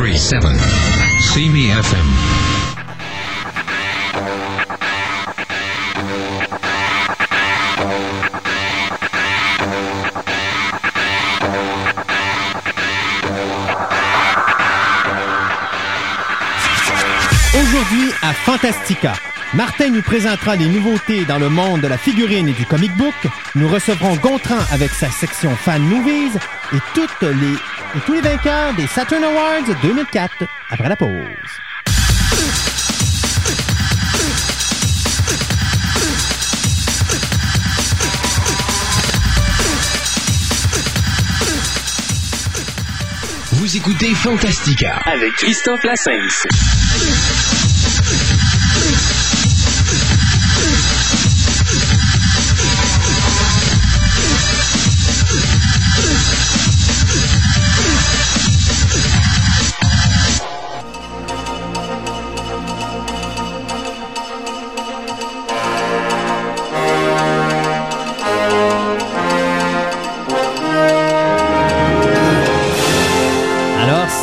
937 CBFM. Aujourd'hui à Fantastica, Martin nous présentera les nouveautés dans le monde de la figurine et du comic book. Nous recevrons Gontran avec sa section Fan Movies et tous les vainqueurs des Saturn Awards 2004 après la pause. Vous écoutez Fantastica avec Christophe Lassens.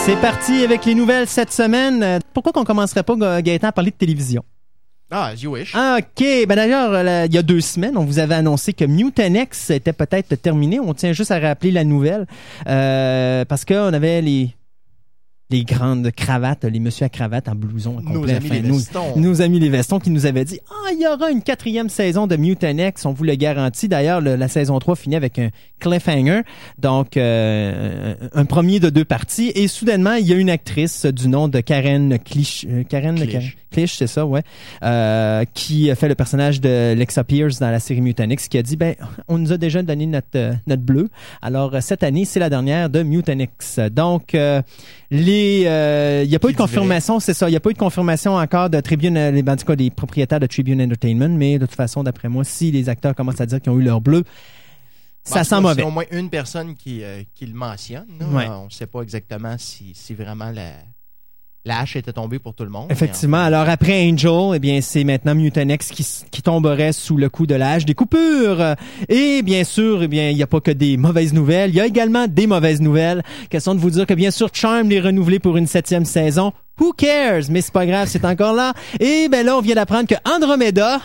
C'est parti avec les nouvelles cette semaine. Pourquoi qu'on commencerait pas, Gaëtan, à parler de télévision? Ah, you wish. OK. Ben d'ailleurs, il y a 2 semaines, on vous avait annoncé que Mutant X était peut-être terminé. On tient juste à rappeler la nouvelle. Parce qu'on avait les grandes cravates, les monsieur à cravate en blouson. Nos amis les vestons qui nous avaient dit « Ah, il y aura une 4e saison de Mutant X, on vous le garantit. » D'ailleurs, la saison 3 finit avec un cliffhanger, donc un premier de 2 parties. Et soudainement, il y a une actrice du nom de Karen Cliché, c'est ça, ouais, qui fait le personnage de Lexa Pierce dans la série Mutant X, qui a dit « Ben, on nous a déjà donné notre bleu. Alors, cette année, c'est la dernière de Mutant X. » Donc, il n'y a pas eu de confirmation, c'est ça. Il n'y a pas eu de confirmation encore de Tribune, en tout cas des propriétaires de Tribune Entertainment, mais de toute façon, d'après moi, si les acteurs commencent à dire qu'ils ont eu leur bleu, ça sent mauvais. Il y a au moins une personne qui le mentionne. Ouais. On ne sait pas exactement si vraiment la hache était tombée pour tout le monde. Effectivement. Alors, après Angel, eh bien, c'est maintenant Mutant X qui tomberait sous le coup de la hache des coupures. Et bien sûr, eh bien, il n'y a pas que des mauvaises nouvelles. Il y a également des mauvaises nouvelles. Question de vous dire que, bien sûr, Charm les renouvelé pour une 7e saison. Who cares? Mais c'est pas grave, c'est encore là. Et ben là, on vient d'apprendre que Andromeda...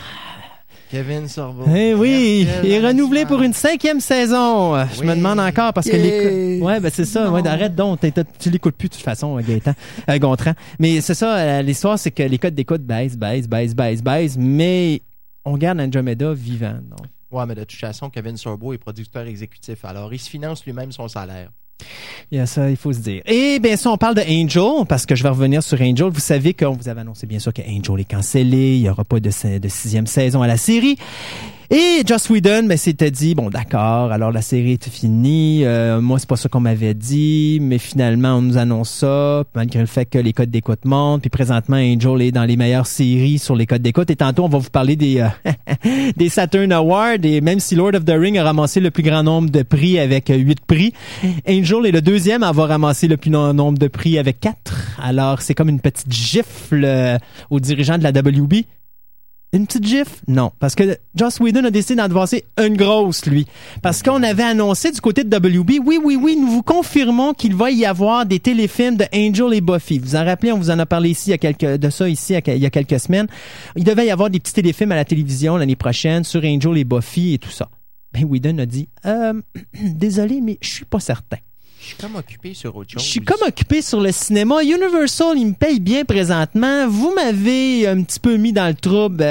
Kevin Sorbo. Eh oui, il est renouvelé pour une 5e saison. Oui. Je me demande encore parce que ouais, ben c'est ça. Ouais, arrête donc. Tu l'écoutes plus de toute façon, Gaëtan, Gontran. Mais c'est ça. L'histoire, c'est que les codes d'écoute baissent, mais on garde Andromeda vivant. Donc. Ouais, mais de toute façon, Kevin Sorbo est producteur exécutif. Alors, il se finance lui-même son salaire. Ça, il faut se dire. Et bien sûr, on parle de Angel, parce que je vais revenir sur Angel. Vous savez qu'on vous avait annoncé, bien sûr, que Angel est cancellé, il n'y aura pas de 6e saison à la série. Et Joss Whedon, s'était dit, bon, d'accord, alors la série est finie, moi, c'est pas ça qu'on m'avait dit, mais finalement, on nous annonce ça, malgré le fait que les codes d'écoute montent, puis présentement, Angel est dans les meilleures séries sur les codes d'écoute, et tantôt, on va vous parler des Saturn Awards, et même si Lord of the Ring a ramassé le plus grand nombre de prix avec 8 prix, Angel est le 2e à avoir ramassé le plus grand nombre de prix avec 4, alors c'est comme une petite gifle aux dirigeants de la WB. Une petite gifle? Non. Parce que Joss Whedon a décidé d'avancer une grosse, lui. Parce qu'on avait annoncé du côté de WB, oui, nous vous confirmons qu'il va y avoir des téléfilms de Angel et Buffy. Vous vous en rappelez, on vous en a parlé il y a quelques semaines. Il devait y avoir des petits téléfilms à la télévision l'année prochaine sur Angel et Buffy et tout ça. Ben, Whedon a dit, désolé, mais je suis pas certain. Je suis comme occupé sur autre chose. Je suis comme occupé sur le cinéma. Universal, il me paye bien présentement. Vous m'avez un petit peu mis dans le trouble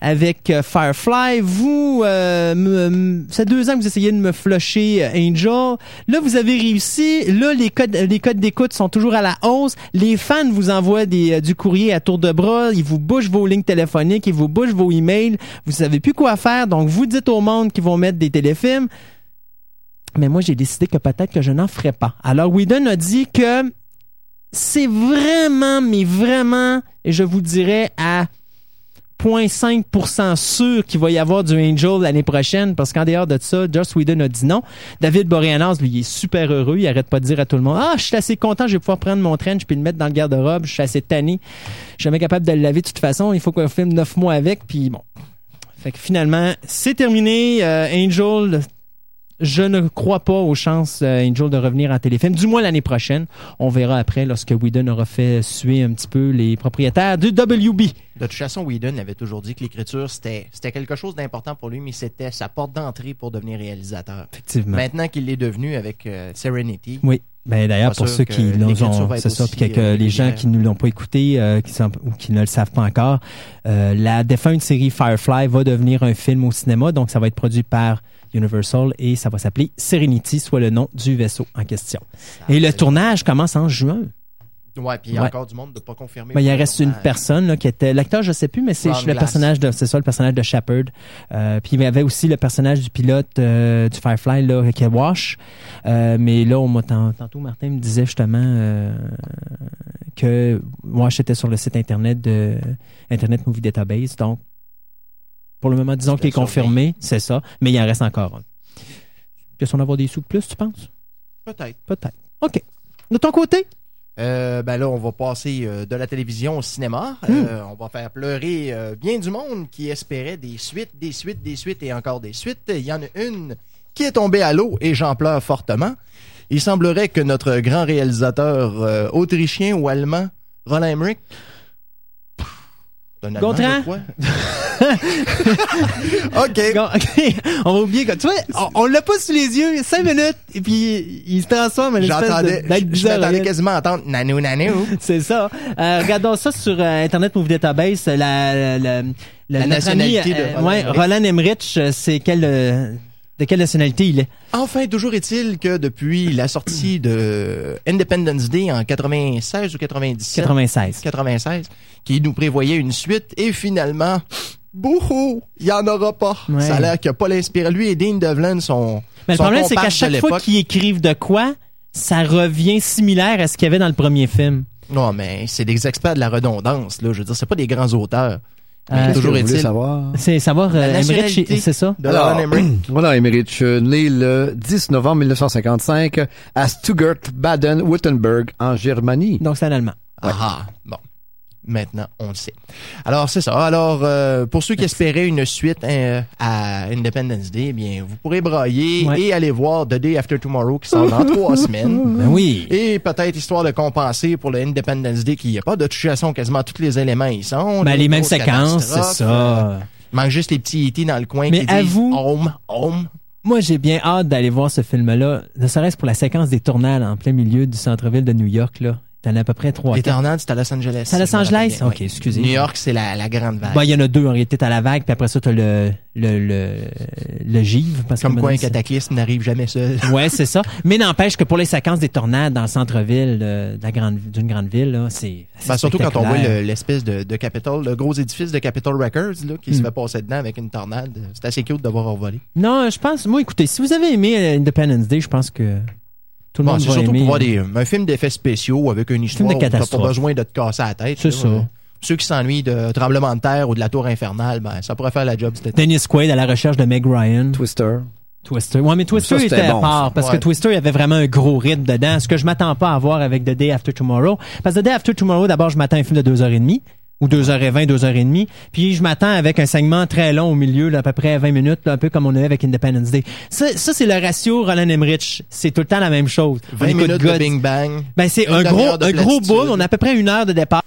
avec Firefly. Vous, ça fait 2 ans que vous essayez de me flusher Angel. Là, vous avez réussi. Là, les codes d'écoute sont toujours à la hausse. Les fans vous envoient du courrier à tour de bras. Ils vous bouchent vos lignes téléphoniques. Ils vous bouchent vos emails. Vous savez plus quoi faire. Donc, vous dites au monde qu'ils vont mettre des téléfilms. Mais moi, j'ai décidé que peut-être que je n'en ferais pas. Alors, Whedon a dit que c'est vraiment, mais vraiment, et je vous dirais à 0.5% sûr qu'il va y avoir du Angel l'année prochaine, parce qu'en dehors de ça, Joss Whedon a dit non. David Boreanaz, lui, il est super heureux. Il arrête pas de dire à tout le monde, je suis assez content, je vais pouvoir prendre mon trench puis le mettre dans le garde-robe. Je suis assez tanné. Je suis jamais capable de le laver de toute façon. Il faut qu'on filme 9 mois avec, puis bon. Fait que finalement, c'est terminé. Angel... Je ne crois pas aux chances, Angel, de revenir en téléfilm, du moins l'année prochaine. On verra après, lorsque Whedon aura fait suer un petit peu les propriétaires du WB. De toute façon, Whedon avait toujours dit que l'écriture, c'était quelque chose d'important pour lui, mais c'était sa porte d'entrée pour devenir réalisateur. Effectivement. Maintenant qu'il l'est devenu avec Serenity. Oui. Ben d'ailleurs, pour ceux qui nous ont, c'est ça, puis que les gens qui ne l'ont pas écouté, ou qui ne le savent pas encore, la défunte série Firefly va devenir un film au cinéma, donc ça va être produit par Universal et ça va s'appeler Serenity, soit le nom du vaisseau en question. Et le tournage commence en juin. Ouais, puis il y a encore du monde de pas confirmer. Ben, il reste une personne là, qui était l'acteur, je sais plus, mais le personnage de Shepard. Puis il y avait aussi le personnage du pilote du Firefly là, qui est Wash. Mais là, tantôt Martin me disait justement que Wash était sur le site internet de Internet Movie Database. Donc, pour le moment, disons qu'il est confirmé, c'est ça. Mais il en reste encore un. Question d'avoir des sous de plus, tu penses? Peut-être. OK. De ton côté? Ben là, on va passer de la télévision au cinéma. On va faire pleurer bien du monde qui espérait des suites et encore des suites. Il y en a une qui est tombée à l'eau et j'en pleure fortement. Il semblerait que notre grand réalisateur autrichien ou allemand, Roland Emmerich, Gautran? OK. On va oublier que, tu vois, on l'a pas sous les yeux, 5 minutes, et puis il se transforme en une espèce d'être bizarre. J'attendais quasiment entendre nanou. C'est ça. Regardons ça sur Internet Movie Database, la nationalité de Roland Emmerich. Roland Emmerich, c'est de quelle nationalité il est? Enfin, toujours est-il que depuis la sortie de Independence Day en 96 ou 97? 96. Qui nous prévoyait une suite et finalement, bouhou, il n'y en aura pas. Ouais. Ça a l'air que Paul Inspire, lui et Dean Devlin sont... Mais le problème, c'est qu'à chaque fois qu'ils écrivent de quoi, ça revient similaire à ce qu'il y avait dans le premier film. Non, mais c'est des experts de la redondance, là. Je veux dire, c'est pas des grands auteurs. Toujours est-il savoir? C'est savoir Emmerich, c'est ça? Roland Emmerich, né le 10 novembre 1955 à Stuttgart, Baden-Württemberg, en Germanie. Donc c'est un Allemand. Ouais. Ah, bon. Maintenant, on le sait. Alors, c'est ça. Alors, pour ceux qui espéraient une suite à Independence Day, eh bien, vous pourrez brailler et aller voir The Day After Tomorrow qui sort dans 3 semaines. Ben oui. Et peut-être, histoire de compenser pour le Independence Day, qu'il n'y a pas de toute façon, quasiment tous les éléments y sont. Ben, les mêmes séquences, c'est ça. Il manque juste les petits E.T. dans le coin qui disent « Home ». Moi, j'ai bien hâte d'aller voir ce film-là, ne serait-ce pour la séquence des tournades en plein milieu du centre-ville de New York, là. T'en as à peu près 3. Les tornades, c'est à Los Angeles. C'est à Los Angeles? OK, excusez. New York, c'est la grande vague. Ben, il y en a 2. En réalité, t'as la vague, puis après ça, t'as le givre. Parce Comme que, quoi, un cataclysme n'arrive jamais seul. Ouais, c'est ça. Mais n'empêche que pour les séquences des tornades dans le centre-ville d'une grande ville, là, c'est surtout quand on voit l'espèce de Capitol, le gros édifice de Capitol Records, là, qui se fait passer dedans avec une tornade. C'est assez cute de voir envoler. Non, je pense... Moi, écoutez, si vous avez aimé Independence Day, je pense que... Tout le monde c'est surtout aimer. Pour voir un film d'effets spéciaux avec une histoire où t'as pas besoin de te casser la tête. C'est ça. Ceux qui s'ennuient de Tremblement de terre ou de La tour infernale, ben ça pourrait faire la job. Dennis Quaid à la recherche de Meg Ryan. Twister. Ouais, mais Twister était à part parce que Twister avait vraiment un gros rythme dedans. Ce que je m'attends pas à voir avec The Day After Tomorrow. Parce que The Day After Tomorrow, d'abord, je m'attends à un film de 2h30. Ou 2h20, 2h30. Puis je m'attends avec un segment très long au milieu, là, à peu près 20 minutes, là, un peu comme on avait avec Independence Day. Ça, c'est le ratio Roland Emmerich. C'est tout le temps la même chose. 20 minutes de Bing Bang. Ben, c'est un gros boom. On a à peu près 1 heure de départ.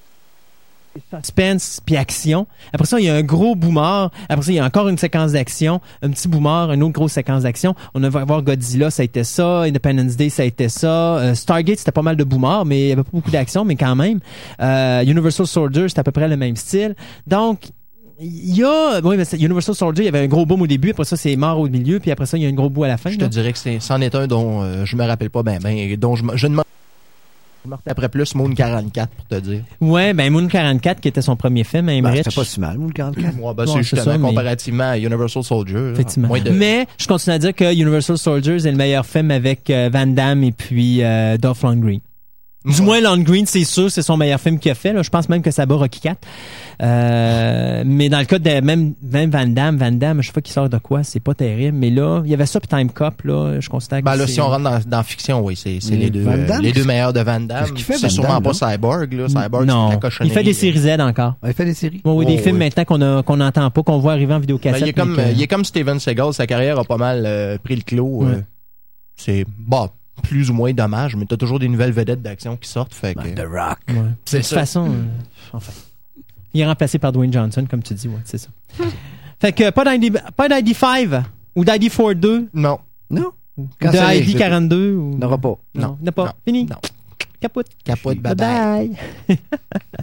Suspense, puis action. Après ça, il y a un gros boomard. Après ça, il y a encore une séquence d'action. Un petit boomard, une autre grosse séquence d'action. On va voir Godzilla, ça a été ça. Independence Day, ça a été ça. Stargate, c'était pas mal de boomard, mais il y avait pas beaucoup d'action, mais quand même. Universal Soldier, c'était à peu près le même style. Donc, Universal Soldier, il y avait un gros boom au début, après ça, c'est mort au milieu, puis après ça, il y a un gros boom à la fin. Je te dirais que c'en est un dont je me rappelle pas et dont je demande... Après plus Moon 44 pour te dire. Ouais, ben Moon 44 qui était son premier film, Emmerich. C'était pas si mal Moon 44. Moi, c'est justement comparativement à Universal Soldier. Effectivement. Mais je continue à dire que Universal Soldier est le meilleur film avec Van Damme et puis Dolph Lundgren. Du moins, Land Green, c'est sûr, c'est son meilleur film qu'il a fait. Là. Je pense même que ça bat Rocky IV. Mais dans le cas de même Van Damme, je sais pas qu'il sort de quoi, c'est pas terrible. Mais là, il y avait ça puis Time Cop, là, je constate. Ben là, si on rentre dans fiction, oui, c'est les deux. Damme, les deux meilleurs de Van Damme. C'est sûrement pas Cyborg, là. Cyborg, c'est la cochonnerie. Il fait des séries Z encore. Il fait des séries. Bon, oui, des films maintenant qu'on n'entend pas, qu'on voit arriver en vidéocassette. Ben, il est comme Steven Seagal, sa carrière a pas mal pris le clos. Ouais. C'est bah plus ou moins dommage, mais t'as toujours des nouvelles vedettes d'action qui sortent. Fait que... The Rock. Ouais. C'est de toute façon, enfin. Il est remplacé par Dwayne Johnson, comme tu dis, ouais, c'est ça. Fait que pas d'ID5 ou d'ID42. Non. Non. Quand de ID42 ou... N'aura pas. Non. N'a pas. Non. Fini. Non. Capote, bye.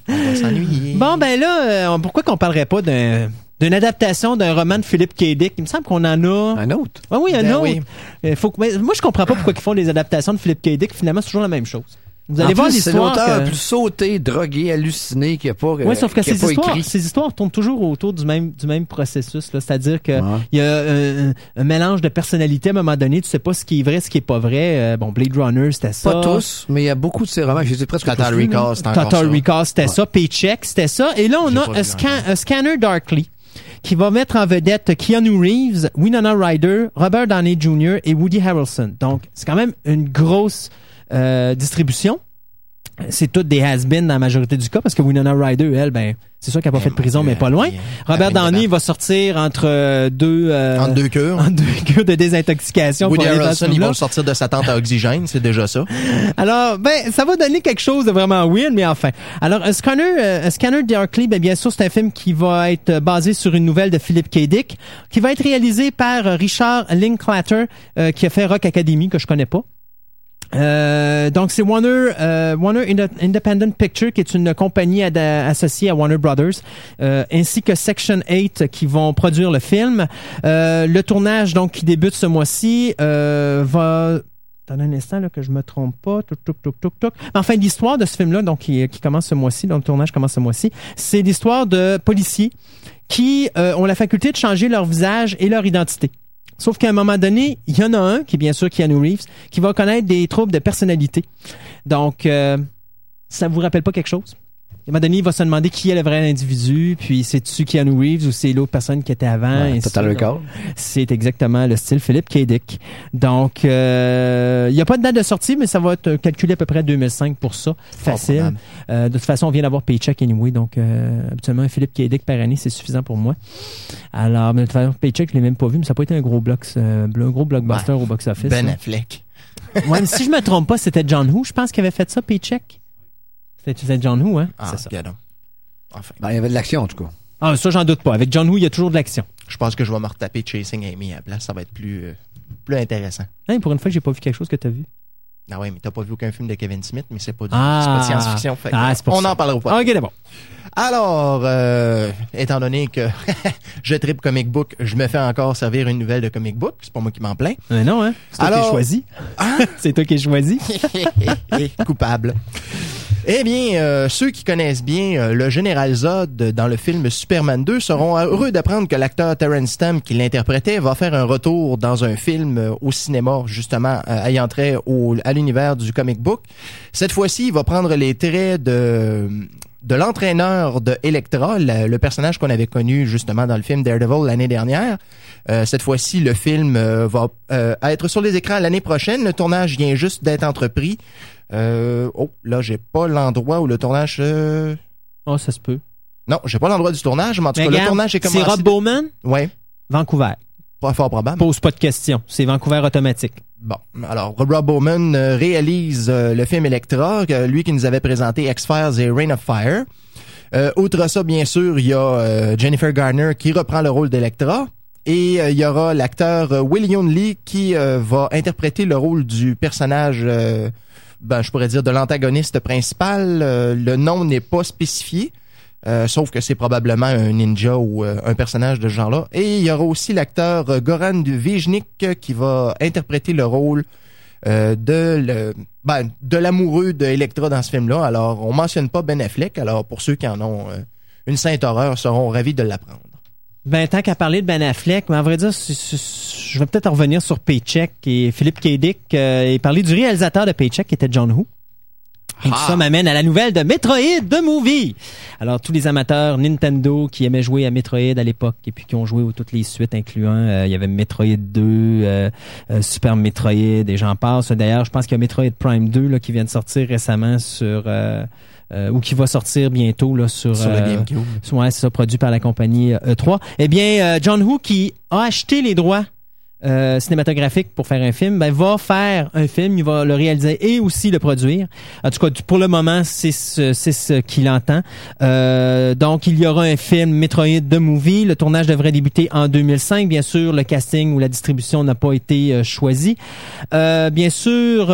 On va s'ennuyer. Bon, ben là, pourquoi qu'on parlerait pas d'une adaptation d'un roman de Philip K. Dick? Il me semble qu'on en a... Un autre. Ah oui, un autre. Oui. Moi, je comprends pas pourquoi ils font des adaptations de Philip K. Dick. Finalement, c'est toujours la même chose. Vous allez voir l'histoire. C'est l'auteur plus sauté, drogué, halluciné qu'il n'y a pas écrit. Oui, sauf que ces histoires tournent toujours autour du même processus. Là. C'est-à-dire qu'il y a un mélange de personnalités. À un moment donné, tu ne sais pas ce qui est vrai, ce qui n'est pas vrai. Bon, Blade Runner, c'était ça. Pas tous, mais il y a beaucoup de ces romans. Je les ai presque tous. Total Recall, c'était ça. Paycheck, c'était ça. Et là, on a A Scanner Darkly, qui va mettre en vedette Keanu Reeves, Winona Ryder, Robert Downey Jr. et Woody Harrelson. Donc, c'est quand même une grosse... distribution. C'est toutes des has-been dans la majorité du cas, parce que Winona Ryder, elle, ben, c'est sûr qu'elle n'a pas fait de prison, mais pas loin. Robert Downey va sortir entre deux cures de désintoxication. Woody Harrelson, ils vont sortir de sa tente à oxygène, c'est déjà ça. Alors, ben, ça va donner quelque chose de vraiment weird, mais enfin. Alors, A Scanner Darkly, ben, bien sûr, c'est un film qui va être basé sur une nouvelle de Philip K. Dick, qui va être réalisé par Richard Linklater, qui a fait Rock Academy, que je connais pas. Donc c'est Warner Independent Picture, qui est une compagnie associée à Warner Brothers, ainsi que Section 8, qui vont produire le film. Le tournage, donc, qui débute ce mois-ci, va... Attendez un instant, là, que je me trompe pas. Enfin, l'histoire de ce film-là, donc, qui commence ce mois-ci, donc le tournage commence ce mois-ci, c'est l'histoire de policiers qui ont la faculté de changer leur visage et leur identité. Sauf qu'à un moment donné, il y en a un, qui est bien sûr Keanu Reeves, qui va connaître des troubles de personnalité. Donc, ça vous rappelle pas quelque chose? À un moment donné, il va se demander qui est le vrai individu, puis c'est-tu Keanu Reeves ou c'est l'autre personne qui était avant? Ouais, Total Recall. C'est exactement le style Philip K. Dick. Donc, il n'y a pas de date de sortie, mais ça va être calculé à peu près 2005 pour ça. Facile. De toute façon, on vient d'avoir Paycheck anyway, donc habituellement, Philip K. Dick par année, c'est suffisant pour moi. Alors, de toute façon, Paycheck, je l'ai même pas vu, mais ça n'a pas été un gros blockbuster au box-office. Ben Affleck. Ouais, mais si je me trompe pas, c'était John Woo, je pense, qui avait fait ça, Paycheck. C'était John Woo, hein? Ah, c'est ça. Enfin. Ben, il y avait de l'action, en tout cas. Ah, ça, j'en doute pas. Avec John Woo, il y a toujours de l'action. Je pense que je vais me retaper Chasing Amy à la place. Ça va être plus intéressant. Hein, pour une fois, j'ai pas vu quelque chose que t'as vu. Ah oui, mais t'as pas vu aucun film de Kevin Smith, mais c'est pas de science-fiction. Fait, c'est pour on n'en parlera pas. OK, d'abord. Alors, étant donné que je tripe comic book, je me fais encore servir une nouvelle de comic book. C'est pas moi qui m'en plains. Mais non, hein? C'est toi qui es choisi. Hein? C'est toi qui es choisi. Coupable. Eh bien, ceux qui connaissent bien le général Zod dans le film Superman 2 seront heureux d'apprendre que l'acteur Terrence Stamp, qui l'interprétait, va faire un retour dans un film au cinéma, justement, ayant trait à l'univers du comic book. Cette fois-ci, il va prendre les traits de l'entraîneur de Elektra, le personnage qu'on avait connu justement dans le film Daredevil l'année dernière. Cette fois-ci, le film va être sur les écrans l'année prochaine. Le tournage vient juste d'être entrepris. Là, j'ai pas l'endroit où le tournage... ça se peut. Non, j'ai pas l'endroit du tournage, mais en tout cas, le tournage est commencé... C'est Rob Bowman? Oui. Vancouver. Pas fort probable. Pose pas de questions. C'est Vancouver automatique. Bon, alors Rob Bowman réalise le film Elektra, lui qui nous avait présenté X-Files et Reign of Fire. Outre ça, bien sûr, il y a Jennifer Garner qui reprend le rôle d'Electra. Et il y aura l'acteur William Lee qui va interpréter le rôle du personnage... je pourrais dire de l'antagoniste principal. Le nom n'est pas spécifié, sauf que c'est probablement un ninja ou un personnage de ce genre-là. Et il y aura aussi l'acteur Goran Vijnik qui va interpréter le rôle de l'amoureux de Elektra dans ce film-là. Alors, on mentionne pas Ben Affleck. Alors, pour ceux qui en ont une sainte horreur, seront ravis de l'apprendre. Ben, tant qu'à parler de Ben Affleck, mais en vrai dire, je vais peut-être en revenir sur Paycheck et Philip K. Dick et parler du réalisateur de Paycheck qui était John Woo. Et tout ça m'amène à la nouvelle de Metroid The Movie. Alors, tous les amateurs Nintendo qui aimaient jouer à Metroid à l'époque et puis qui ont joué aux toutes les suites, incluant, il y avait Metroid 2, Super Metroid et j'en passe. D'ailleurs, je pense qu'il y a Metroid Prime 2 là, qui vient de sortir récemment sur... ou qui va sortir bientôt là sur le GameCube. Ouais, c'est ça, produit par la compagnie E3. Eh bien, John Woo, qui a acheté les droits cinématographique pour faire un film, ben va faire un film, il va le réaliser et aussi le produire. En tout cas, pour le moment, c'est ce qu'il entend. Donc, il y aura un film Metroid The Movie. Le tournage devrait débuter en 2005. Bien sûr, le casting ou la distribution n'a pas été choisi. Bien sûr,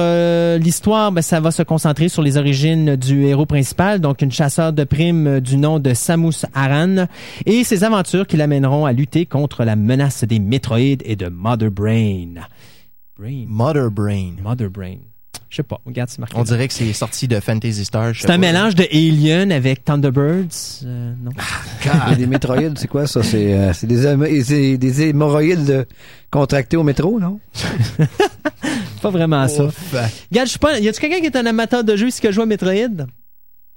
l'histoire, ben ça va se concentrer sur les origines du héros principal, donc une chasseuse de primes du nom de Samus Aran, et ses aventures qui l'amèneront à lutter contre la menace des Metroid et de Mother Brain. Je sais pas, regarde, c'est marqué. On dirait que c'est sorti de Fantasy Star. C'est un mélange de Alien avec Thunderbirds. Non. Ah, des métroïdes, c'est quoi ça? C'est des hémorroïdes contractés au métro, non? Pas vraiment ça. Regarde, je suis pas. Y a-tu quelqu'un qui est un amateur de jeux qui joue à Metroid?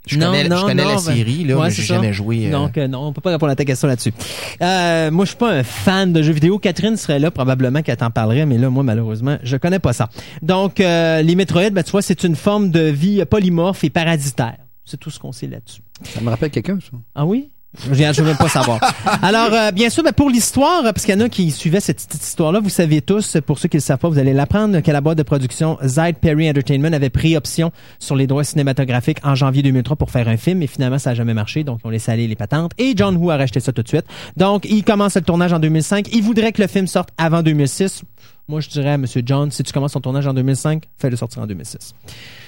Je connais la série, là, ouais, mais j'ai jamais joué. Donc, non, on peut pas répondre à ta question là-dessus. Moi, je suis pas un fan de jeux vidéo. Catherine serait là, probablement qu'elle t'en parlerait, mais là, moi, malheureusement, je connais pas ça. Donc, les Metroid, ben, tu vois, c'est une forme de vie polymorphe et parasitaire. C'est tout ce qu'on sait là-dessus. Ça me rappelle quelqu'un, ça. Ah oui? Je veux même pas savoir. Alors, bien sûr, ben, pour l'histoire, parce qu'il y en a qui suivaient cette petite histoire-là, vous savez tous, pour ceux qui le savent pas, vous allez l'apprendre, qu'à la boîte de production Zyde Perry Entertainment avait pris option sur les droits cinématographiques en janvier 2003 pour faire un film, et finalement, ça a jamais marché, donc ils ont laissé aller les patentes, et John Woo a racheté ça tout de suite. Donc, il commence le tournage en 2005, il voudrait que le film sorte avant 2006. Moi, je dirais à M. John, si tu commences ton tournage en 2005, fais-le sortir en 2006.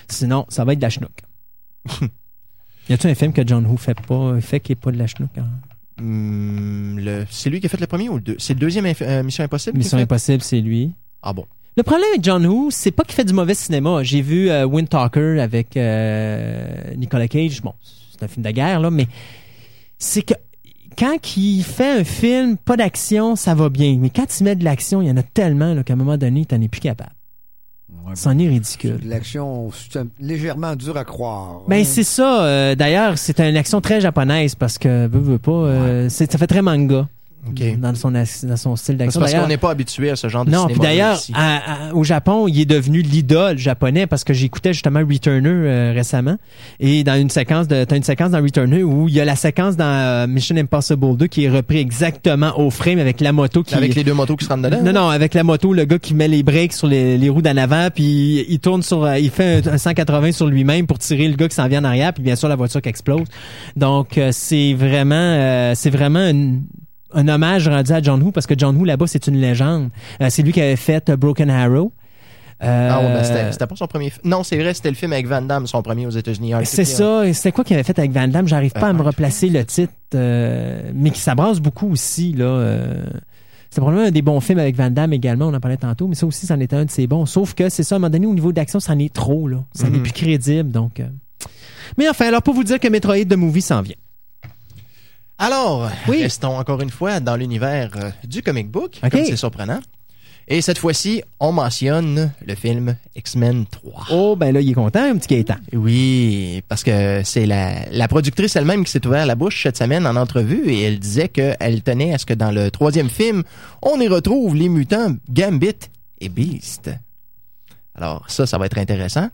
Sinon, ça va être de la schnook. Y a-t-il un film que John Woo fait pas, fait qui est pas de la chenouk? C'est lui qui a fait le premier ou le deux? C'est le deuxième Mission Impossible? Mission Impossible, c'est lui. Ah bon? Le problème avec John Woo, c'est pas qu'il fait du mauvais cinéma. J'ai vu Wind Talker avec Nicolas Cage. Bon, c'est un film de guerre, là, mais c'est que quand il fait un film, pas d'action, ça va bien. Mais quand il met de l'action, il y en a tellement là, qu'à un moment donné, t'en es plus capable. Ouais, c'en est ridicule. C'est de l'action légèrement dure à croire. Ben, c'est ça. D'ailleurs, c'est une action très japonaise parce que, veut pas, ça fait très manga. Okay. Dans son style d'action. Parce qu'on n'est pas habitué à ce genre de cinéma. Non, puis d'ailleurs, au Japon, il est devenu l'idole japonais parce que j'écoutais justement Returner récemment. Et dans t'as une séquence dans Returner où il y a la séquence dans Mission Impossible 2 qui est reprise exactement au frame avec la moto qui... Avec les deux motos qui se rendent dedans? Non, avec la moto, le gars qui met les breaks sur les roues d'en avant puis il tourne il fait un 180 sur lui-même pour tirer le gars qui s'en vient en arrière puis bien sûr la voiture qui explose. Donc, c'est vraiment un hommage rendu à John Woo parce que John Woo là-bas c'est une légende. C'est lui qui avait fait Broken Arrow. C'était pas son premier film. Non, c'est vrai, c'était le film avec Van Damme, son premier aux États-Unis. C'est ça. C'était quoi qu'il avait fait avec Van Damme? J'arrive pas à me replacer le titre, mais qui s'abrasse beaucoup aussi là. C'est probablement un des bons films avec Van Damme également, on en parlait tantôt, mais ça aussi c'en était un de ses bons. Sauf que c'est ça, à un moment donné au niveau d'action, ça en est trop là. Ça n'est plus crédible donc. Mais enfin, alors pour vous dire que Metroid The Movie s'en vient. Alors, restons encore une fois dans l'univers du comic book, comme c'est surprenant. Et cette fois-ci, on mentionne le film X-Men 3. Oh, ben là, il est content, un petit Gaëtan. Oui, parce que c'est la productrice elle-même qui s'est ouvert la bouche cette semaine en entrevue et elle disait qu'elle tenait à ce que dans le troisième film, on y retrouve les mutants Gambit et Beast. Alors ça va être intéressant.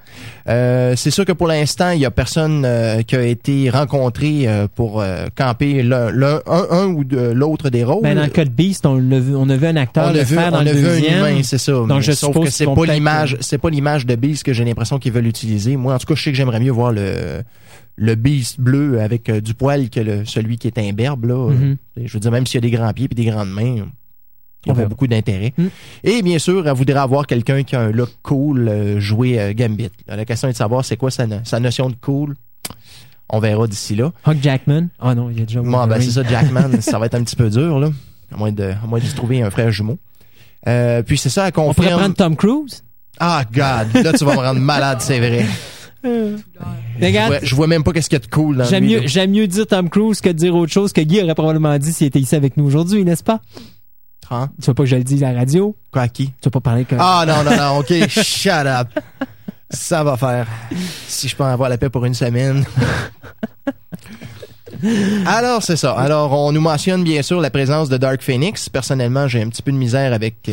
C'est sûr que pour l'instant, il y a personne qui a été rencontré pour camper un ou l'autre des rôles. Ben dans le cas de Beast, on a vu un acteur le faire dans le deuxième. On a vu un humain, c'est ça. Donc je suppose que c'est pas l'image de Beast que j'ai l'impression qu'ils veulent utiliser. Moi, en tout cas, je sais que j'aimerais mieux voir le Beast bleu avec du poil que celui qui est imberbe là. Mm-hmm. Je veux dire, même s'il y a des grands pieds et des grandes mains. Il y a beaucoup d'intérêt. Mm. Et bien sûr, elle voudrait avoir quelqu'un qui a un look cool jouer Gambit. La question est de savoir c'est quoi sa notion de cool. On verra d'ici là. Hugh Jackman. Ah non, il y a déjà... c'est ça, Jackman. Ça va être un petit peu dur, là. À moins de se trouver un frère jumeau. Puis c'est ça, elle confirme... On pourrait prendre Tom Cruise? Ah, God! Là, tu vas me rendre malade, c'est vrai. Je vois même pas qu'est-ce qu'il y a de cool dans lui. J'aime mieux dire Tom Cruise que de dire autre chose que Guy aurait probablement dit s'il était ici avec nous aujourd'hui, n'est-ce pas? Hein? Tu veux pas que je le dise à la radio? Quoi, à qui? Tu veux pas parler que... Ah, non, OK, shut up. Ça va faire. Si je peux avoir la paix pour une semaine. Alors, c'est ça. Alors, on nous mentionne bien sûr la présence de Dark Phoenix. Personnellement, j'ai un petit peu de misère avec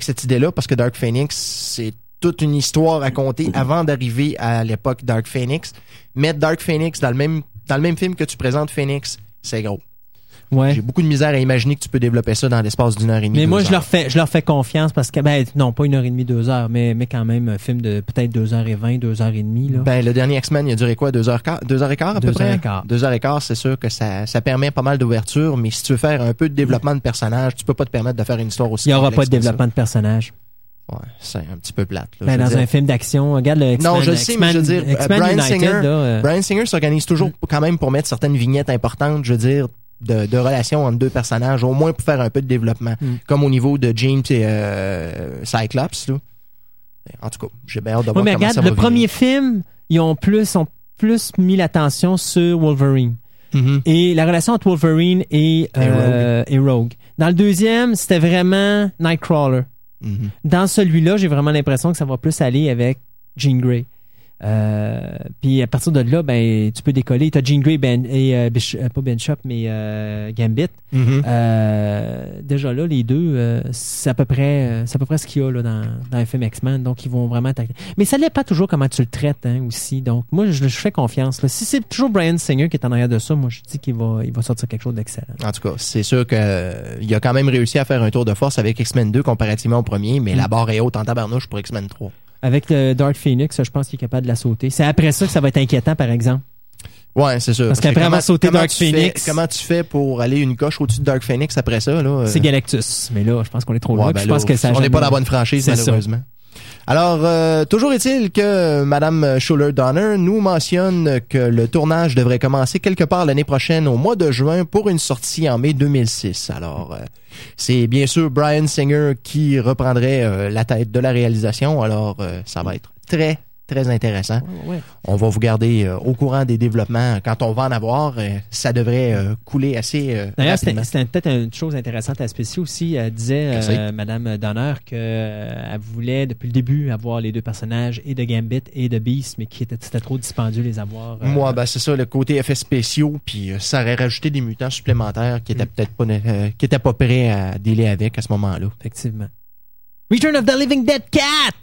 cette idée-là, parce que Dark Phoenix, c'est toute une histoire à compter avant d'arriver à l'époque Dark Phoenix. Mettre Dark Phoenix dans le même film que tu présentes Phoenix, c'est gros. Ouais. J'ai beaucoup de misère à imaginer que tu peux développer ça dans l'espace d'une heure et demie. Mais moi, je leur fais confiance parce que, non, pas une heure et demie, 2 heures, mais quand même, un film de peut-être 2h20, 2h30, là. Ben, le dernier X-Men, il a duré quoi? 2h15? 2h15, à peu près? 2h15. 2h15, c'est sûr que ça permet pas mal d'ouverture, mais si tu veux faire un peu de développement de personnage, tu peux pas te permettre de faire une histoire aussi. Il y aura pas de développement de personnage. Ouais, c'est un petit peu plate. Là, ben, dans un film d'action, regarde le X-Men. Non, je le sais, mais je veux dire, Bryan Singer s'organise toujours quand même pour mettre certaines vignettes importantes, je veux dire, de relations entre deux personnages, au moins pour faire un peu de développement. Comme au niveau de James et Cyclops. Là. En tout cas, j'ai bien hâte de voir mais comment regarde, ça va le virer. Premier film, ils ont plus mis l'attention sur Wolverine. Mm-hmm. Et la relation entre Wolverine et Rogue. Dans le deuxième, c'était vraiment Nightcrawler. Mm-hmm. Dans celui-là, j'ai vraiment l'impression que ça va plus aller avec Jean Grey. Puis à partir de là, ben tu peux décoller. T'as Jean Grey et Gambit. Mm-hmm. Déjà là, les deux, c'est à peu près ce qu'il y a là dans le film X-Men. Donc ils vont vraiment attaquer. Mais ça dépend toujours comment tu le traites hein, aussi. Donc moi, je fais confiance. Là. Si c'est toujours Bryan Singer qui est en arrière de ça, moi je dis qu'il va sortir quelque chose d'excellent. En tout cas, c'est sûr qu'il a quand même réussi à faire un tour de force avec X-Men 2 comparativement au premier, mais la barre est haute en tabarnouche pour X-Men 3. Avec le Dark Phoenix, je pense qu'il est capable de la sauter. C'est après ça que ça va être inquiétant, par exemple. Ouais, c'est sûr. Parce qu'après avoir sauté Dark Phoenix... Comment tu fais pour aller une coche au-dessus de Dark Phoenix après ça? Là, c'est Galactus. Mais là, je pense qu'on est trop loin. Ben je pense que ça on n'est pas dans la bonne franchise, c'est malheureusement. Ça. Alors, toujours est-il que Mme Schuller-Donner nous mentionne que le tournage devrait commencer quelque part l'année prochaine, au mois de juin, pour une sortie en mai 2006. Alors, c'est bien sûr Bryan Singer qui reprendrait la tête de la réalisation. Alors, ça va être très, très intéressant. Ouais. On va vous garder au courant des développements. Quand on va en avoir, ça devrait couler assez d'ailleurs, rapidement. C'était peut-être une chose intéressante à spécifier aussi. Elle disait, Mme Donner, qu'elle voulait depuis le début avoir les deux personnages et de Gambit et de Beast, mais qui c'était trop dispendieux les avoir. Moi, c'est ça, le côté effets spéciaux, puis ça aurait rajouté des mutants supplémentaires qui n'étaient peut-être pas prêts à dealer avec à ce moment-là. Effectivement. Return of the Living Dead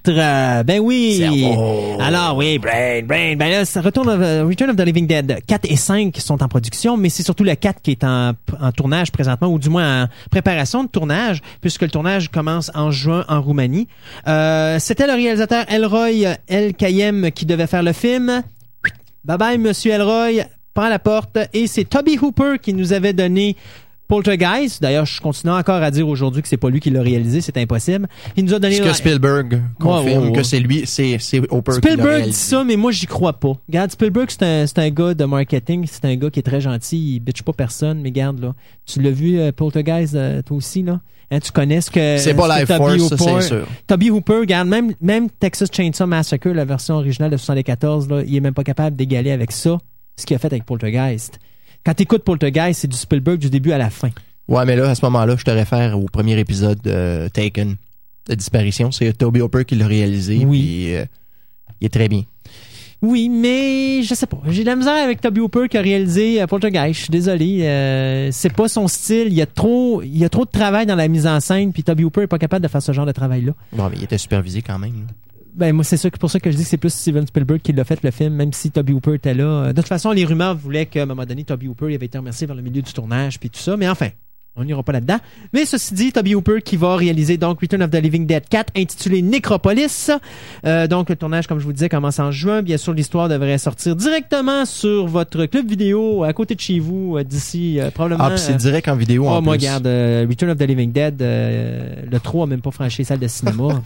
4! Ben oui! Cerveau. Alors oui, Brain. Ben là, ça retourne Return of the Living Dead 4 et 5 sont en production, mais c'est surtout le 4 qui est en tournage présentement, ou du moins en préparation de tournage, puisque le tournage commence en juin en Roumanie. C'était le réalisateur Elroy El Kayem qui devait faire le film. Bye bye, monsieur Elroy. Prends la porte. Et c'est Toby Hooper qui nous avait donné Poltergeist, d'ailleurs, je continue encore à dire aujourd'hui que c'est pas lui qui l'a réalisé, c'est impossible. Il nous a donné. Est-ce que Spielberg confirme que c'est lui, c'est Hooper qui l'a réalisé? Spielberg dit ça, mais moi j'y crois pas. Regarde, Spielberg, c'est un gars de marketing, c'est un gars qui est très gentil, il bitch pas personne, mais regarde là, tu l'as vu Poltergeist toi aussi là, hein, tu connais ce que. C'est pas Life Force, c'est sûr. Toby Hooper, regarde même Texas Chainsaw Massacre, la version originale de 74 là, il est même pas capable d'égaler avec ça, ce qu'il a fait avec Poltergeist. Quand t'écoutes Poltergeist, c'est du Spielberg du début à la fin. Ouais, mais là, à ce moment-là, je te réfère au premier épisode de Taken, de Disparition. C'est Toby Hooper qui l'a réalisé. Oui. Puis, il est très bien. Oui, mais je sais pas. J'ai de la misère avec Toby Hooper qui a réalisé Poltergeist. Je suis désolé. C'est pas son style. Il y a trop de travail dans la mise en scène. Puis Toby Hooper est pas capable de faire ce genre de travail-là. Non, mais il était supervisé quand même, là. Ben moi c'est sûr que pour ça que je dis que c'est plus Steven Spielberg qui l'a fait le film, même si Toby Hooper était là. De toute façon, les rumeurs voulaient qu'à un moment donné, Toby Hooper il avait été remercié vers le milieu du tournage puis tout ça, mais enfin, on n'ira pas là-dedans. Mais ceci dit, Toby Hooper qui va réaliser donc Return of the Living Dead 4 intitulé Necropolis. Donc le tournage, comme je vous disais, commence en juin. Bien sûr, l'histoire devrait sortir directement sur votre club vidéo à côté de chez vous d'ici probablement. Ah, puis c'est direct en vidéo en plus. Moi, regarde, Return of the Living Dead, le 3 a même pas franchi les salles de cinéma.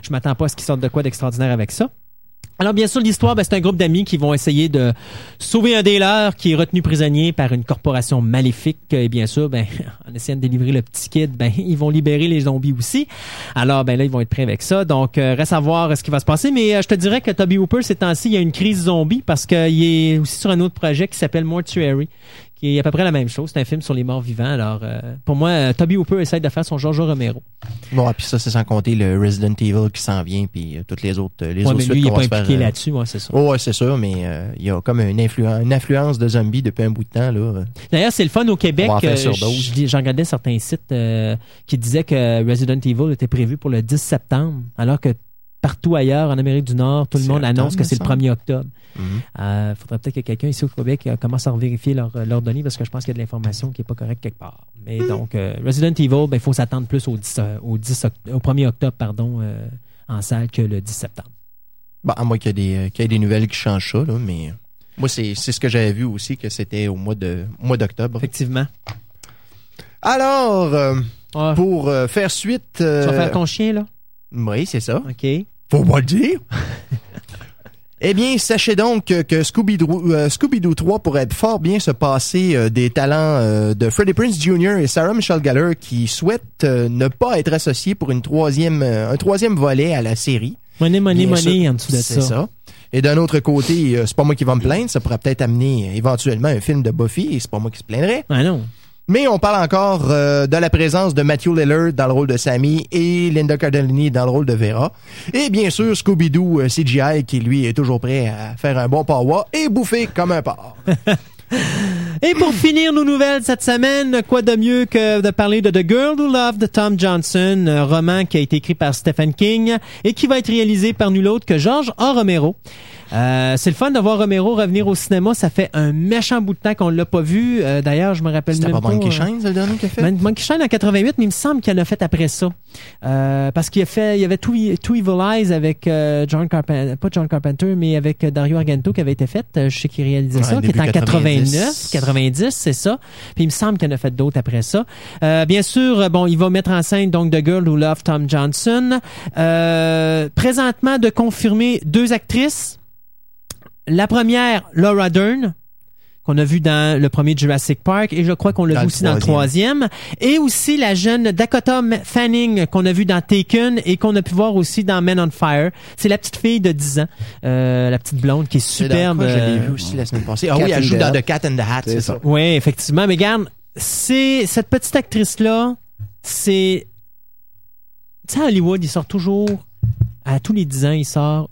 Je m'attends pas à ce qu'ils sortent de quoi d'extraordinaire avec ça. Alors bien sûr, l'histoire, c'est un groupe d'amis qui vont essayer de sauver un des leurs qui est retenu prisonnier par une corporation maléfique. Et bien sûr, en essayant de délivrer le petit kid, ils vont libérer les zombies aussi. Alors là, ils vont être prêts avec ça. Donc, reste à voir ce qui va se passer. Mais je te dirais que Toby Hooper, ces temps-ci, il y a une crise zombie parce qu'il est aussi sur un autre projet qui s'appelle Mortuary. qui est à peu près la même chose. C'est un film sur les morts vivants. Alors, pour moi, Toby Hooper essaie de faire son Giorgio Romero. Bon, puis ça, c'est sans compter le Resident Evil qui s'en vient, puis toutes les autres suites. Lui, il n'est pas impliqué là-dessus, moi, c'est sûr. Oui, c'est sûr, mais il y a comme une affluence de zombies depuis un bout de temps, là. D'ailleurs, c'est le fun au Québec. J'en regardais certains sites qui disaient que Resident Evil était prévu pour le 10 septembre, alors que partout ailleurs, en Amérique du Nord, tout le monde annonce que c'est le 1er octobre. Il faudrait peut-être que quelqu'un ici au Québec commence à vérifier leurs données parce que je pense qu'il y a de l'information qui n'est pas correcte quelque part. Mais donc, Resident Evil, il faut s'attendre plus au 1er octobre en salle que le 10 septembre. Bon, à moins qu'il y ait des nouvelles qui changent ça, là, mais moi, c'est ce que j'avais vu aussi, que c'était au mois d'octobre. Effectivement. Alors, pour faire suite... Tu vas faire ton chien, là? Oui, c'est ça. OK. Faut pas le dire. Eh bien, sachez donc que Scooby-Doo 3 pourrait fort bien se passer des talents de Freddie Prinze Jr. et Sarah Michelle Gellar qui souhaitent ne pas être associés pour un troisième volet à la série. Money en dessous de ça. C'est ça. Et d'un autre côté, c'est pas moi qui va me plaindre. Ça pourrait peut-être amener éventuellement un film de Buffy et c'est pas moi qui se plaindrait. Ah non. Mais on parle encore de la présence de Matthew Lillard dans le rôle de Sammy et Linda Cardellini dans le rôle de Vera. Et bien sûr, Scooby-Doo CGI qui, lui, est toujours prêt à faire un bon pawa et bouffer comme un porc. Et pour finir nos nouvelles cette semaine, quoi de mieux que de parler de The Girl Who Loved de Tom Johnson, un roman qui a été écrit par Stephen King et qui va être réalisé par nul autre que George A. Romero. C'est le fun de voir Romero revenir au cinéma. Ça fait un méchant bout de temps qu'on l'a pas vu. D'ailleurs, je me rappelle même pas. C'était pas Monkey Shine, le dernier qu'il a fait? Monkey Shine en 88, mais il me semble qu'il en a fait après ça. Parce qu'il a fait, il y avait Two Evil Eyes avec avec Dario Argento qui avait été fait. Je sais qu'il réalisait ça, qui est en 89, 90, c'est ça. Puis il me semble qu'il en a fait d'autres après ça. Bien sûr, bon, il va mettre en scène donc The Girl Who Loved Tom Johnson. Présentement de confirmer 2 actrices. La première, Laura Dern, qu'on a vue dans le premier Jurassic Park, et je crois qu'on l'a vue aussi dans le troisième. Et aussi la jeune Dakota Fanning, qu'on a vue dans Taken et qu'on a pu voir aussi dans Men on Fire. C'est la petite fille de 10 ans, la petite blonde qui est superbe. Je l'ai vue aussi la semaine passée. Ah oui, elle joue dans The Cat and the Hat, c'est ça. Oui, effectivement. Mais regarde, cette petite actrice-là, c'est... Tu sais, Hollywood, il sort toujours... À tous les 10 ans, il sort...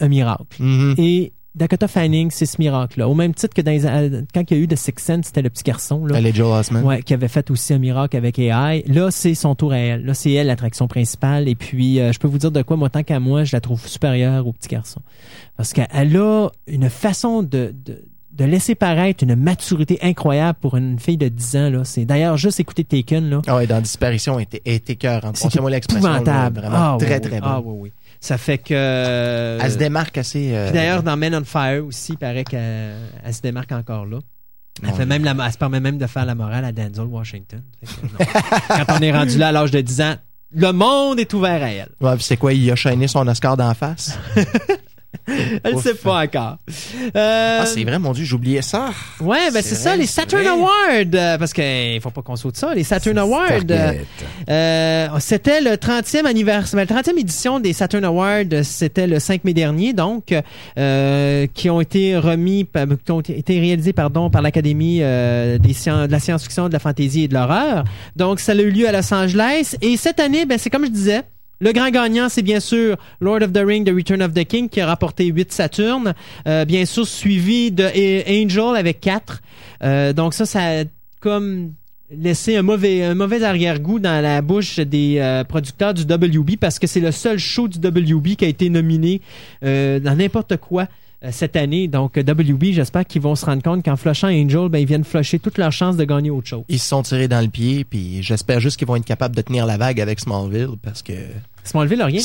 un miracle. Mm-hmm. Et Dakota Fanning, c'est ce miracle-là. Au même titre que quand il y a eu The Sixth Sense, c'était le petit garçon, là. Elle est Joel Osment. Ouais, qui avait fait aussi un miracle avec AI. Là, c'est son tour à elle. Là, c'est elle, l'attraction principale. Et puis, je peux vous dire de quoi, moi, tant qu'à moi, je la trouve supérieure au petit garçon. Parce qu'elle a une façon de laisser paraître une maturité incroyable pour une fille de 10 ans, là. C'est d'ailleurs juste écouter Taken, là. Ah ouais, dans Disparition, était écœurante. Pensez-moi l'expression. Épouvantable. Là, vraiment très, très bon. Ah oui, oui. Ça fait que... elle se démarque assez... Puis d'ailleurs, dans Men on Fire aussi, il paraît qu'elle se démarque encore là. Elle se permet même de faire la morale à Denzel Washington. Quand on est rendu là à l'âge de 10 ans, le monde est ouvert à elle. Ouais, puis c'est quoi, il a chaîné son Oscar d'en face? Elle ne sait pas encore. Ah, c'est vrai, mon Dieu, j'oubliais ça. Ouais, ben c'est vrai, ça, les Saturn Awards. Parce qu'il ne faut pas qu'on saute ça, les Saturn Awards. C'était le 30e anniversaire, la 30e édition des Saturn Awards, c'était le 5 mai dernier, donc, qui ont été réalisés par l'Académie de la science-fiction, de la fantaisie et de l'horreur. Donc, ça a eu lieu à Los Angeles. Et cette année, ben, c'est comme je disais, le grand gagnant, c'est bien sûr Lord of the Rings, The Return of the King, qui a rapporté 8 Saturnes. Bien sûr, suivi de Angel avec 4. Donc ça a comme laissé un mauvais arrière-goût dans la bouche des producteurs du WB, parce que c'est le seul show du WB qui a été nominé dans n'importe quoi cette année. Donc, WB, j'espère qu'ils vont se rendre compte qu'en flushant Angel, ben, ils viennent flusher toutes leurs chances de gagner autre chose. Ils se sont tirés dans le pied, puis j'espère juste qu'ils vont être capables de tenir la vague avec Smallville, parce que... Smallville n'a rien.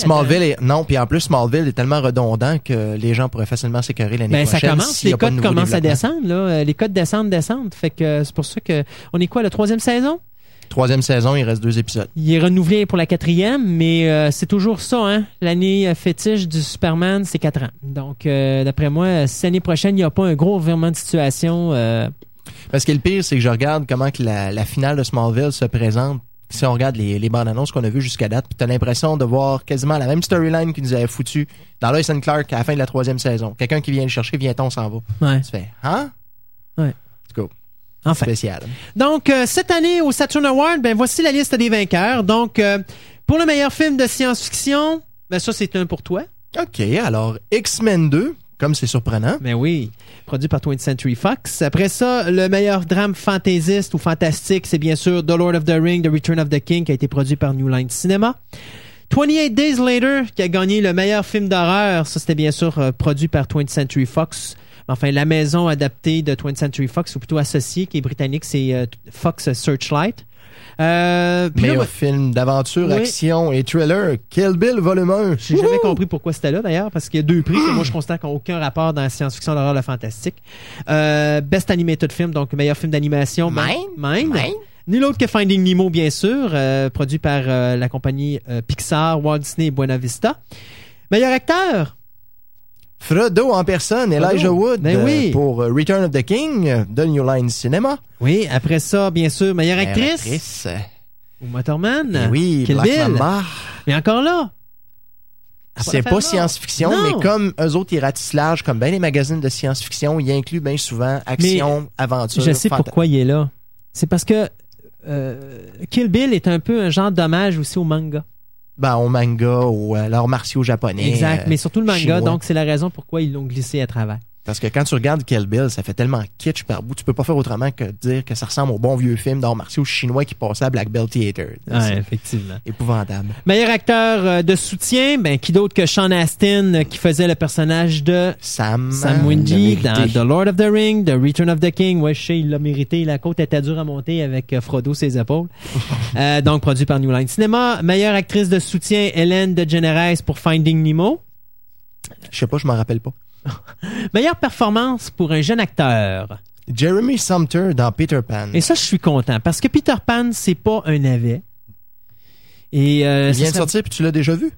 Non, puis en plus, Smallville est tellement redondant que les gens pourraient facilement s'écœurer l'année prochaine. Ça commence, les codes commencent à descendre, là. Les codes descendent. Fait que c'est pour ça que... On est quoi, la 3e saison? 3e saison, il reste 2 épisodes. Il est renouvelé pour la 4e, mais c'est toujours ça, hein. L'année fétiche du Superman, c'est 4 ans. Donc, d'après moi, cette année prochaine, il n'y a pas un gros revirement de situation. Parce que le pire, c'est que je regarde comment que la finale de Smallville se présente. Si on regarde les bandes annonces qu'on a vues jusqu'à date, puis t'as l'impression de voir quasiment la même storyline qu'ils nous avaient foutu dans Lois and Clark à la fin de la 3e saison. Quelqu'un qui vient le chercher, viens-t-on, s'en va. Ouais. Tu fais, hein? Ouais. Let's go. Enfin. Spécial. Donc, cette année, au Saturn Award, ben, voici la liste des vainqueurs. Donc, pour le meilleur film de science-fiction, ben, ça, c'est un pour toi. OK. Alors, X-Men 2, comme c'est surprenant. Ben oui. Produit par 20th Century Fox. Après ça, le meilleur drame fantaisiste ou fantastique, c'est bien sûr The Lord of the Ring, The Return of the King, qui a été produit par New Line Cinema. 28 Days Later, qui a gagné le meilleur film d'horreur. Ça, c'était bien sûr produit par 20th Century Fox. Enfin, la maison adaptée de 20th Century Fox, ou plutôt associée, qui est britannique, c'est Fox Searchlight. Meilleur film d'aventure, oui. Action et thriller, Kill Bill Volume 1. J'ai jamais compris pourquoi c'était là, d'ailleurs, parce qu'il y a deux prix que moi je constate n'ont aucun rapport dans la science-fiction, l'horreur, le fantastique. Best Animated Film, donc meilleur film d'animation. Mine. Nul autre que Finding Nemo, bien sûr, produit par la compagnie Pixar, Walt Disney et Buena Vista. Meilleur acteur? Frodo en personne, Elijah Wood, ben oui. Pour Return of the King de New Line Cinema. Oui, après ça, bien sûr, meilleure actrice. Ou Motorman. Ben oui, Kill Black Bill. Mamba. Mais encore là. C'est pas science-fiction, non. Mais comme eux autres, ils ratissent large, comme bien les magazines de science-fiction, ils incluent bien souvent action, aventure. Je sais pourquoi il est là. C'est parce que Kill Bill est un peu un genre d'hommage aussi au manga. Ben, au manga, ou alors martiaux japonais. Exact, mais surtout le manga, chinois. Donc c'est la raison pourquoi ils l'ont glissé à travers. Parce que quand tu regardes Kill Bill, ça fait tellement kitsch par bout, tu peux pas faire autrement que dire que ça ressemble au bon vieux film d'arts martiaux chinois qui passait à Black Belt Theater. Là, ouais, effectivement. Épouvantable. Meilleur acteur de soutien, ben qui d'autre que Sean Astin qui faisait le personnage de Sam Windy dans The Lord of the Ring, The Return of the King. Ouais, je sais, il l'a mérité. La côte était dure à monter avec Frodo ses épaules. Donc produit par New Line Cinema. Meilleure actrice de soutien, Ellen DeGeneres pour Finding Nemo. Je sais pas, je m'en rappelle pas. Meilleure performance pour un jeune acteur. Jeremy Sumpter dans Peter Pan. Et ça, je suis content parce que Peter Pan, c'est pas un navet. Et il vient de sortir puis tu l'as déjà vu.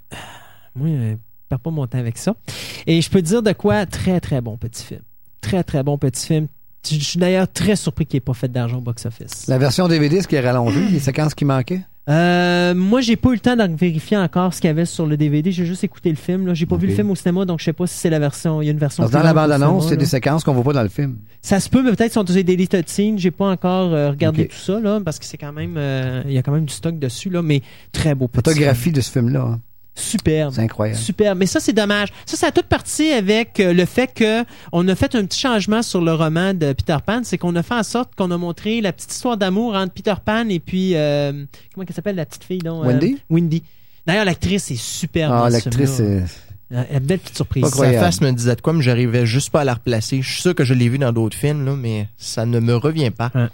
Oui, je perds pas mon temps avec ça. Et je peux te dire de quoi, très très bon petit film. Très très bon petit film. Je suis d'ailleurs très surpris qu'il n'ait pas fait d'argent au box-office. La version DVD, ce qui est rallongé, les séquences qui manquaient. Moi, j'ai pas eu le temps de vérifier encore ce qu'il y avait sur le DVD. J'ai juste écouté le film. Là. J'ai pas vu le film au cinéma, donc je sais pas si c'est la version. Il y a une version. Dans la bande-annonce, c'est des séquences qu'on voit pas dans le film. Ça se peut, mais peut-être sont des deleted scenes. J'ai pas encore regardé tout ça là, parce que c'est quand même, il y a quand même du stock dessus là, mais très beau. Photographie de ce film-là. Hein. Superbe. C'est incroyable. Superbe. Mais ça, c'est dommage. Ça a tout parti avec le fait que on a fait un petit changement sur le roman de Peter Pan. C'est qu'on a fait en sorte qu'on a montré la petite histoire d'amour entre Peter Pan et puis, comment elle s'appelle la petite fille, donc? Wendy. D'ailleurs, l'actrice est superbe. Ah, l'actrice est... La belle petite surprise. Sa face me disait de quoi, mais j'arrivais juste pas à la replacer. Je suis sûr que je l'ai vu dans d'autres films, là, mais ça ne me revient pas. Hein.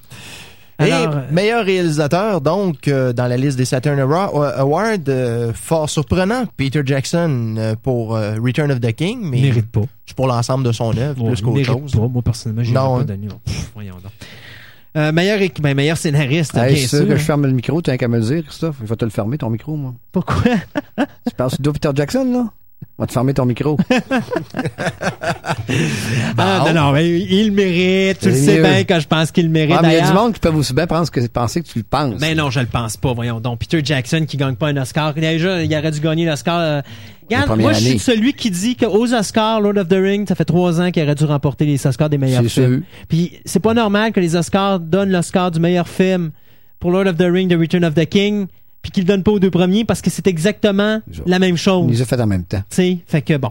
Alors, et meilleur réalisateur, donc, dans la liste des Saturn Awards, fort surprenant, Peter Jackson pour Return of the King, mais mérite pas. C'est pour l'ensemble de son œuvre, plus qu'autre chose. Pas. Moi, personnellement, j'ai pas donné. Voyons donc. Meilleur scénariste. C'est sûr que je ferme le micro, t'as qu'à me le dire, Christophe. Je vais te le fermer, ton micro, moi. Pourquoi? Tu parles de Peter Jackson, là? On va te fermer ton micro. Non, mais il mérite. Tu le sais bien quand je pense qu'il le mérite. Il y a du monde qui peut aussi bien penser que tu le penses. Mais non, je le pense pas, voyons donc. Peter Jackson qui gagne pas un Oscar. Déjà, il aurait dû gagner l'Oscar. Regarde, moi, je suis celui qui dit qu'aux Oscars, Lord of the Rings, ça fait 3 ans qu'il aurait dû remporter les Oscars des meilleurs films. Puis, c'est pas normal que les Oscars donnent l'Oscar du meilleur film pour Lord of the Rings, The Return of the King. Puis qu'il donne pas aux deux premiers parce que c'est exactement la même chose. Ils les ont fait en même temps. Tu sais, fait que bon.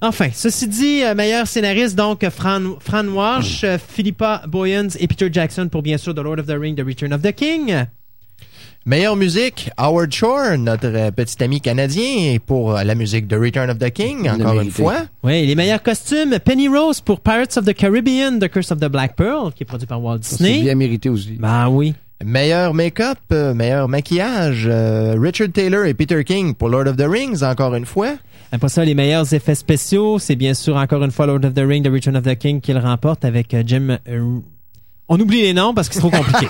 Enfin, ceci dit, meilleur scénariste, donc Fran Wash, Philippa Boyens et Peter Jackson pour bien sûr The Lord of the Ring, The Return of the King. Meilleure musique, Howard Shore, notre petit ami canadien pour la musique de Return of the King, encore une fois. Oui, les meilleurs costumes, Penny Rose pour Pirates of the Caribbean, The Curse of the Black Pearl, qui est produit par Walt Disney. C'est bien mérité aussi. Ben oui. Meilleur make-up, meilleur maquillage, Richard Taylor et Peter King pour Lord of the Rings, encore une fois. Après ça, les meilleurs effets spéciaux, c'est bien sûr encore une fois Lord of the Ring, The Return of the King qui le remporte avec Jim... On oublie les noms parce que c'est trop compliqué.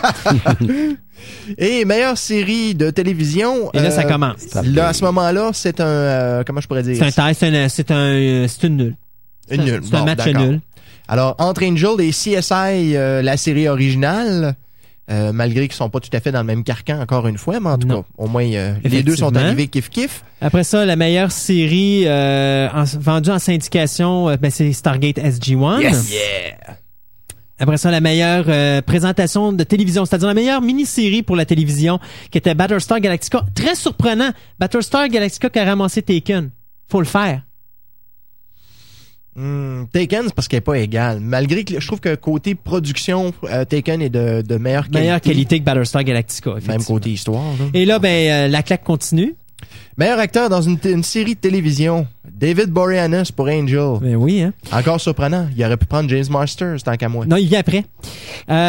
Et meilleure série de télévision... Et là, ça commence. Là, à ce moment-là, c'est un... comment je pourrais dire? C'est une nulle. Une nulle. C'est un match nul. Alors, entre Angel et CSI, la série originale... malgré qu'ils sont pas tout à fait dans le même carcan encore une fois, mais en tout cas, au moins les deux sont arrivés kiff-kiff. Après ça, la meilleure série vendue en syndication, c'est Stargate SG-1. Yes! Yeah! Après ça, la meilleure présentation de télévision, c'est-à-dire la meilleure mini-série pour la télévision, qui était Battlestar Galactica. Très surprenant, Battlestar Galactica qui a ramassé Taken. Faut le faire. Taken, c'est parce qu'elle n'est pas égale. Malgré que je trouve que côté production, Taken est de meilleure qualité. Meilleure qualité que Battlestar Galactica, effectivement. Même côté histoire. Là. Et là, ben la claque continue. Meilleur acteur dans une série de télévision, David Boreanaz pour Angel. Mais oui, hein. Encore surprenant, il aurait pu prendre James Marsters tant qu'à moi. Non, il vient après.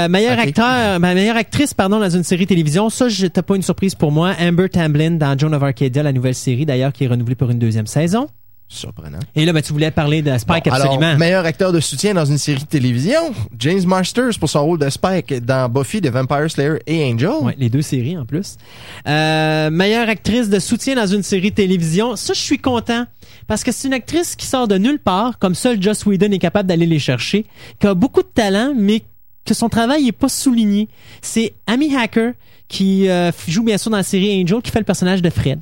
Meilleure actrice, pardon, dans une série de télévision. Ça, t'as pas une surprise pour moi. Amber Tamblyn dans Joan of Arcadia, la nouvelle série d'ailleurs qui est renouvelée pour une deuxième saison. Surprenant. Et là, ben, tu voulais parler de Spike, bon, absolument. Alors, meilleur acteur de soutien dans une série de télévision, James Marsters pour son rôle de Spike dans Buffy, The Vampire Slayer et Angel. Ouais, les deux séries en plus. Meilleure actrice de soutien dans une série de télévision, ça je suis content parce que c'est une actrice qui sort de nulle part, comme seul Joss Whedon est capable d'aller les chercher, qui a beaucoup de talent mais que son travail est pas souligné. C'est Amy Hacker qui joue bien sûr dans la série Angel, qui fait le personnage de Fred.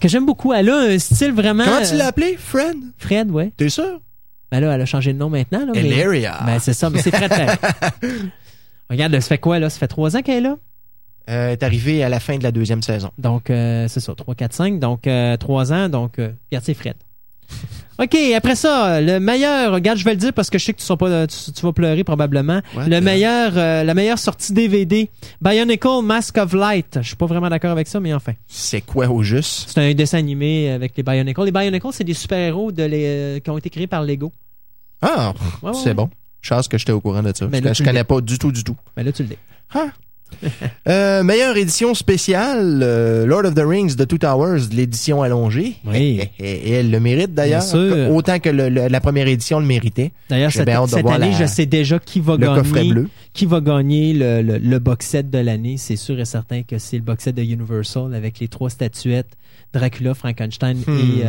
Que j'aime beaucoup. Elle a un style vraiment... Comment tu l'as appelé? Fred? Fred, ouais. T'es sûr? Ben là, elle a changé de nom maintenant. Là, Hilaria. Mais... Ben c'est ça, mais c'est Fred. Regarde, là, ça fait quoi, là? Ça fait 3 ans qu'elle est là? Elle est arrivée à la fin de la deuxième saison. Donc, c'est ça, 3, 4, 5. Donc, 3 ans. Donc, regarde, c'est Fred. OK, après ça, le meilleur... Regarde, je vais le dire parce que je sais que tu vas pleurer probablement. What le meilleur, la meilleure sortie DVD, Bionicle Mask of Light. Je suis pas vraiment d'accord avec ça, mais enfin. C'est quoi au juste? C'est un dessin animé avec les Bionicles. Les Bionicles, c'est des super-héros qui ont été créés par Lego. Ah, ouais, c'est ouais. Bon. Chance que j'étais au courant de ça. Mais là, je connais pas du tout, du tout. Mais là, tu le dis. Ah. Meilleure édition spéciale, Lord of the Rings de Two Towers, l'édition allongée. Oui. Et elle le mérite d'ailleurs, autant que la première édition le méritait. D'ailleurs, cette année, je sais déjà qui va gagner le box set de l'année. C'est sûr et certain que c'est le box set de Universal avec les 3 statuettes. Dracula, Frankenstein et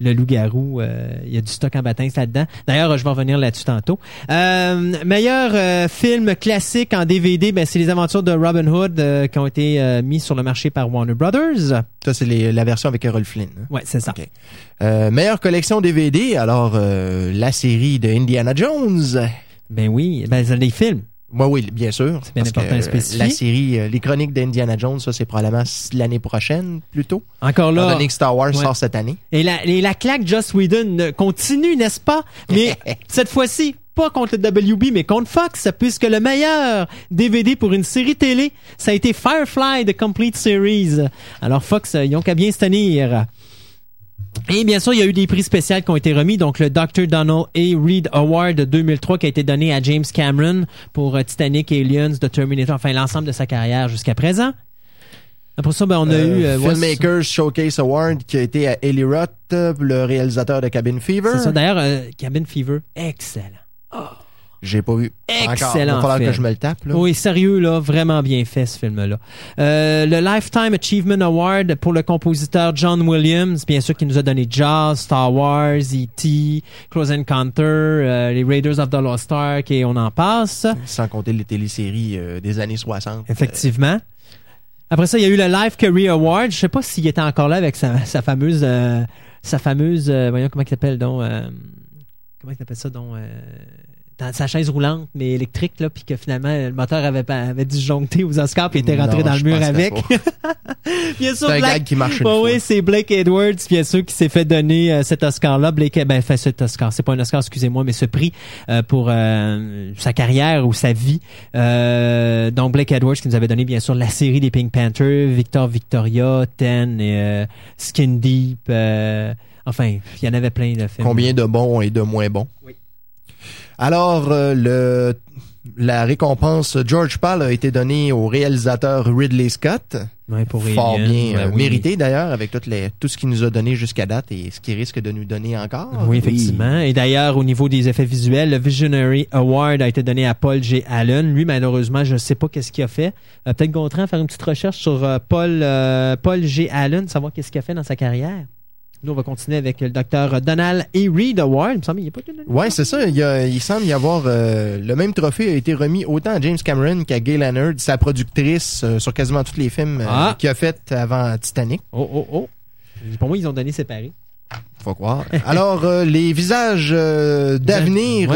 le loup-garou. Il y a du stock en bâtisse là-dedans. D'ailleurs, je vais revenir là-dessus tantôt. Meilleur film classique en DVD, ben, c'est les aventures de Robin Hood qui ont été mis sur le marché par Warner Brothers. Ça, c'est la version avec Errol Flynn. Hein? Oui, c'est ça. Okay. Meilleure collection DVD, alors la série de Indiana Jones. Ben oui, ben les films. Oui, bien sûr. C'est bien important à spécifier. La série, les chroniques d'Indiana Jones, ça, c'est probablement l'année prochaine, plutôt. Encore là. Chronique Star Wars sort cette année. Et la claque Joss Whedon continue, n'est-ce pas? Mais cette fois-ci, pas contre le WB, mais contre Fox, puisque le meilleur DVD pour une série télé, ça a été Firefly, The Complete Series. Alors Fox, ils ont qu'à bien se tenir. Et bien sûr, il y a eu des prix spéciaux qui ont été remis, donc le Dr. Donald A. Reed Award 2003 qui a été donné à James Cameron pour Titanic, Aliens, The Terminator, enfin l'ensemble de sa carrière jusqu'à présent. Après ça, ben, on a eu... Filmmakers Showcase Award qui a été à Eli Roth, le réalisateur de Cabin Fever. C'est ça, d'ailleurs, Cabin Fever, excellent. Oh. J'ai pas vu. Excellent. Il va falloir que je me le tape, là. Oui, sérieux, là. Vraiment bien fait, ce film-là. Le Lifetime Achievement Award pour le compositeur John Williams. Bien sûr, qui nous a donné Jaws, Star Wars, E.T., Close Encounter, les Raiders of the Lost Ark et on en passe. Sans compter les téléséries des années 60. Effectivement. Après ça, il y a eu le Life Career Award. Je sais pas s'il était encore là avec sa fameuse, voyons comment il s'appelle, donc, comment il appelle ça, donc, dans sa chaise roulante, mais électrique, là, puis que finalement, le moteur avait disjoncté aux Oscars puis était rentré dans le mur avec. Bien sûr, c'est un gag qui marche une fois. Oui, c'est Blake Edwards, bien sûr, qui s'est fait donner cet Oscar-là. Blake, ben, fait cet Oscar. C'est pas un Oscar, excusez-moi, mais ce prix pour sa carrière ou sa vie. Donc, Blake Edwards qui nous avait donné, bien sûr, la série des Pink Panthers, Victor Victoria, Ten, Skin Deep. Enfin, il y en avait plein de films. Combien de bons et de moins bons? Oui. Alors, la récompense George Pal a été donnée au réalisateur Ridley Scott. Ouais, pour fort bien mérité, d'ailleurs, avec tout ce qu'il nous a donné jusqu'à date et ce qu'il risque de nous donner encore. Oui, effectivement. Et d'ailleurs, au niveau des effets visuels, le Visionary Award a été donné à Paul G. Allen. Lui, malheureusement, je ne sais pas qu'est-ce qu'il a fait. Peut-être Gontran faire une petite recherche sur Paul G. Allen, savoir qu'est-ce qu'il a fait dans sa carrière. Nous, on va continuer avec le Dr. Donald A. Reed Award. Il me semble qu'il n'y a pas de... Oui, c'est ça. Il semble y avoir... le même trophée a été remis autant à James Cameron qu'à Gail Leonard, sa productrice sur quasiment tous les films qu'il a fait avant Titanic. Oh, oh, oh. Pour moi, ils ont donné séparés. faut croire. Alors, les visages d'avenir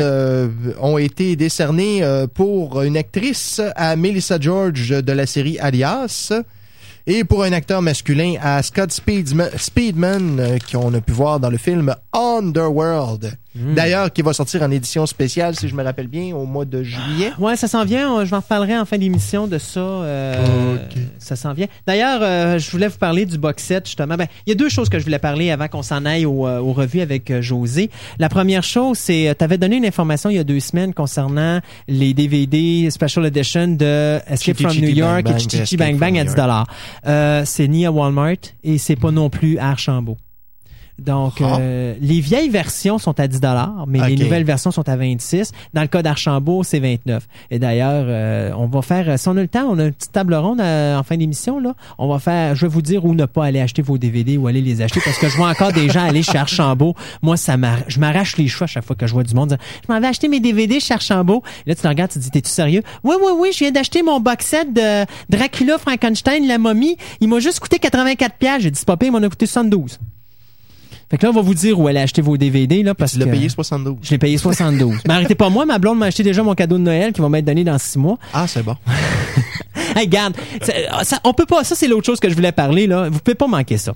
ont été décernés pour une actrice à Melissa George de la série Alias et pour un acteur masculin à Scott Speedman qu'on a pu voir dans le film Underworld. D'ailleurs, qui va sortir en édition spéciale, si je me rappelle bien, au mois de juillet. Ouais, ça s'en vient. Je m'en reparlerai en fin d'émission de ça. Ça s'en vient. D'ailleurs, je voulais vous parler du box set, justement. Ben, il y a deux choses que je voulais parler avant qu'on s'en aille aux revues avec José. La première chose, c'est, t'avais donné une information il y a 2 semaines concernant les DVD Special Edition de Escape from New York et Chichi Bang Bang à $10. C'est ni à Walmart et c'est pas non plus à Archambault. Donc, les vieilles versions sont à $10, mais les nouvelles versions sont à $26. Dans le cas d'Archambault, c'est $29. Et d'ailleurs, on va faire, si on a le temps, on a une petite table ronde en fin d'émission, là. On va faire, je vais vous dire où ne pas aller acheter vos DVD, où aller les acheter, parce que je vois encore des gens aller chez Archambault. Moi, je m'arrache les cheveux à chaque fois que je vois du monde dire, je m'en vais acheter mes DVD chez Archambault. Et là, tu te regardes, tu te dis, t'es-tu sérieux? Oui, je viens d'acheter mon box set de Dracula, Frankenstein, la momie. Il m'a juste coûté 84$. J'ai dit, c'est pas pire, il m'en a coûté 72. Fait que là, on va vous dire où aller acheter vos DVD, là, parce que... Tu l'as payé 72. Je l'ai payé 72. Mais arrêtez pas moi, ma blonde m'a acheté déjà mon cadeau de Noël qui va m'être donné dans 6 mois. Ah, c'est bon. Hey, garde. Ça, on peut pas... Ça, c'est l'autre chose que je voulais parler, là. Vous pouvez pas manquer ça.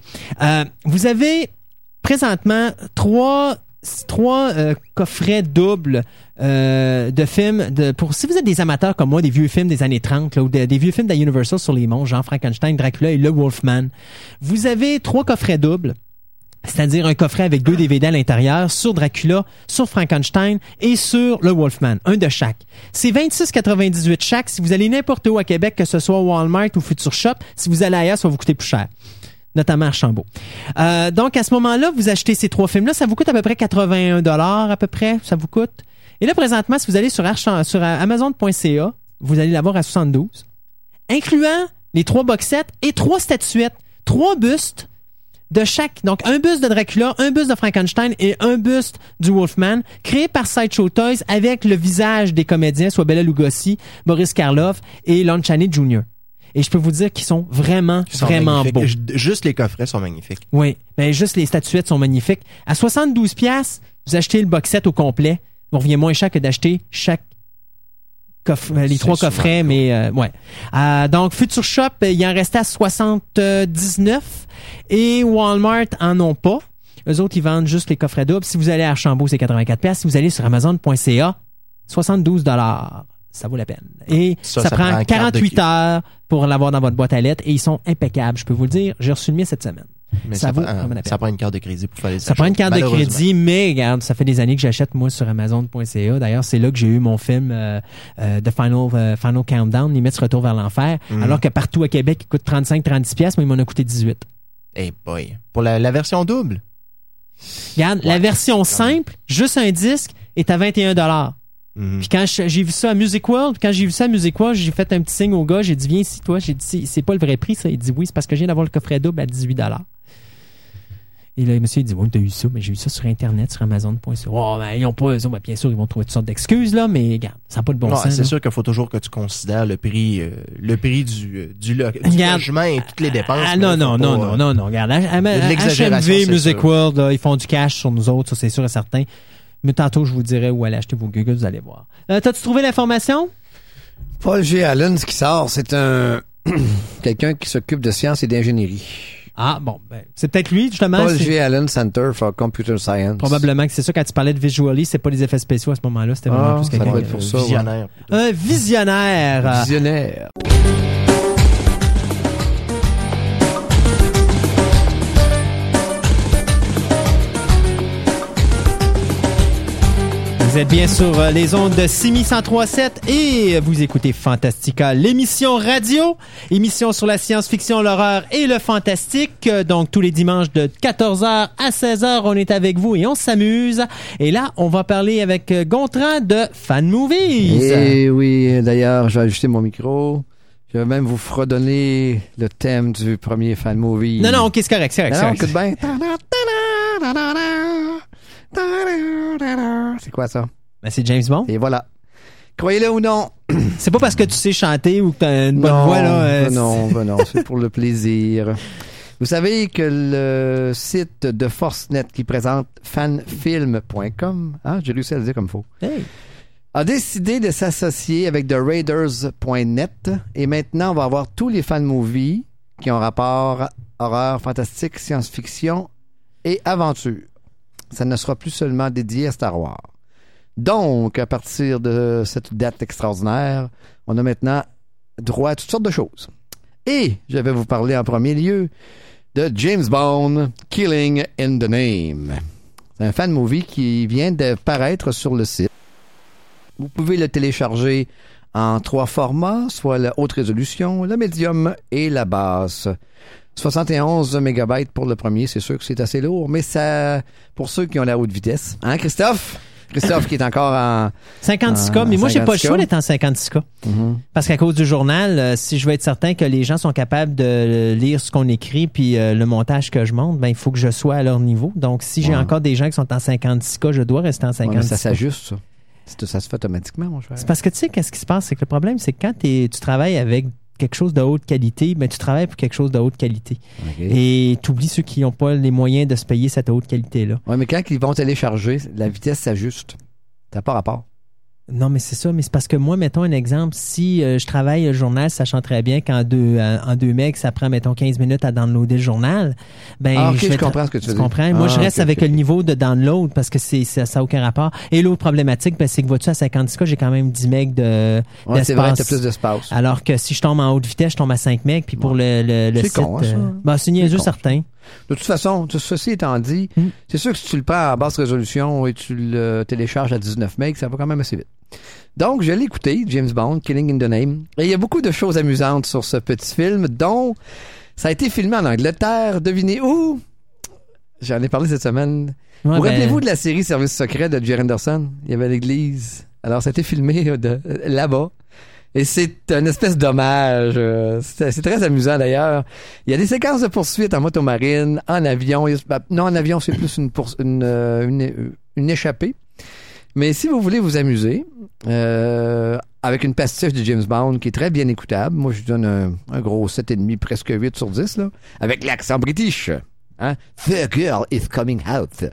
Vous avez présentement trois coffrets doubles de films pour si vous êtes des amateurs comme moi des vieux films des années 30 là, ou des vieux films de Universal sur les monstres, genre Frankenstein, Dracula et le Wolfman. Vous avez 3 coffrets doubles. C'est-à-dire un coffret avec 2 DVD à l'intérieur sur Dracula, sur Frankenstein et sur le Wolfman. Un de chaque. C'est 26,98 chaque. Si vous allez n'importe où à Québec, que ce soit Walmart ou Future Shop, si vous allez ailleurs, ça va vous coûter plus cher. Notamment Archambault. Donc, à ce moment-là, vous achetez ces 3 films-là. Ça vous coûte à peu près $81, à peu près. Ça vous coûte. Et là, présentement, si vous allez sur Amazon.ca, vous allez l'avoir à 72. Incluant les 3 box sets et 3 statuettes, 3 bustes de chaque. Donc, un buste de Dracula, un buste de Frankenstein et un buste du Wolfman, créé par Sideshow Toys avec le visage des comédiens, soit Bela Lugosi, Boris Karloff et Lon Chaney Jr. Et je peux vous dire qu'ils sont vraiment beaux. Juste les coffrets sont magnifiques. Oui, mais juste les statuettes sont magnifiques. À 72$, vous achetez le box set au complet. Vous revient moins cher que d'acheter chaque les 3 coffrets, mais ouais. Donc, Future Shop, il en restait à 79 et Walmart en ont pas. Eux autres, ils vendent juste les coffrets doubles. Si vous allez à Archambault, c'est 84$. Si vous allez sur Amazon.ca, 72$. Ça vaut la peine. Et ça prend 48 heures pour l'avoir dans votre boîte à lettres et ils sont impeccables, je peux vous le dire. J'ai reçu le mien cette semaine. Mais ça vaut comme un appel. Ça prend une carte de crédit pour faire les achats. Ça prend une carte de crédit, mais regarde, ça fait des années que j'achète moi sur Amazon.ca. D'ailleurs, c'est là que j'ai eu mon film The Final Countdown, Les Mythes Retour vers l'enfer. Alors que partout à Québec, il coûte 35-30$, mais il m'en a coûté 18. Hey boy. Pour la version double? Regarde, la version simple, juste un disque, est à 21$. Puis quand j'ai vu ça à Music World, j'ai fait un petit signe au gars, j'ai dit viens ici toi, j'ai dit c'est pas le vrai prix ça, il dit oui, c'est parce que je viens d'avoir le coffret double à 18$. Et là, le monsieur, il dit, oui, t'as eu ça, mais j'ai eu ça sur Internet, sur Amazon.ca. Oh, ben, ils ont pas, eux autres, ben, bien sûr, ils vont trouver toutes sortes d'excuses, là, mais, regarde, ça n'a pas de bon sens. C'est sûr qu'il faut toujours que tu considères le prix du logement et toutes les dépenses. Ah, non, regarde. HMV, Music World, là, ils font du cash sur nous autres, ça, c'est sûr et certain. Mais tantôt, je vous dirai où aller acheter vos gugus, vous allez voir. T'as-tu trouvé l'information? Paul G. Allen, ce qui sort, c'est quelqu'un qui s'occupe de sciences et d'ingénierie. Ah, bon, ben, c'est peut-être lui, justement. Paul G. Allen Center for Computer Science. Probablement que c'est ça, quand tu parlais de Visually, c'est pas les effets spéciaux à ce moment-là, c'était vraiment plus quelqu'un. Visionnaire. Ouais. Un visionnaire. Visionnaire. Vous êtes bien sur les ondes de Simi 103.7 et vous écoutez Fantastica, l'émission radio, émission sur la science-fiction, l'horreur et le fantastique. Donc, tous les dimanches de 14h à 16h, on est avec vous et on s'amuse. Et là, on va parler avec Gontran de Fan Movies. Et oui, d'ailleurs, je vais ajuster mon micro. Je vais même vous fredonner le thème du premier Fan Movie. Non, OK, c'est correct. Non, écoute bien. C'est quoi ça? Ben, c'est James Bond. Et voilà. Croyez-le ou non. C'est pas parce que tu sais chanter ou que t'as une bonne voix, là. Non, c'est pour le plaisir. Vous savez que le site de Forcenet qui présente fanfilm.com, hein, j'ai réussi à le dire comme il faut, hey, a décidé de s'associer avec The Raiders.net et maintenant on va avoir tous les fan movies qui ont rapport horreur, fantastique, science-fiction et aventure. Ça ne sera plus seulement dédié à Star Wars. Donc, à partir de cette date extraordinaire, on a maintenant droit à toutes sortes de choses. Et je vais vous parler en premier lieu de James Bond, Killing in the Name. C'est un fan movie qui vient de paraître sur le site. Vous pouvez le télécharger en 3 formats, soit la haute résolution, la médium et la basse. 71 MB pour le premier, c'est sûr que c'est assez lourd, mais ça, pour ceux qui ont la haute vitesse. Hein, Christophe? Christophe qui est encore en 56K, mais moi j'ai pas le choix d'être en 56K. Mm-hmm. Parce qu'à cause du journal, si je veux être certain que les gens sont capables de lire ce qu'on écrit puis le montage que je monte, ben il faut que je sois à leur niveau. Donc si j'ai encore des gens qui sont en 56K, je dois rester en 56K. Ouais, mais ça s'ajuste, ça. Ça se fait automatiquement, mon cher. C'est parce que tu sais qu'est-ce qui se passe, c'est que le problème, c'est que quand tu travailles avec quelque chose de haute qualité, ben tu travailles pour quelque chose de haute qualité. Okay. Et tu oublies ceux qui n'ont pas les moyens de se payer cette haute qualité-là. Oui, mais quand ils vont télécharger, la vitesse s'ajuste. T'as pas rapport. Non, mais c'est ça. Mais c'est parce que moi, mettons un exemple, si je travaille le journal, sachant très bien qu'en 2 megs, ça prend, mettons, 15 minutes à downloader le journal. Ben, je comprends ce que tu veux dire. Comprends. Moi, je reste avec le niveau de download parce que ça n'a aucun rapport. Et l'autre problématique, ben, c'est que vois-tu, à 56K, j'ai quand même 10 megs d'espace. C'est vrai, t'as plus d'espace. Alors que si je tombe en haute vitesse, je tombe à 5 megs. Puis pour le site... Con, hein, ça. Ben, c'est niaiseux, certain. De toute façon, ceci étant dit, c'est sûr que si tu le prends à basse résolution et tu le télécharges à 19 megs, ça va quand même assez vite. Donc, je l'ai écouté, James Bond, Killing in the Name. Et il y a beaucoup de choses amusantes sur ce petit film, dont ça a été filmé en Angleterre. Devinez où? J'en ai parlé cette semaine. Ouais, rappelez-vous de la série Service secret de Jerry Anderson? Il y avait l'église. Alors, ça a été filmé là-bas. Et c'est une espèce d'hommage. C'est très amusant, d'ailleurs. Il y a des séquences de poursuite en motomarine, en avion. Non, en avion, c'est plus une échappée. Mais si vous voulez vous amuser, avec une pastiche de James Bond qui est très bien écoutable, moi, je donne un gros 7,5, presque 8 sur 10, là, avec l'accent british. Hein? The girl is coming out.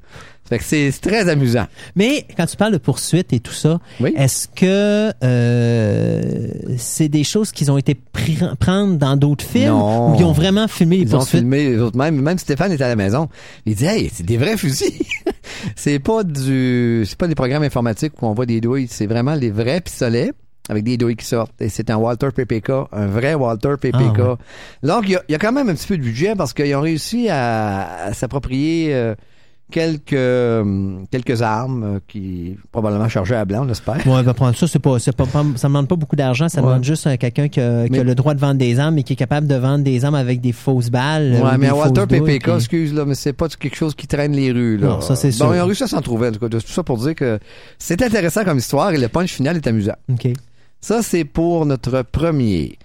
Fait que c'est très amusant. Mais quand tu parles de poursuites et tout ça, oui, est-ce que c'est des choses qu'ils ont été prendre dans d'autres films? Non. Ou ils ont vraiment filmé les poursuites? Ils ont filmé les autres. Même Stéphane était à la maison. Il dit « Hey, c'est des vrais fusils! » C'est pas des programmes informatiques où on voit des douilles. C'est vraiment les vrais pistolets avec des douilles qui sortent. Et c'est un Walther PPK, un vrai Walther PPK. Ah, ouais. Donc, il y a quand même un petit peu de budget parce qu'ils ont réussi à s'approprier... quelques armes qui probablement chargées à blanc, on l'espère. Ouais, ben prendre ça, ça demande pas beaucoup d'argent, ça demande juste quelqu'un qui a le droit de vendre des armes et qui est capable de vendre des armes avec des fausses balles. Ouais, mais Walther PPK, excuse là, mais c'est pas quelque chose qui traîne les rues là. Non, ça c'est sûr. Bon, ils ont réussi à s'en trouver en tout cas, tout ça pour dire que c'est intéressant comme histoire et le punch final est amusant. OK. Ça c'est pour notre premier.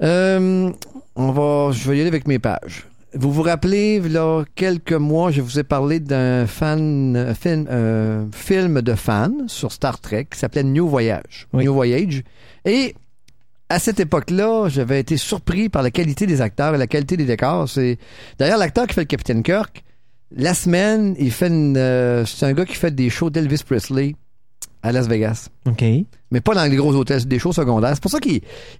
Je vais y aller avec mes pages. Vous vous rappelez, il y a quelques mois, je vous ai parlé d'un film de fan sur Star Trek qui s'appelait New Voyage. Oui. New Voyage. Et à cette époque-là, j'avais été surpris par la qualité des acteurs et la qualité des décors. D'ailleurs, l'acteur qui fait le Capitaine Kirk, la semaine, il fait c'est un gars qui fait des shows d'Elvis Presley à Las Vegas. OK. Mais pas dans les gros hôtels, des shows secondaires. C'est pour ça que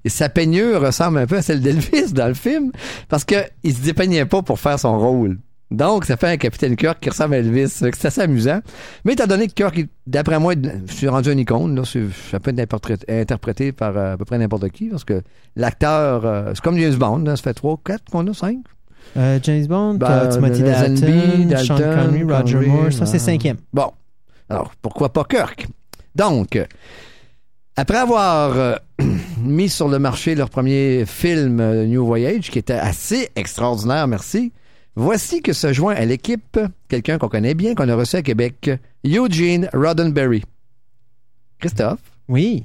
sa peignure ressemble un peu à celle d'Elvis dans le film, parce que il se dépeignait pas pour faire son rôle. Donc, ça fait un Capitaine Kirk qui ressemble à Elvis. C'est assez amusant. Mais étant donné que Kirk, d'après moi, je suis rendu une icône, là, ça peut être interprété par à peu près n'importe qui, parce que l'acteur, c'est comme James Bond, hein, ça fait 3 ou 4 qu'on a, 5. James Bond, Timothy Dalton, Sean Connery, Roger Moore, ça c'est 5e. Bon. Alors, pourquoi pas Kirk? Donc, après avoir mis sur le marché leur premier film New Voyage, qui était assez extraordinaire, merci, voici que se joint à l'équipe quelqu'un qu'on connaît bien, qu'on a reçu à Québec, Eugene Roddenberry. Christophe? Oui.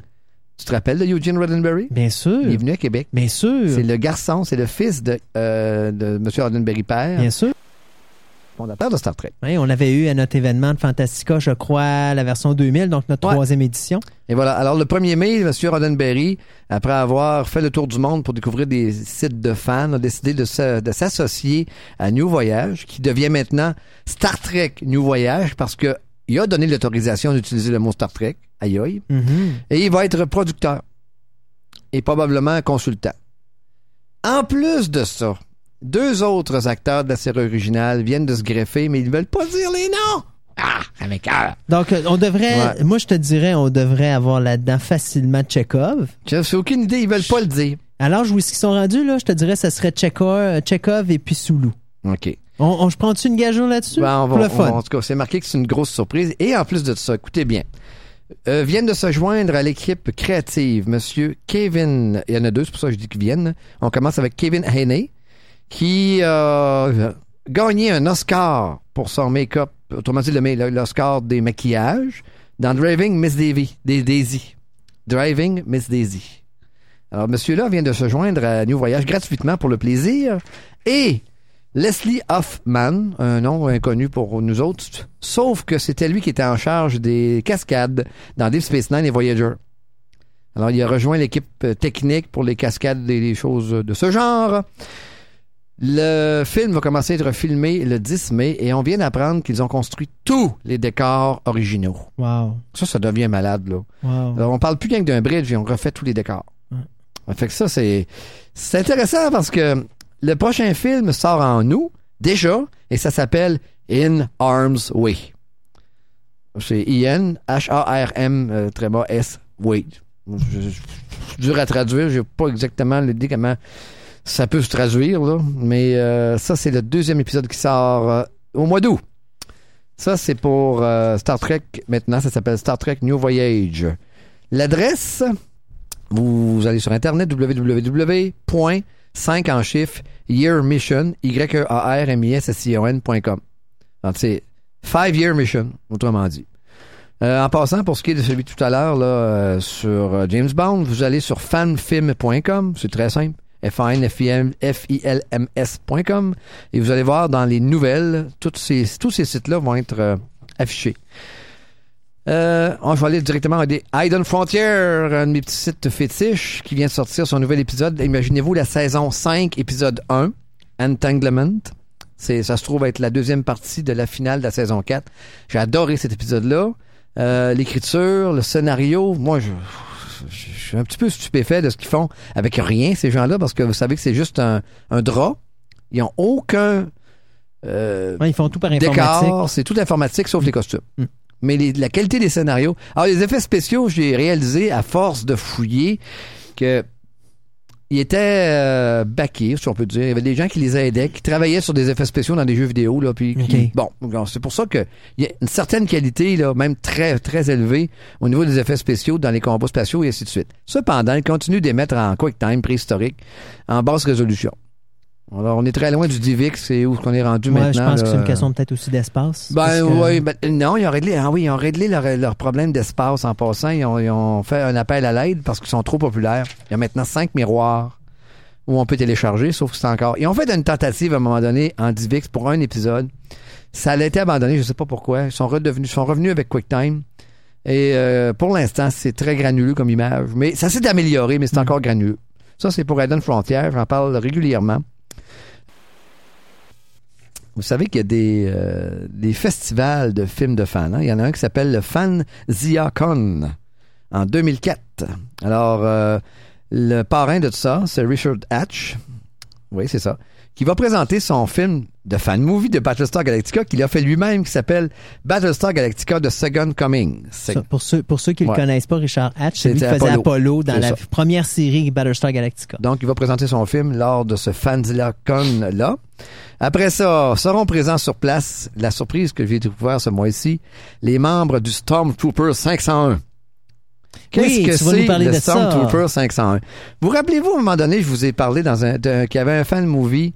Tu te rappelles de Eugene Roddenberry? Bien sûr. Il est venu à Québec. Bien sûr. C'est le fils de M. Roddenberry père. Bien sûr. fondateur de Star Trek. Oui, on l'avait eu à notre événement de Fantastica, je crois, la version 2000, donc notre troisième édition. Et voilà. Alors, le 1er mai, M. Roddenberry, après avoir fait le tour du monde pour découvrir des sites de fans, a décidé de s'associer à New Voyage, qui devient maintenant Star Trek New Voyage, parce que il a donné l'autorisation d'utiliser le mot Star Trek, aïe aïe, et il va être producteur et probablement consultant. En plus de ça, deux autres acteurs de la série originale viennent de se greffer, mais ils ne veulent pas dire les noms. Ah, avec cœur. Donc, on devrait, moi je te dirais, on devrait avoir là-dedans facilement Chekhov. J'ai aucune idée, ils ne veulent pas le dire. Alors, où est-ce qu'ils sont rendus, là? Je te dirais, ça serait Chekhov et puis Soulou. OK. On je prends-tu une gageure là-dessus? Ben, on va, pour le fun. En tout cas, c'est marqué que c'est une grosse surprise. Et en plus de ça, écoutez bien, viennent de se joindre à l'équipe créative, Monsieur Kevin. Il y en a deux, c'est pour ça que je dis qu'ils viennent. On commence avec Kevin Haney, qui a gagné un Oscar pour son make-up, autrement dit l'Oscar des maquillages, dans Driving Miss Daisy. Alors, monsieur-là vient de se joindre à New Voyage gratuitement pour le plaisir. Et Leslie Hoffman, un nom inconnu pour nous autres, sauf que c'était lui qui était en charge des cascades dans Deep Space Nine et Voyager. Alors, il a rejoint l'équipe technique pour les cascades et les choses de ce genre. Le film va commencer à être filmé le 10 mai et on vient d'apprendre qu'ils ont construit tous les décors originaux. Wow. Ça devient malade, là. Wow. Alors, on parle plus rien que d'un bridge et on refait tous les décors. Ouais. Fait que ça, c'est intéressant parce que le prochain film sort en août, déjà, et ça s'appelle In Harm's Way. C'est INHARMS Way. C'est dur à traduire, j'ai pas exactement l'idée comment ça peut se traduire, là. Mais ça, c'est le deuxième épisode qui sort au mois d'août. Ça, c'est pour Star Trek maintenant. Ça s'appelle Star Trek New Voyage. L'adresse, vous allez sur Internet, www.5yearmission.com. Donc, c'est 5-year mission, autrement dit. En passant, pour ce qui est de celui de tout à l'heure, là, sur James Bond, vous allez sur fanfilm.com. C'est très simple. fanfilms.com et vous allez voir dans les nouvelles, tous ces sites-là vont être affichés. Je vais aller directement à des Hidden Frontier, un de mes petits sites fétiches qui vient de sortir son nouvel épisode. Imaginez-vous la saison 5, épisode 1, Entanglement. Ça se trouve être la deuxième partie de la finale de la saison 4. J'ai adoré cet épisode-là. L'écriture, le scénario, moi je suis un petit peu stupéfait de ce qu'ils font avec rien, ces gens-là, parce que vous savez que c'est juste un drap. Ils n'ont aucun ils font tout par informatique. Décor, c'est tout informatique sauf les costumes. Mais la qualité des scénarios. Alors, les effets spéciaux, j'ai réalisé à force de fouiller que ils étaient backés, si on peut dire. Il y avait des gens qui les aidaient, qui travaillaient sur des effets spéciaux dans des jeux vidéo. Là, puis c'est pour ça qu'il y a une certaine qualité, là, même très, très élevée, au niveau des effets spéciaux dans les combats spatiaux et ainsi de suite. Cependant, ils continuent d'émettre en quick time préhistorique, en basse résolution. Alors, on est très loin du DivX, c'est où qu'on est rendu maintenant. Je pense que c'est une question peut-être aussi d'espace. Ils ont réglé leur problème d'espace en passant. Ils ont fait un appel à l'aide parce qu'ils sont trop populaires. Il y a maintenant 5 miroirs où on peut télécharger, sauf que c'est encore. Ils ont fait une tentative à un moment donné en DivX pour un épisode. Ça a été abandonné, je ne sais pas pourquoi. Ils sont revenus avec QuickTime. Et pour l'instant, c'est très granuleux comme image. Mais ça s'est amélioré, mais c'est encore granuleux. Ça, c'est pour Hidden Frontier. J'en parle régulièrement. Vous savez qu'il y a des festivals de films de fans. Hein? Il y en a un qui s'appelle le FansiaCon en 2004. Alors, le parrain de tout ça, c'est Richard Hatch. Oui, c'est ça. Qui va présenter son film de fan movie de Battlestar Galactica qu'il a fait lui-même, qui s'appelle Battlestar Galactica The Second Coming. Pour ceux qui ne le connaissent pas, Richard Hatch, c'est lui qui faisait Apollo dans la première série Battlestar Galactica. Donc, il va présenter son film lors de ce FansiaCon-là. Après ça, seront présents sur place, la surprise que j'ai découvert ce mois-ci, les membres du Stormtrooper 501. Qu'est-ce que c'est le Stormtrooper 501? Vous rappelez-vous, à un moment donné, je vous ai parlé qu'il y avait un fan movie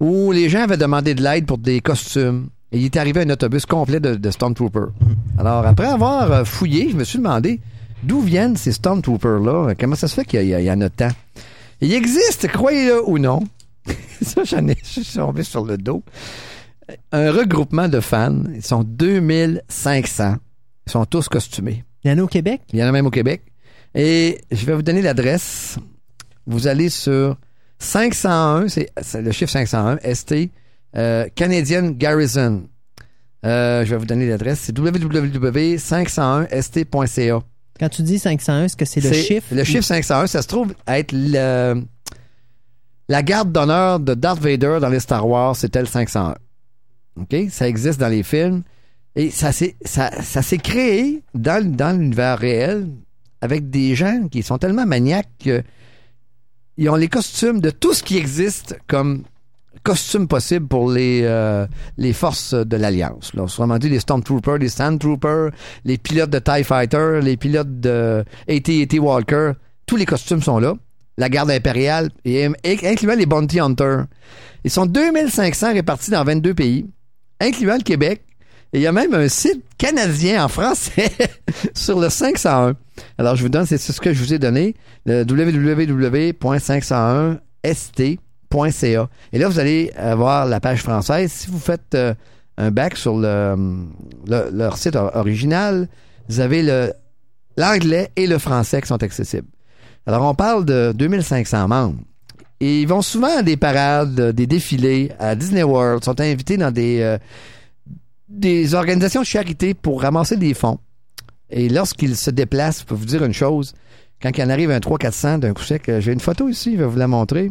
où les gens avaient demandé de l'aide pour des costumes. Et il est arrivé un autobus complet de Stormtroopers. Alors, après avoir fouillé, je me suis demandé d'où viennent ces Stormtroopers-là? Comment ça se fait qu'il y en a tant? Il existe, croyez-le ou non. Ça, j'en ai tombé sur le dos. un regroupement de fans. Ils sont 2500. Ils sont tous costumés. Il y en a au Québec? Il y en a même au Québec. Et je vais vous donner l'adresse. Vous allez sur 501, c'est le chiffre 501, ST, Canadian Garrison. Je vais vous donner l'adresse. C'est www.501st.ca. Quand tu dis 501, est-ce que c'est le chiffre? Le chiffre 501, ça se trouve être la garde d'honneur de Darth Vader dans les Star Wars, c'était le 501. OK? Ça existe dans les films. Et ça s'est créé dans l'univers réel avec des gens qui sont tellement maniaques qu'ils ont les costumes de tout ce qui existe comme costumes possibles pour les forces de l'Alliance. Là, on se vraiment dit les Stormtroopers, les Sandtroopers, les pilotes de TIE Fighter, les pilotes de AT-AT Walker. Tous les costumes sont là. La garde impériale, et incluant les Bounty Hunters. Ils sont 2500 répartis dans 22 pays, incluant le Québec. Et il y a même un site canadien en français sur le 501. Alors, je vous donne, c'est ce que je vous ai donné, le www.501st.com. .ca. Et là, vous allez avoir la page française. Si vous faites un back sur leur site original, vous avez l'anglais et le français qui sont accessibles. Alors, on parle de 2500 membres. Et ils vont souvent à des parades, des défilés à Disney World, sont invités dans des organisations de charité pour ramasser des fonds. Et lorsqu'ils se déplacent, je peux vous dire une chose, quand il en arrive un 300-400 d'un coup sec, j'ai une photo ici, je vais vous la montrer.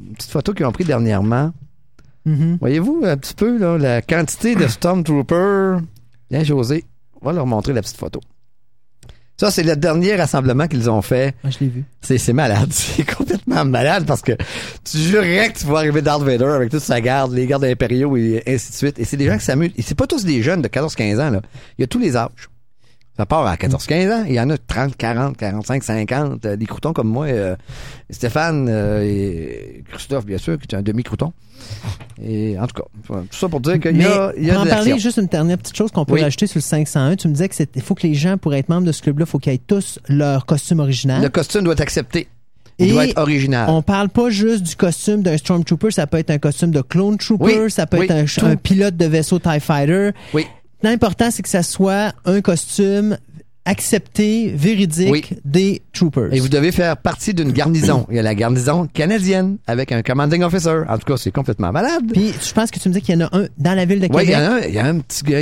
Une petite photo qu'ils ont pris dernièrement. Mm-hmm. Voyez-vous un petit peu là, la quantité de Stormtroopers. Bien, José, on va leur montrer la petite photo. Ça, c'est le dernier rassemblement qu'ils ont fait. Moi, je l'ai vu. C'est malade. C'est complètement malade parce que tu jurerais que tu vas arriver Darth Vader avec toute sa garde, les gardes impériaux et ainsi de suite. Et c'est des gens qui s'amusent. Et c'est pas tous des jeunes de 14-15 ans. Là. Il y a tous les âges. Ça part à 14-15 ans. Il y en a 30, 40, 45, 50. Des croutons comme moi. Stéphane et Christophe, bien sûr, qui est un demi-crouton. Et en tout cas, tout ça pour dire qu'il y a de l'action. En parler, juste une dernière petite chose qu'on peut rajouter sur le 501. Tu me disais qu'il faut que les gens, pour être membres de ce club-là, il faut qu'ils aient tous leur costume original. Le costume doit être accepté. Il doit être original. On parle pas juste du costume d'un Stormtrooper. Ça peut être un costume de Clone Trooper. Oui, ça peut être un pilote de vaisseau TIE Fighter. Oui. L'important, c'est que ça soit un costume accepté, véridique des troopers. Et vous devez faire partie d'une garnison. Il y a la garnison canadienne avec un commanding officer. En tout cas, c'est complètement malade. Puis, je pense que tu me dis qu'il y en a un dans la ville de Québec. Oui, il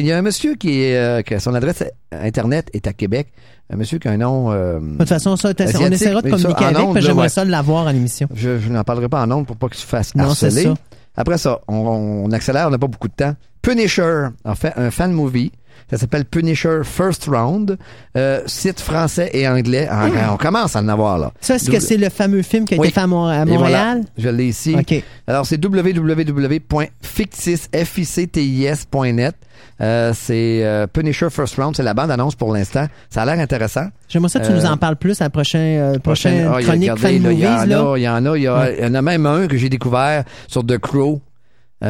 y a un monsieur qui est, que son adresse Internet est à Québec. Un monsieur qui a un nom... de toute façon, ça, on essaiera de communiquer avec, parce que j'aimerais ça l'avoir à l'émission. Je n'en parlerai pas en ondes pour pas qu'il se fasse harceler. C'est ça. Après ça, on accélère, on n'a pas beaucoup de temps. Punisher, en fait, un fan movie. Ça s'appelle Punisher First Round. Site français et anglais. On commence à en avoir, là. Ça, est-ce que c'est le fameux film qui a été fait à Montréal? Et voilà, je l'ai ici. Okay. Alors, c'est www.fictis.net. C'est Punisher First Round. C'est la bande-annonce pour l'instant. Ça a l'air intéressant. J'aimerais ça que tu nous en parles plus à la prochaine chronique fan movies. Il y en a. Il y en a même un que j'ai découvert sur The Crow.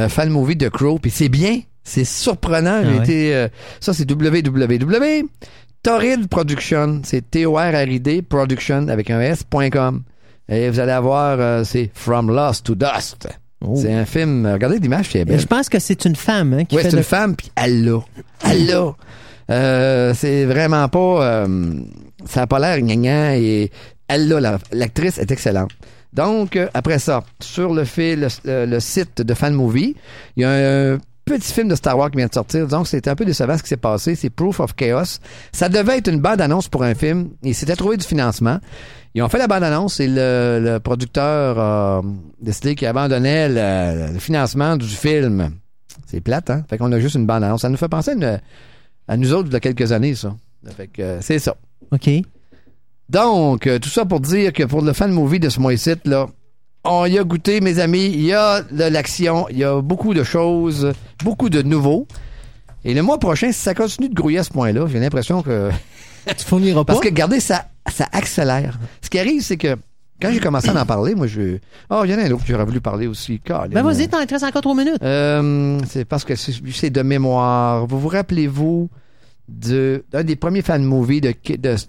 Fan movie de Crow. Puis c'est bien. C'est surprenant. Ça, c'est www.torridproduction. C'est T-O-R-R-I-D production avec un S.com. Et vous allez avoir, c'est From Lost to Dust. Oh. C'est un film. Regardez l'image, c'est belle. Je pense que c'est une femme. Hein, qui fait c'est une femme. Puis elle l'a. C'est vraiment pas. Ça n'a pas l'air gnagnant. Et elle l'a. L'actrice est excellente. Donc, après ça, sur le site de Fan Movie, il y a un petit film de Star Wars qui vient de sortir. Donc, c'était un peu décevant ce qui s'est passé. C'est Proof of Chaos. Ça devait être une bande-annonce pour un film. Ils s'étaient trouvé du financement. Ils ont fait la bande-annonce et le producteur a décidé qu'il abandonnait le financement du film. C'est plate, hein? Fait qu'on a juste une bande-annonce. Ça nous fait penser à nous autres il y a quelques années, ça. Fait que c'est ça. OK. Donc, tout ça pour dire que pour le fan movie de ce mois-ci, là, on y a goûté, mes amis. Il y a de l'action, il y a beaucoup de choses, beaucoup de nouveaux. Et le mois prochain, si ça continue de grouiller à ce point-là, j'ai l'impression que... Tu fourniras pas. Parce que, regardez, ça accélère. Ce qui arrive, c'est que quand j'ai commencé à en parler, moi, il y en a un autre que j'aurais voulu parler aussi. Ben vas-y, t'en restes encore 3 minutes. C'est parce que c'est de mémoire. Vous rappelez-vous... d'un des premiers fan movies de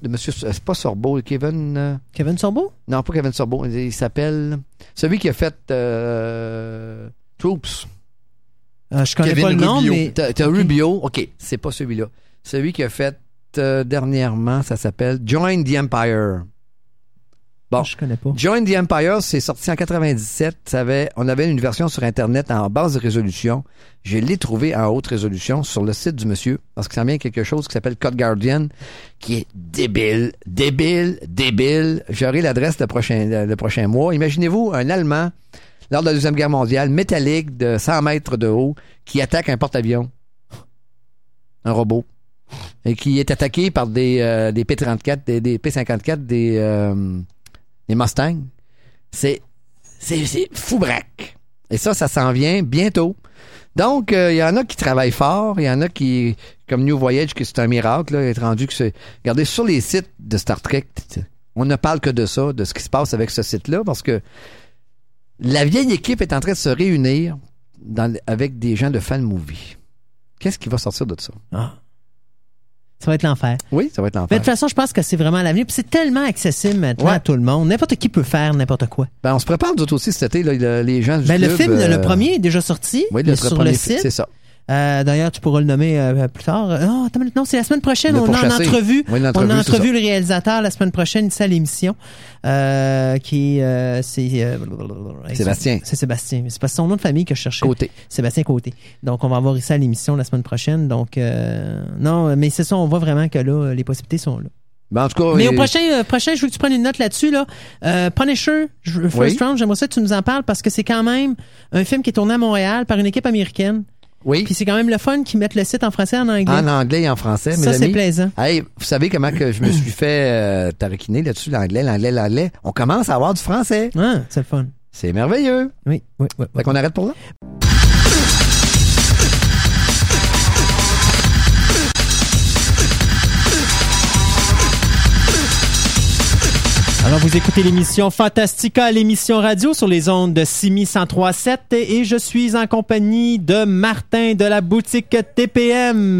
monsieur, c'est pas Sorbo, Kevin Sorbo? Non, pas Kevin Sorbo, il s'appelle celui qui a fait Troops. Je connais Kevin pas le nom, Rubio. Mais... T'as Rubio, OK, c'est pas celui-là. Celui qui a fait dernièrement, ça s'appelle Join the Empire. Bon, je connais pas. Join the Empire, c'est sorti en 97. On avait une version sur Internet en basse résolution. Je l'ai trouvé en haute résolution sur le site du monsieur, parce que ça vient quelque chose qui s'appelle Code Guardian, qui est débile, débile, débile. J'aurai l'adresse le prochain mois. Imaginez-vous un Allemand, lors de la Deuxième Guerre mondiale, métallique de 100 mètres de haut, qui attaque un porte-avions. Un robot. Et qui est attaqué par des P-34, des P-54, des Mustangs. C'est fou braque. Et ça s'en vient bientôt. Donc, il y en a qui travaillent fort, il y en a qui, comme New Voyage, que c'est un miracle, là, est rendu que c'est... Regardez, sur les sites de Star Trek, on ne parle que de ça, de ce qui se passe avec ce site-là, parce que la vieille équipe est en train de se réunir avec des gens de fan movie. Qu'est-ce qui va sortir de ça? Ah. Ça va être l'enfer. Oui, ça va être l'enfer. Mais de toute façon, je pense que c'est vraiment l'avenir. Puis c'est tellement accessible maintenant à tout le monde. N'importe qui peut faire n'importe quoi. Ben, on se prépare d'autres aussi cet été, là, les gens du club. Le film, le premier est déjà sorti. Oui, sur le site. C'est ça. D'ailleurs, tu pourras le nommer plus tard. Non, c'est la semaine prochaine. On a en entrevue. Oui, on a en entrevue le réalisateur la semaine prochaine ici à l'émission. Sébastien. C'est Sébastien. C'est pas son nom de famille que je cherchais. Côté. Sébastien Côté. Donc, on va avoir ici à l'émission la semaine prochaine. Donc, non, mais c'est ça, on voit vraiment que là, les possibilités sont là. Ben, en tout cas, mais au prochain, je veux que tu prennes une note là-dessus, là. Punisher, First Round, j'aimerais ça que tu nous en parles parce que c'est quand même un film qui est tourné à Montréal par une équipe américaine. Oui. Puis c'est quand même le fun qu'ils mettent le site en français et en anglais. En anglais et en français, mes amis. Ça, c'est plaisant. Hey, vous savez comment que je me suis fait taroquiner là-dessus, l'anglais. On commence à avoir du français. Ah, c'est le fun. C'est merveilleux. Oui. Fait qu'on arrête pour là. Alors, vous écoutez l'émission Fantastica, l'émission radio sur les ondes de Simi 103.7 et je suis en compagnie de Martin de la boutique TPM.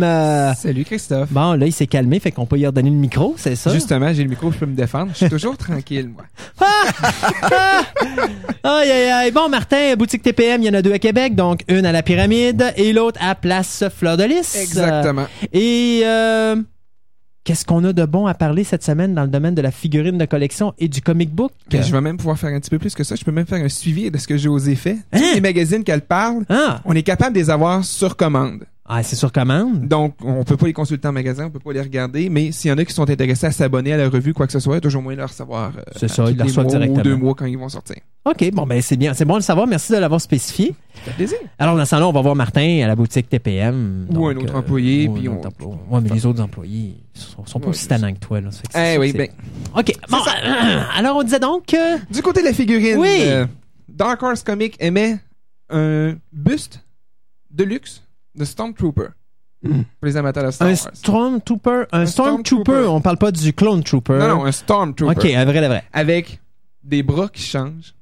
Salut Christophe. Bon, là, il s'est calmé, fait qu'on peut lui redonner le micro, c'est ça? Justement, j'ai le micro, je peux me défendre. Je suis toujours tranquille, moi. Aïe. Bon, Martin, boutique TPM, il y en a deux à Québec, donc une à la Pyramide et l'autre à Place Fleur-de-Lys. Exactement. Qu'est-ce qu'on a de bon à parler cette semaine dans le domaine de la figurine de collection et du comic book? Je vais même pouvoir faire un petit peu plus que ça. Je peux même faire un suivi de ce que José fait. Hein? Tous les magazines qu'elle parle, on est capable de les avoir sur commande. Ah, c'est sur commande? Donc, on peut pas les consulter en magasin, on peut pas les regarder, mais s'il y en a qui sont intéressés à s'abonner à la revue, quoi que ce soit, il y a toujours moyen de le recevoir ils le reçoivent directement. Ou 2 mois quand ils vont sortir. OK, bon, ben c'est bien. C'est bon de le savoir. Merci de l'avoir spécifié. Ça fait plaisir. Alors, dans ce temps-là, on va voir Martin à la boutique TPM. Donc, ou un autre employé. Mais les autres employés sont pas aussi tannants que toi. Là. Ben... OK, bon, alors on disait donc... Du côté de la figurine, Dark Horse Comics émet un buste de luxe de Stormtrooper. Pour les amateurs de Star Wars. Un Stormtrooper. On parle pas du Clone Trooper. Non, un Stormtrooper. OK, vrai. Avec des bras qui changent,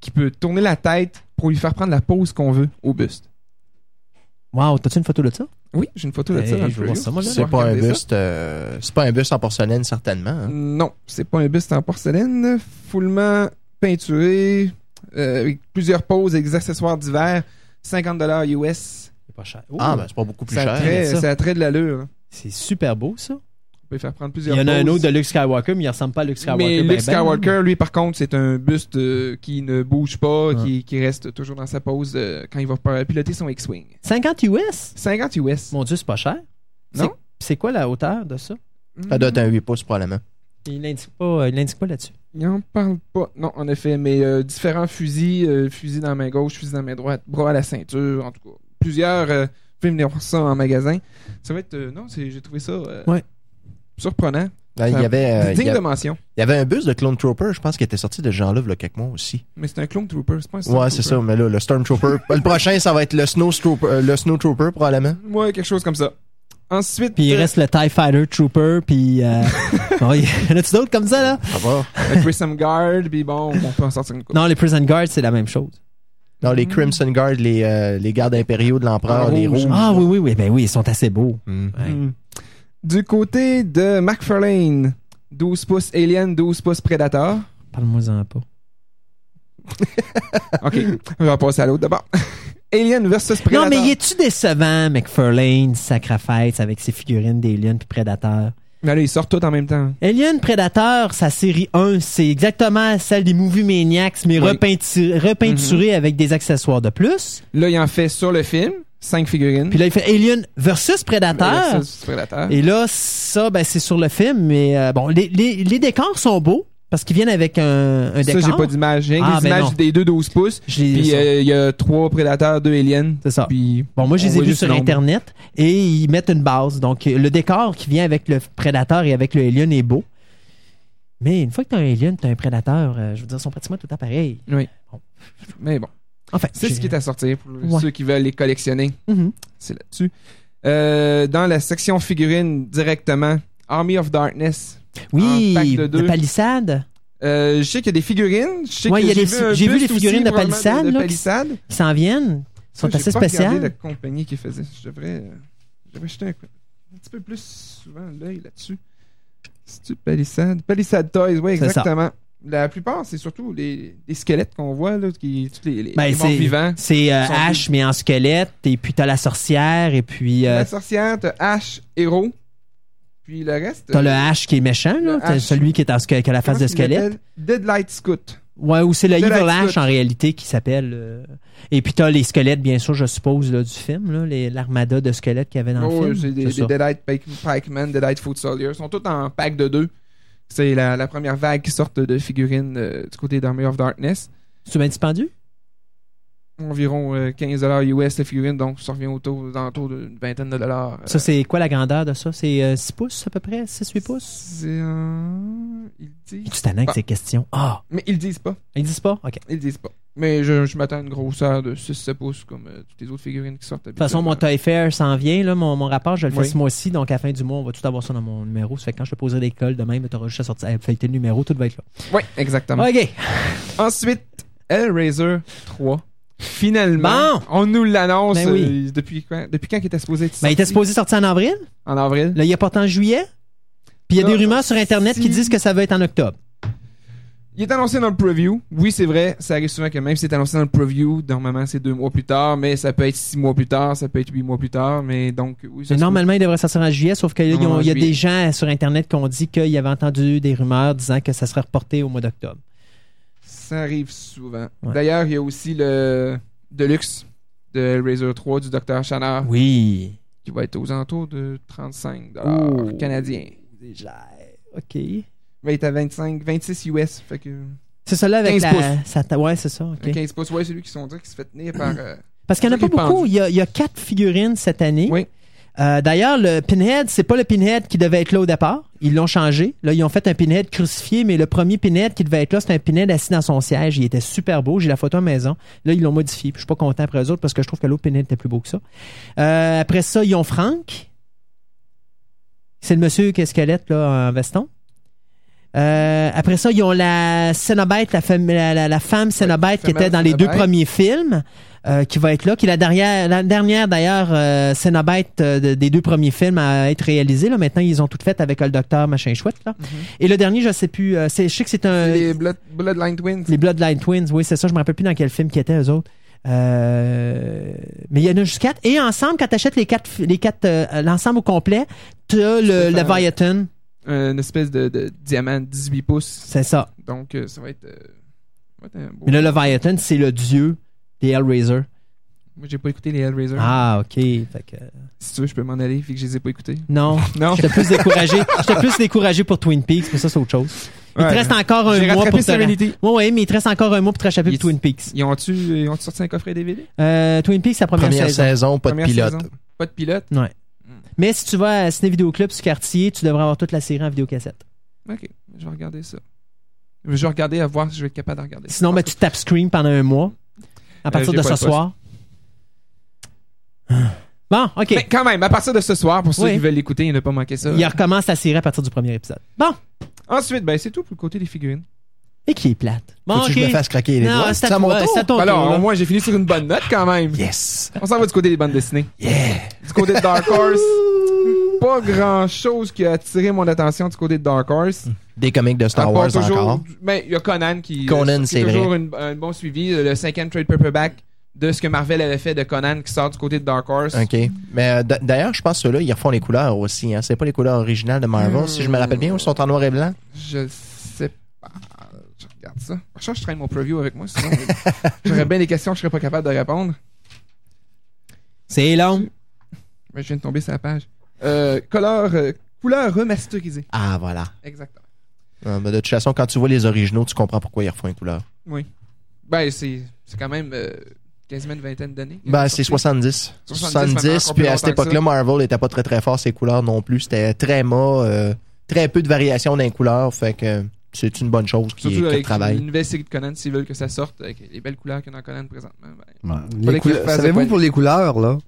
qui peut tourner la tête pour lui faire prendre la pose qu'on veut au buste. Wow, t'as-tu une photo de ça? Oui, j'ai une photo de ça. C'est pas un buste en porcelaine, certainement. Hein? Non, c'est pas un buste en porcelaine. Foulement peinturé, avec plusieurs poses et des accessoires divers, $50 US. Pas cher. Oh, c'est pas beaucoup plus cher. C'est à trait de l'allure. C'est super beau, ça. On peut y faire prendre plusieurs poses. Il y en a un autre de Luke Skywalker, mais il ressemble pas à Luke Skywalker. Mais Luke Skywalker, lui, par contre, c'est un buste qui ne bouge pas, qui reste toujours dans sa pose quand il va piloter son X-Wing. $50 US? $50 US. Mon Dieu, c'est pas cher. Non? C'est quoi la hauteur de ça? Ça doit être un 8 pouces, probablement. Il l'indique pas là-dessus. Il n'en parle pas. Non, en effet, mais différents fusils. Fusil dans la main gauche, fusil dans la main droite, bras à la ceinture, en tout cas. Plusieurs films voir ça en magasin. Ça va être... j'ai trouvé ça surprenant. Digne de mention. Il y avait un bus de Clone Trooper, je pense, qui était sorti de Jean-Love il y a quelques mois aussi. Mais c'est un Clone Trooper, c'est pas un Stormtrooper. Ouais, c'est ça, mais là, le Stormtrooper... le prochain, ça va être le Snow Trooper, probablement. Ouais, quelque chose comme ça. Ensuite... Puis il reste le TIE Fighter Trooper, puis... y en a-tu d'autres comme ça, là? Ah bon. Le Prison Guard, puis bon, on peut en sortir une coupe. Non, les Prison Guard, c'est la même chose. Non, les Crimson Guard, les gardes impériaux de l'empereur, les rouges. Ah oui, ben oui, ils sont assez beaux. Du côté de McFarlane, 12 pouces Alien, 12 pouces Predator. Parle-moi-en pas. OK, on va passer à l'autre d'abord. Alien vs Predator. Non, mais y est-tu décevant, McFarlane, Sacrafête, avec ses figurines d'Alien puis Predator? Là, ils sortent tous en même temps. Alien Predator, sa série 1, c'est exactement celle des Movie Maniacs, mais oui, repeinturée avec des accessoires de plus. Là, il en fait sur le film, 5 figurines. Puis là, il fait Alien versus Predator. Versus Predator. Et là, ça, ben, c'est sur le film, mais bon, les décors sont beaux. Parce qu'ils viennent avec un décor. Ça, j'ai pas d'image. J'ai des images des deux 12 pouces. Puis il y a 3 prédateurs, 2 aliens. C'est ça. Puis, bon, moi, je les ai vus sur Internet et ils mettent une base. Donc, le décor qui vient avec le prédateur et avec le alien est beau. Mais une fois que t'as un alien, t'as un prédateur, je veux dire, ils sont pratiquement tout le temps pareils. Oui. Bon. Mais bon. Enfin, c'est ce qui est à sortir pour ceux qui veulent les collectionner. Mm-hmm. C'est là-dessus. Dans la section figurines directement, Army of Darkness. Oui, de Palissade. Je sais qu'il y a des figurines. Je sais que j'ai vu les figurines de Palissade. De Palissade. Qui s'en viennent. Ils sont assez spéciales. J'ai pas regardé la compagnie qui faisait. Je devrais jeter un petit peu plus souvent l'œil là-dessus. C'est-tu Palissade? Palissade Toys, oui, exactement. La plupart, c'est surtout les squelettes qu'on voit, là, les morts vivants. C'est Ash, mais en squelette. Et puis, t'as la sorcière. Et puis, la sorcière, t'as Ash, héros. Puis le reste. T'as le H qui est méchant, là. T'as celui qui est qui a la face de squelette. Deadlight Scout. Ouais, ou c'est le Evil H en réalité qui s'appelle. Et puis t'as les squelettes, bien sûr, je suppose, là, du film, là, l'armada de squelettes qu'il y avait dans le film. C'est des Deadlight Pikemen, Deadlight Foot Soldiers. Ils sont tous en pack de 2. C'est la première vague qui sort de figurines du côté d'Army of Darkness. C'est bien dispendu? Environ $15 US la figurine, donc ça revient autour d'une vingtaine de dollars. Ça, c'est quoi la grandeur de ça? C'est 6 pouces à peu près? 6-8 pouces? C'est ils disent. Tu t'en as avec ces questions. Ah! Mais ils disent pas. Ils disent pas? OK. Ils disent pas. Mais je m'attends à une grosseur de 6-7 pouces comme toutes les autres figurines qui sortent. De toute façon, mon Toy Fair s'en vient. Là, mon rapport, je le fais ce mois-ci. Donc, à la fin du mois, on va tout avoir ça dans mon numéro. Ça fait que quand je te poserai des cols demain, tu auras juste à sortir, à feuilleter le numéro. Tout va être là. Oui, exactement. OK. Ensuite, Hellraiser 3. Finalement, on nous l'annonce depuis quand il était supposé être sorti? Ben, il était supposé sortir en avril. En avril. Là, il est porté en juillet. Puis il y a des rumeurs sur Internet qui disent que ça va être en octobre. Il est annoncé dans le preview. Oui, c'est vrai. Ça arrive souvent que même si c'est annoncé dans le preview, normalement, c'est 2 mois plus tard, mais ça peut être 6 mois plus tard, ça peut être 8 mois plus tard. Mais donc, oui, ça mais normalement, il devrait sortir en juillet, sauf qu'il y a des gens sur Internet qui ont dit qu'ils avaient entendu des rumeurs disant que ça serait reporté au mois d'octobre. Ça arrive souvent. Ouais. D'ailleurs, il y a aussi le Deluxe de Hellraiser 3 du Dr. Chanard. Oui. Qui va être aux alentours de $35 canadiens. Déjà. OK. Mais il est à 26 US. Fait que c'est celui-là avec 15 pouces. Ouais, c'est ça. Okay. 15 pouces, ouais, celui qui sont dire qui se fait tenir par. Parce qu'il n'y en a pas beaucoup. Il y a 4 figurines cette année. Oui. D'ailleurs, le Pinhead, c'est pas le Pinhead qui devait être là au départ. Ils l'ont changé. Là, ils ont fait un Pinhead crucifié, mais le premier Pinhead qui devait être là, c'était un Pinhead assis dans son siège. Il était super beau. J'ai la photo à la maison. Là, ils l'ont modifié. Puis, je suis pas content après eux autres parce que je trouve que l'autre Pinhead était plus beau que ça. Après ça, ils ont Frank. C'est le monsieur qui est squelette, là, en veston. Après ça, ils ont la Cenobite, la femme Cenobite qui était dans les deux premiers films. Qui va être là, qui est la dernière d'ailleurs Cenobite des 2 premiers films à être réalisée. Là. Maintenant, ils ont tout fait avec le docteur machin chouette. Là. Mm-hmm. Et le dernier, je sais plus. Je sais que c'est un. Les Bloodline Twins. Les Bloodline Twins, oui, c'est ça. Je me rappelle plus dans quel film qu'ils étaient, eux autres. Mais il y en a juste 4. Et ensemble, quand tu achètes les quatre, l'ensemble au complet, tu as le Leviathan. Une espèce de diamant de 18 pouces. C'est ça. Donc, ça va être. Mais le Leviathan, c'est le dieu. Les Hellraiser. Moi, j'ai pas écouté les Hellraiser. Ah, OK. Fait que... Si tu veux, je peux m'en aller, vu que je les ai pas écoutés. Non. J'étais plus découragé pour Twin Peaks, mais ça, c'est autre chose. Il te reste encore un mois pour Serenity. Oui, mais il te reste encore un mois pour te rattraper pour Twin Peaks. Ils ont-tu sorti un coffret DVD? Twin Peaks, la première saison. Pas de pilote. Ouais. Mais si tu vas à Ciné Vidéoclub sur Quartier, tu devrais avoir toute la série en vidéocassette. OK. Je vais regarder ça. Je vais regarder à voir si je vais être capable de regarder. Sinon, tu tapes Scream pendant un mois. À partir de ce soir. Bon, OK. Mais quand même, à partir de ce soir, pour ceux qui veulent l'écouter et ne pas manquer ça. Il recommence la série à partir du premier épisode. Bon. Ensuite, c'est tout pour le côté des figurines. Et qui est plate. Bon, que je me fasse craquer les doigts. C'est à mon tour. Alors, moi, j'ai fini sur une bonne note quand même. Yes. On s'en va du côté des bandes dessinées. Yeah. Du côté de Dark Horse. Pas grand-chose qui a attiré mon attention du côté de Dark Horse. Des comics de Star Wars toujours, encore. Mais il y a Conan qui a toujours un bon suivi. Le 5e trade paperback de ce que Marvel avait fait de Conan qui sort du côté de Dark Horse. OK. Mais d'ailleurs, je pense que ceux-là, ils refont les couleurs aussi. Hein. C'est pas les couleurs originales de Marvel, si je me rappelle bien, ou ils sont en noir et blanc? Je sais pas. Je regarde ça. Je traîne mon preview avec moi, sinon j'aurais bien des questions que je serais pas capable de répondre. C'est long. Mais je viens de tomber sur la page. Couleurs remasterisées. Ah, voilà. Exactement. Mais de toute façon, quand tu vois les originaux, tu comprends pourquoi ils refont une couleur. Oui. Ben, c'est quand même quasiment une vingtaine d'années. Ben, c'est 70. 70, puis à cette époque-là, Marvel n'était pas très, très fort ses couleurs non plus. C'était très mat, très peu de variations dans les couleurs. Fait que c'est une bonne chose qui travaille. Une nouvelle série de Conan, s'ils veulent que ça sorte, avec les belles couleurs qu'il y a dans Conan présentement. Ben, ouais. Savez-vous pour les couleurs, là?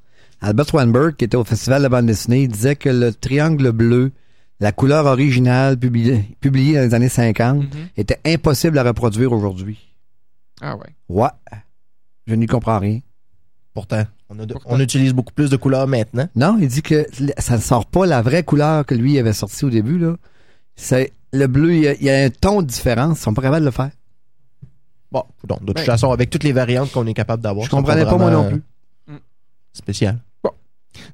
Albert Weinberg, qui était au Festival de la bande dessinée, disait que le triangle bleu, la couleur originale publiée dans les années 50, était impossible à reproduire aujourd'hui. Ah ouais. Ouais. Je n'y comprends rien. Pourtant, on utilise beaucoup plus de couleurs maintenant. Non, il dit que ça ne sort pas la vraie couleur que lui avait sortie au début. Là. C'est, le bleu, il y a un ton de différence. Ils sont pas capables de le faire. Bon, donc, de toute façon, avec toutes les variantes qu'on est capable d'avoir. Je comprenais pas moi non plus. Spécial. Bon.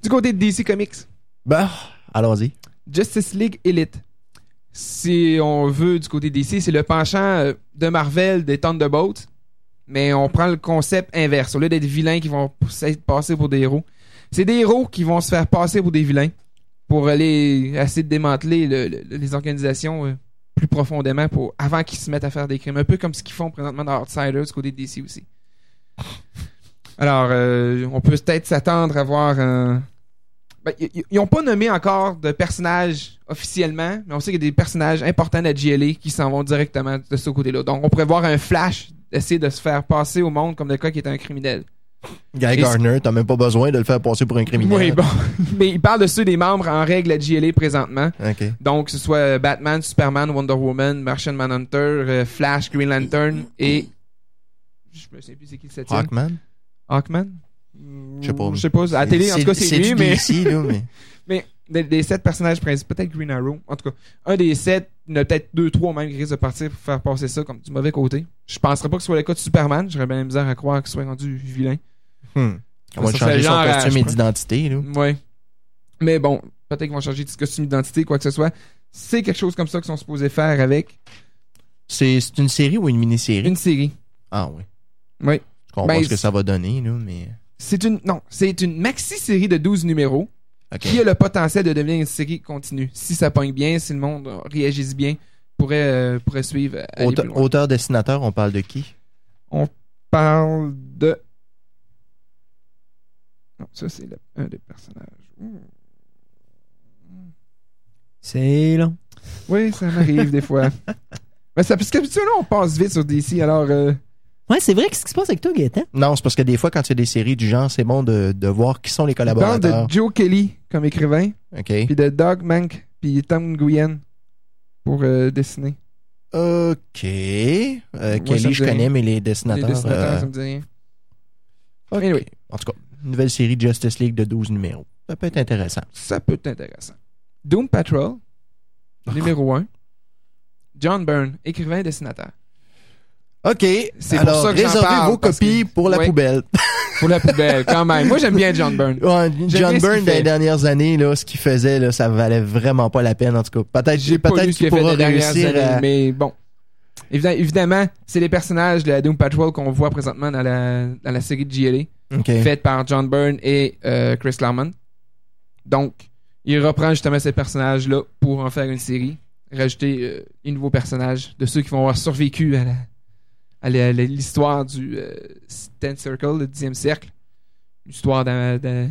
Du côté de DC Comics. Ben, allons-y. Justice League Elite. Si on veut, du côté de DC, c'est le penchant de Marvel des Thunderbolts, mais on prend le concept inverse. Au lieu d'être vilains qui vont passer pour des héros, c'est des héros qui vont se faire passer pour des vilains pour aller essayer de démanteler les organisations plus profondément avant qu'ils se mettent à faire des crimes. Un peu comme ce qu'ils font présentement dans Outsiders, du côté de DC aussi. Alors, on peut peut-être s'attendre à voir un... Ben, ils n'ont pas nommé encore de personnages officiellement, mais on sait qu'il y a des personnages importants de la GLA qui s'en vont directement de ce côté-là. Donc, on pourrait voir un Flash essayer de se faire passer au monde comme le cas qui est un criminel. Guy Gardner, t'as même pas besoin de le faire passer pour un criminel. Oui, bon. Mais il parle de ceux des membres en règle à GLA présentement. Okay. Donc, que ce soit Batman, Superman, Wonder Woman, Martian Manhunter, Flash, Green Lantern et... Je me sais plus c'est qui le septième. Hawkman? Je sais pas. À la télé, en tout cas, c'est lui, mais... DC, là, mais... mais des 7 personnages principaux, peut-être Green Arrow, en tout cas, un des 7, il y en a peut-être 2-3 même qui risquent de partir pour faire passer ça comme du mauvais côté. Je penserais pas que ce soit le cas de Superman, j'aurais bien la misère à croire qu'il soit rendu vilain. On va changer son costume et d'identité, là. Oui. Mais bon, peut-être qu'ils vont changer de costume et d'identité, quoi que ce soit. C'est quelque chose comme ça qu'ils sont supposés faire avec... C'est une série ou une mini-série? Une série. Ah oui. Oui. On voit ce que ça va donner, là, mais... C'est une maxi-série de 12 numéros qui a le potentiel de devenir une série continue. Si ça pogne bien, si le monde réagisse bien, pourrait suivre. Auteur-dessinateur, on parle de qui? On parle de... Non, ça, c'est un des personnages. C'est long. Oui, ça m'arrive des fois. Mais ça, parce qu'habituellement, on passe vite sur DC, alors... Ouais, c'est vrai. Qu'est-ce qui se passe avec toi, Gaëtan? Non, c'est parce que des fois, quand il y a des séries du genre, c'est bon de voir qui sont les collaborateurs. Il parle de Joe Kelly comme écrivain, puis de Doug Mank, puis Tom Nguyen pour dessiner. OK. Kelly, je connais, mais les dessinateurs ça me dit rien. Okay. Anyway. En tout cas, une nouvelle série Justice League de 12 numéros. Ça peut être intéressant. Doom Patrol, numéro 1. John Byrne, écrivain et dessinateur. OK, c'est alors, pour ça que j'en parle. Vos copies pour la poubelle. Pour la poubelle, quand même. Moi, j'aime bien John Byrne. Ouais, John Byrne, dans les dernières années, là, ce qu'il faisait, là, ça valait vraiment pas la peine, en tout cas. Peut-être qu'il pourra réussir. Mais bon, évidemment, c'est les personnages de la Doom Patrol qu'on voit présentement dans la série de GLA, faite par John Byrne et Chris Claremont. Donc, il reprend justement ces personnages-là pour en faire une série, rajouter les nouveaux personnages de ceux qui vont avoir survécu à l'histoire du 10th Circle, le 10e cercle, l'histoire d'un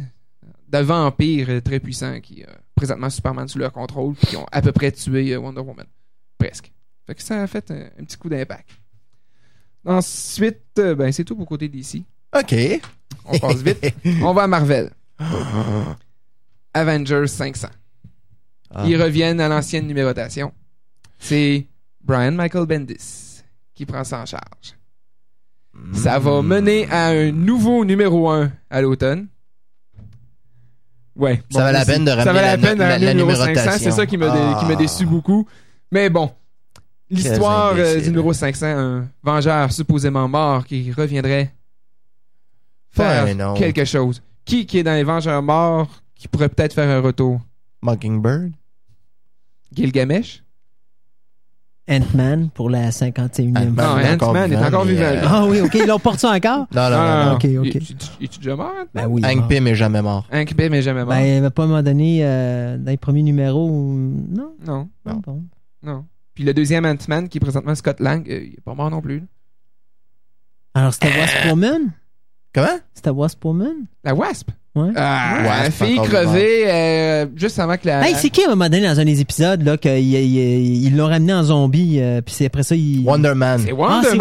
vampire très puissant qui a présentement Superman sous leur contrôle puis qui ont à peu près tué Wonder Woman. Presque. Fait que ça a fait un petit coup d'impact. Ensuite, c'est tout pour côté DC. OK. On passe vite. On va à Marvel. Avengers 500. Ils reviennent à l'ancienne numérotation. C'est Brian Michael Bendis qui prend ça en charge. Ça va mener à un nouveau numéro 1 à l'automne. Ouais. Ça vaut la peine de ramener la numéro 500. C'est ça qui m'a déçu beaucoup. Mais bon, l'histoire du numéro 500, un vengeur supposément mort qui reviendrait faire quelque chose. Qui est dans les Vengeurs morts qui pourrait peut-être faire un retour? Mockingbird? Gilgamesh? Ant-Man pour la 51e fois. Non, Ant-Man est encore vivant. Ah oui, ok, ils l'ont porté encore? Non. Ok. Es-tu déjà mort? Ben oui. Hank Pym est jamais mort. Ben, pas à un moment donné, dans les premiers numéros, non. Puis le deuxième Ant-Man, qui est présentement Scott Lang, il n'est pas mort non plus. Alors, c'était Wasp Woman? Comment? C'était Wasp Woman? La Wasp? Ouais. La fille crevée juste avant que la... Hey, c'est qui à un moment donné dans un des épisodes là, qu'ils l'ont ramené en zombie puis après ça il... Wonder Man. Excusez.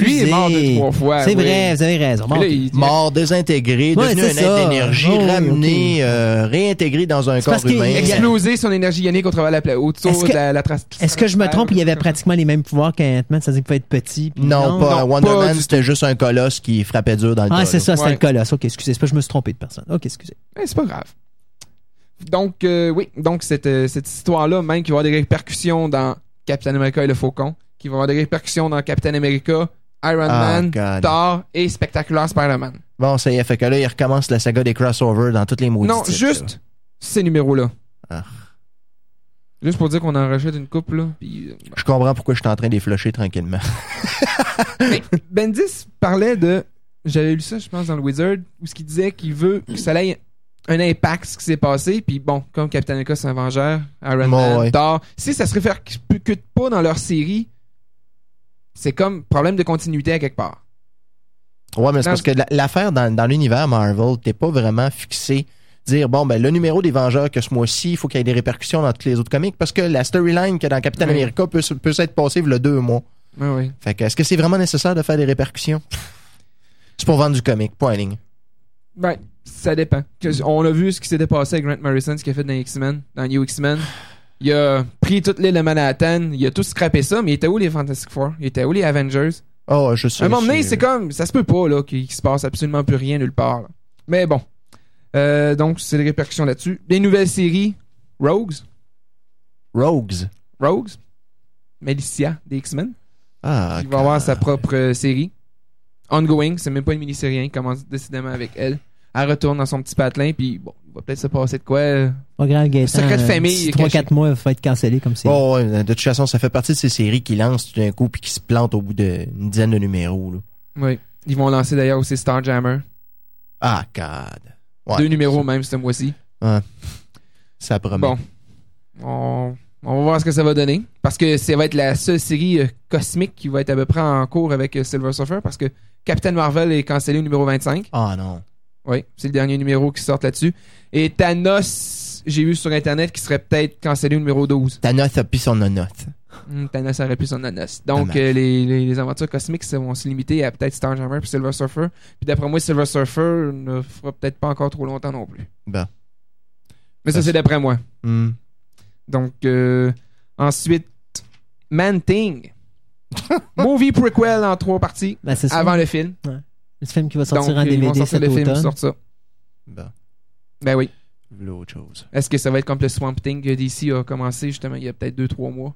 Lui il est mort 2-3 fois. C'est vrai, vous avez raison. Bon, là, mort désintégré, devenu un être d'énergie, ramené, réintégré dans un corps humain. Explosé son énergie ionique au travers de la autour de la trace. Est-ce que je me trompe, il y avait pratiquement les mêmes pouvoirs qu'un Ant-Man, ça veut dire qu'il pouvait être petit? Non, pas Wonder Man, c'était juste un colosse qui frappait dur dans le dos. Ah, c'est ça, c'était le colosse. OK, excusez, je me trompé de personne. OK, excusez. Mais c'est pas grave. Donc, donc cette histoire-là, même qui va avoir des répercussions dans Captain America et le Faucon, qui va avoir des répercussions dans Captain America, Iron Man, Thor et Spectacular Spider-Man. Bon, ça y est, fait que là, il recommence la saga des crossovers dans toutes les maudites. Non, juste là. Ces numéros-là. Ah. Juste pour dire qu'on en rachète une couple, là. Puis, je comprends pourquoi je suis en train de les flusher tranquillement. Mais Bendis parlait de... J'avais lu ça, je pense, dans le Wizard, où ce qu'il disait qu'il veut que ça ait un impact, ce qui s'est passé. Puis bon, comme Captain America, c'est un vengeur, Iron Man, Thor. Si ça se répercute pas dans leur série, c'est comme problème de continuité à quelque part. Ouais, mais c'est parce que l'affaire dans l'univers Marvel, t'es pas vraiment fixé. Dire, bon, ben, le numéro des Vengeurs que ce mois-ci, il faut qu'il y ait des répercussions dans tous les autres comics, parce que la storyline que dans Captain America peut être passée il y a 2 mois. Oui, oui. Fait que, est-ce que c'est vraiment nécessaire de faire des répercussions? C'est pour vendre du comic, point à ligne. Ben, ça dépend. On a vu ce qui s'était passé avec Grant Morrison, ce qu'il a fait dans X-Men, dans New X-Men. Il a pris toute l'île de Manhattan, il a tout scrappé ça, mais il était où les Fantastic Four? Il était où les Avengers? Oh, je sais. À un moment donné, c'est comme, ça se peut pas, là, qu'il se passe absolument plus rien nulle part, là. Mais bon. Donc, c'est les répercussions là-dessus. Des nouvelles séries, Rogues. Malicia, des X-Men. Ah, qui va avoir sa propre série. Ongoing, c'est même pas une mini-série, il commence décidément avec elle. Elle retourne dans son petit patelin, puis bon, il va peut-être se passer de quoi. Pas grave, Gaëtan. Secret de famille. 3-4 mois, il va être cancellé comme série. Oh, ouais, de toute façon, ça fait partie de ces séries qui lancent tout d'un coup, puis qui se plantent au bout d'une dizaine de numéros, là. Oui. Ils vont lancer d'ailleurs aussi Starjammer. Ah, God. Ouais, 2 numéros même ce mois-ci. Ouais. Ça promet. Bon. On va voir ce que ça va donner. Parce que ça va être la seule série cosmique qui va être à peu près en cours avec Silver Surfer, parce que Captain Marvel est cancellé au numéro 25. Ah non. Oui, c'est le dernier numéro qui sort là-dessus. Et Thanos, j'ai vu sur Internet qu'il serait peut-être cancellé au numéro 12. Thanos a pu son nonoth. Thanos aurait pu son nonoth. Donc, les aventures cosmiques vont se limiter à peut-être Starjammer et Silver Surfer. Puis d'après moi, Silver Surfer ne fera peut-être pas encore trop longtemps non plus. Ben. Mais ça, c'est d'après moi. Mm. Donc, ensuite, Man-Thing. Movie prequel en 3 parties avant le film. Ouais. Le film qui va sortir en DVD cet automne. Film sort ça. Ben oui. L'autre chose. Est-ce que ça va être comme le Swamp Thing que DC a commencé justement il y a peut-être 2-3 mois?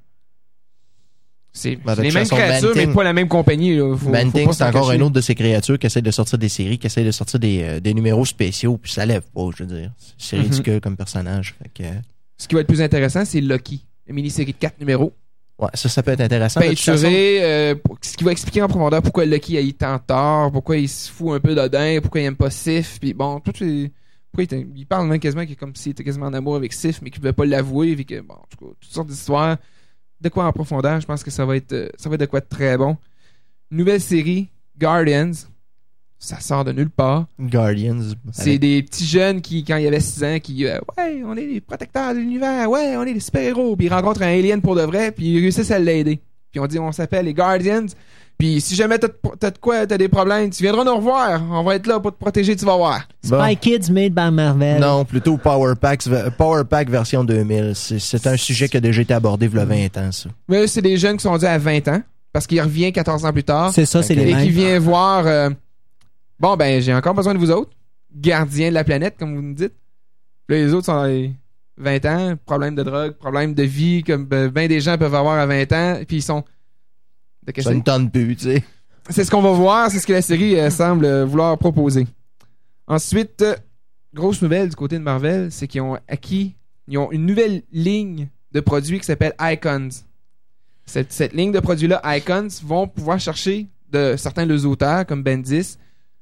C'est les mêmes créatures, mais pas la même compagnie. Man-Thing, c'est encore un autre de ces créatures qui essaie de sortir des séries, qui essaie de sortir des numéros spéciaux, puis ça lève pas, je veux dire. C'est ridicule comme personnage. Fait que... Ce qui va être plus intéressant, c'est Lucky, une mini-série de 4 numéros. Ouais, ça peut être intéressant. Ce qui va expliquer en profondeur pourquoi Lucky a eu tant tort, pourquoi il se fout un peu d'Odin, pourquoi il aime pas Sif, puis bon, il parle même quasiment qu'il est comme s'il était quasiment en amour avec Sif, mais qu'il pouvait pas l'avouer, puis que, bon, en tout cas, toutes sortes d'histoires. De quoi en profondeur, je pense que ça va être de quoi de très bon. Nouvelle série, Guardians. Ça sort de nulle part. Guardians. C'est des petits jeunes qui, quand il y avait 6 ans, qui ouais, on est les protecteurs de l'univers, ouais, on est les super-héros. Puis ils rencontrent un alien pour de vrai, puis ils réussissent à l'aider. Puis on dit, on s'appelle les Guardians. Puis si jamais t'as de quoi, t'as des problèmes, tu viendras nous revoir. On va être là pour te protéger, tu vas voir. Bon. Spy Kids made by Marvel. Non, plutôt Power Pack version 2000. C'est un sujet qui a déjà été abordé il y a 20 ans, ça. Mais c'est des jeunes qui sont dus à 20 ans, parce qu'il revient 14 ans plus tard. C'est ça, c'est les mêmes. Et qui vient voir... bon, ben, j'ai encore besoin de vous autres. Gardiens de la planète, comme vous nous dites. Là, les autres sont dans les 20 ans. Problème de drogue, problème de vie, comme ben des gens peuvent avoir à 20 ans. Puis ils sont... Ça ne tente plus, tu sais. C'est ce qu'on va voir, c'est ce que la série semble vouloir proposer. Ensuite, grosse nouvelle du côté de Marvel, c'est qu'ils ont acquis, ils ont une nouvelle ligne de produits qui s'appelle Icons. Cette ligne de produits-là, Icons, vont pouvoir chercher de certains de leurs auteurs, comme Bendis,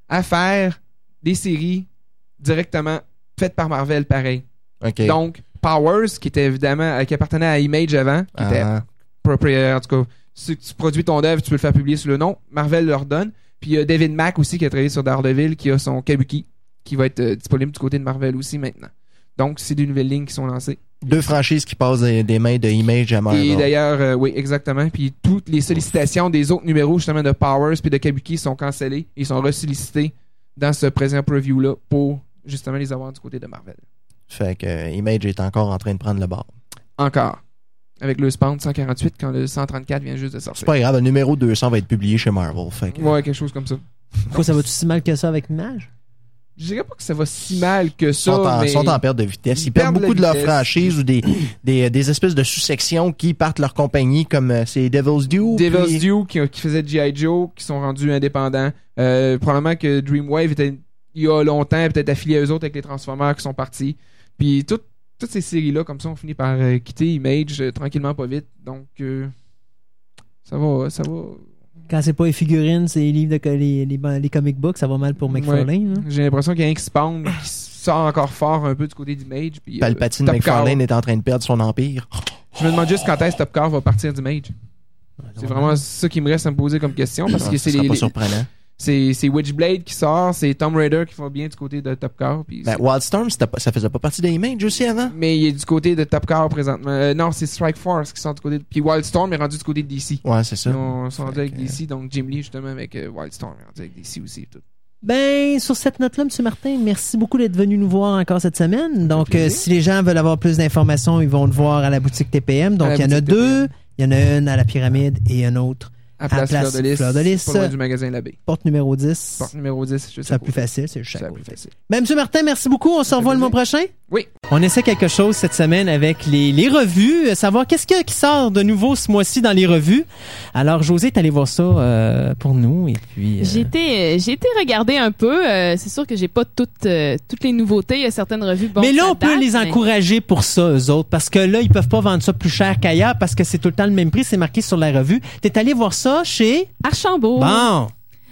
à faire des séries directement faites par Marvel, pareil. Okay. Donc, Powers, qui était évidemment, qui appartenait à Image avant, qui était propriétaire, en tout cas, si tu produis ton œuvre, tu peux le faire publier sous le nom, Marvel leur donne. Puis il y a David Mack aussi qui a travaillé sur Daredevil, qui a son Kabuki, qui va être disponible du côté de Marvel aussi maintenant. Donc, c'est des nouvelles lignes qui sont lancées. Deux franchises qui passent des mains de Image à Marvel. Et d'ailleurs, oui, exactement. Puis toutes les sollicitations des autres numéros, justement, de Powers puis de Kabuki sont cancellées et sont resollicités dans ce présent preview-là pour, justement, les avoir du côté de Marvel. Fait que Image est encore en train de prendre le bord. Encore. Avec le Spawn 148 quand le 134 vient juste de sortir. C'est pas grave, le numéro 200 va être publié chez Marvel. Fait que... Ouais, quelque chose comme ça. Pourquoi ça va-tu si mal que ça avec Image? Je dirais pas que ça va si mal que ça. Ils sont en perte de vitesse. Ils perdent beaucoup de leur franchise ou des espèces de sous-sections qui partent leur compagnie, comme c'est Devil's Due. Devil's Due qui faisait G.I. Joe, qui sont rendus indépendants. Probablement que Dreamwave était, il y a longtemps, peut-être affilié à eux autres avec les Transformers qui sont partis. Puis toutes ces séries-là, comme ça, on finit par quitter Image tranquillement, pas vite. Donc, ça va. Quand c'est pas les figurines, c'est les livres, les comic books, ça va mal pour McFarlane. Ouais. Hein? J'ai l'impression qu'il y a un X-Pound qui sort encore fort un peu du côté d'Image. Puis, Palpatine McFarlane est en train de perdre son empire. Je me demande juste quand est-ce que Top Car va partir d'Image. C'est vraiment ça qui me reste à me poser comme question. Parce que c'est pas surprenant. C'est Witchblade qui sort, c'est Tomb Raider qui va bien du côté de Top Car. Ben, Wildstorm, ça faisait pas partie d'Image aussi avant? Mais il est du côté de Top Car présentement. Non, c'est Strike Force qui sort du côté. Puis Wildstorm est rendu du côté de DC. Ouais, c'est ça. Ils sont rendus avec DC, donc Jim Lee justement avec Wildstorm est rendu avec DC aussi et tout. Ben, sur cette note-là, M. Martin, merci beaucoup d'être venu nous voir encore cette semaine. Donc, si les gens veulent avoir plus d'informations, ils vont le voir à la boutique TPM. Donc, il y en a deux. Il y en a une à la Pyramide et une autre à Place Fleur de Lys, pas loin du magasin L'Abbé. Porte numéro 10. C'est la plus facile, c'est juste à côté. Ben, M. Martin, merci beaucoup. On se revoit le mois prochain. Oui. On essaie quelque chose cette semaine avec les revues, savoir qu'est-ce qui sort de nouveau ce mois-ci dans les revues. Alors, Josée, t'es allée voir ça pour nous. Et puis, j'ai été regarder un peu. C'est sûr que j'ai pas toutes les nouveautés. Il y a certaines revues. Bon, mais là, on peut les encourager pour ça, eux autres, parce que là, ils peuvent pas vendre ça plus cher qu'ailleurs parce que c'est tout le temps le même prix. C'est marqué sur la revue. T'es allée voir ça chez Archambault. Bon.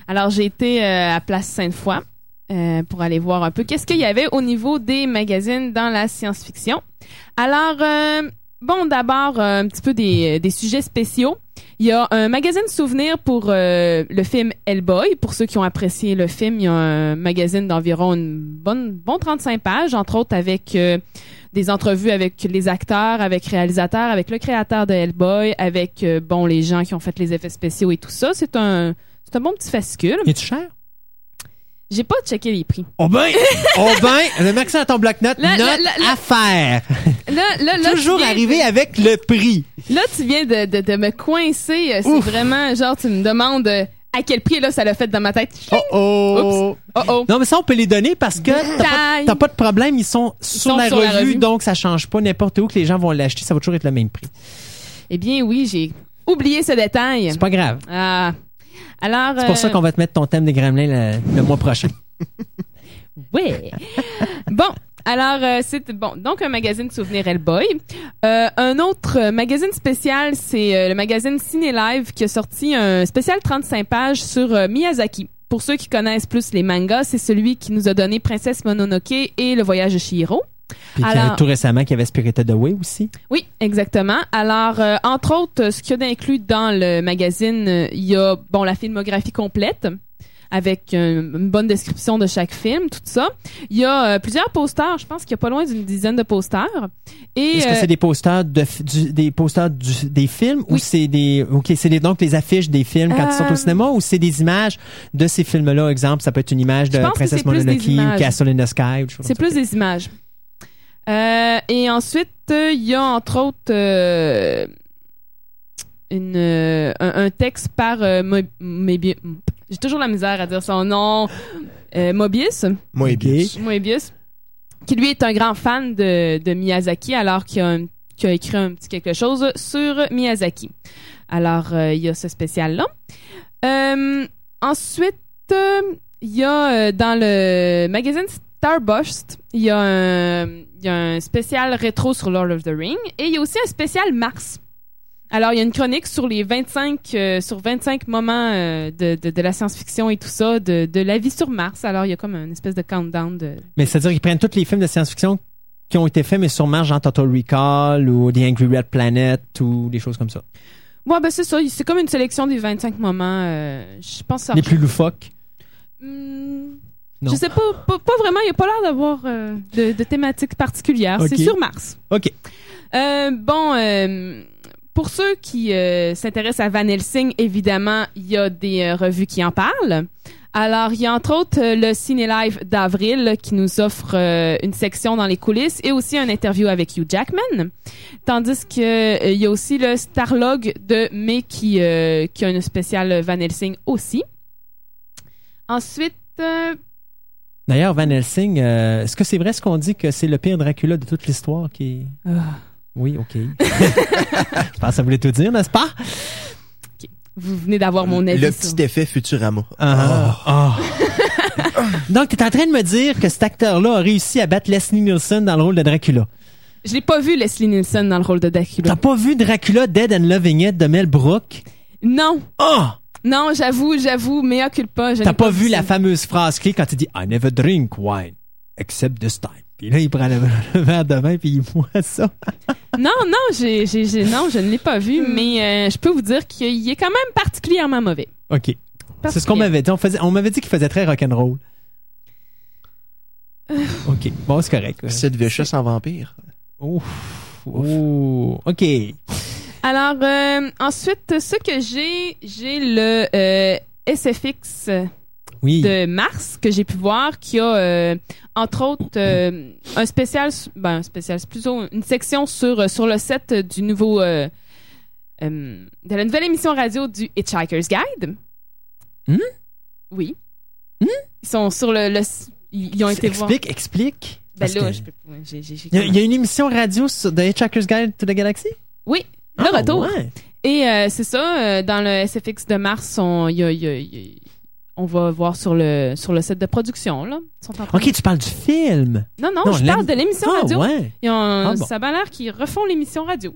Alors, j'ai été à Place Sainte-Foy pour aller voir un peu qu'est-ce qu'il y avait au niveau des magazines dans la science-fiction. Alors, d'abord, un petit peu des sujets spéciaux. Il y a un magazine souvenir pour le film Hellboy. Pour ceux qui ont apprécié le film, il y a un magazine d'environ une bonne 35 pages, entre autres avec des entrevues avec les acteurs, avec réalisateurs, avec le créateur de Hellboy, avec les gens qui ont fait les effets spéciaux et tout ça. C'est un bon petit fascicule. Est-ce cher? J'ai pas checké les prix. Le mec c'est à ton bloc-notes, affaire. Là, toujours arrivé avec le prix. Là, tu viens de me coincer. C'est vraiment, genre, tu me demandes à quel prix là ça l'a fait dans ma tête. Non, mais ça, on peut les donner parce que t'as pas de problème. Ils sont sur la revue, donc ça change pas n'importe où que les gens vont l'acheter. Ça va toujours être le même prix. Eh bien, oui, j'ai oublié ce détail. C'est pas grave. Ah. Alors, c'est pour ça qu'on va te mettre ton thème des Gremlins le mois prochain. Oui. Bon, alors, c'est donc un magazine souvenir Hellboy. Un autre magazine spécial, c'est le magazine Ciné Live qui a sorti un spécial 35 pages sur Miyazaki. Pour ceux qui connaissent plus les mangas, c'est celui qui nous a donné Princesse Mononoke et Le Voyage de Chihiro. Puis alors, tout récemment, qu'il y avait Spirited Away aussi. Oui, exactement. Alors, entre autres, ce qu'il y a d'inclus dans le magazine, il y a la filmographie complète avec une bonne description de chaque film, tout ça. Il y a plusieurs posters. Je pense qu'il y a pas loin d'une dizaine de posters. Est-ce que c'est des posters des films ou c'est donc les affiches des films quand ils sont au cinéma ou c'est des images de ces films-là? Exemple, ça peut être une image de Princesse Mononoke ou Castle in the Sky. C'est plus des images. Et ensuite, il y a entre autres un texte par Moebius. J'ai toujours la misère à dire son nom. Moebius, qui lui est un grand fan de Miyazaki, alors qu'il a écrit un petit quelque chose sur Miyazaki. Alors, il y a ce spécial-là. Ensuite, il y a dans le magazine Starburst, il y a un spécial rétro sur Lord of the Rings et il y a aussi un spécial Mars. Alors, il y a une chronique sur les 25 moments de la science-fiction et tout ça, de la vie sur Mars. Alors, il y a comme une espèce de countdown. Mais c'est-à-dire qu'ils prennent tous les films de science-fiction qui ont été faits, mais sur Mars, genre Total Recall ou The Angry Red Planet ou des choses comme ça. Ouais, ben c'est ça. C'est comme une sélection des 25 moments. Je pense ça. Les plus loufoques? Non. Je sais pas vraiment. Il n'y a pas l'air d'avoir de thématique particulière. Okay. C'est sur Mars. OK. Pour ceux qui s'intéressent à Van Helsing, évidemment, il y a des revues qui en parlent. Alors, il y a entre autres le Ciné Live d'avril qui nous offre une section dans les coulisses et aussi une interview avec Hugh Jackman. Tandis que il y a aussi le Starlog de mai qui a une spéciale Van Helsing aussi. Ensuite... D'ailleurs, Van Helsing, est-ce que c'est vrai ce qu'on dit que c'est le pire Dracula de toute l'histoire qui... Oh. Oui, OK. Je pense que ça voulait tout dire, n'est-ce pas? Okay. Vous venez d'avoir mon avis. Le petit effet Futurama. Oh. Donc, tu es en train de me dire que cet acteur-là a réussi à battre Leslie Nielsen dans le rôle de Dracula. Je l'ai pas vu, Leslie Nielsen, dans le rôle de Dracula. T'as pas vu Dracula Dead and Loving It de Mel Brooks? Non. Oh! Non, j'avoue, mea culpa. T'as pas vu la fameuse phrase clé quand il dit « I never drink wine, except this time ». Puis là, il prend le verre de vin puis il boit ça. Non, je ne l'ai pas vu, mais je peux vous dire qu'il est quand même particulièrement mauvais. OK. C'est ce qu'on m'avait dit. On m'avait dit qu'il faisait très rock'n'roll. OK. Bon, c'est correct. C'est de Vicious en vampire. Ouf. OK. Alors, ensuite, ce que j'ai le SFX... Oui. De Mars que j'ai pu voir qui a entre autres un spécial c'est plutôt une section sur le set du nouveau de la nouvelle émission radio du Hitchhiker's Guide. Oui. Ils sont sur le ils ont été voir. Explique. Ben là, je peux il y a une émission radio de Hitchhiker's Guide to the Galaxy? Oui, le retour. Ouais. Et c'est ça dans le SFX de Mars on va voir sur le set de production, là. OK, tu parles du film. Non, je parle de l'émission radio. Ouais. Ça a l'air qu'ils refont l'émission radio.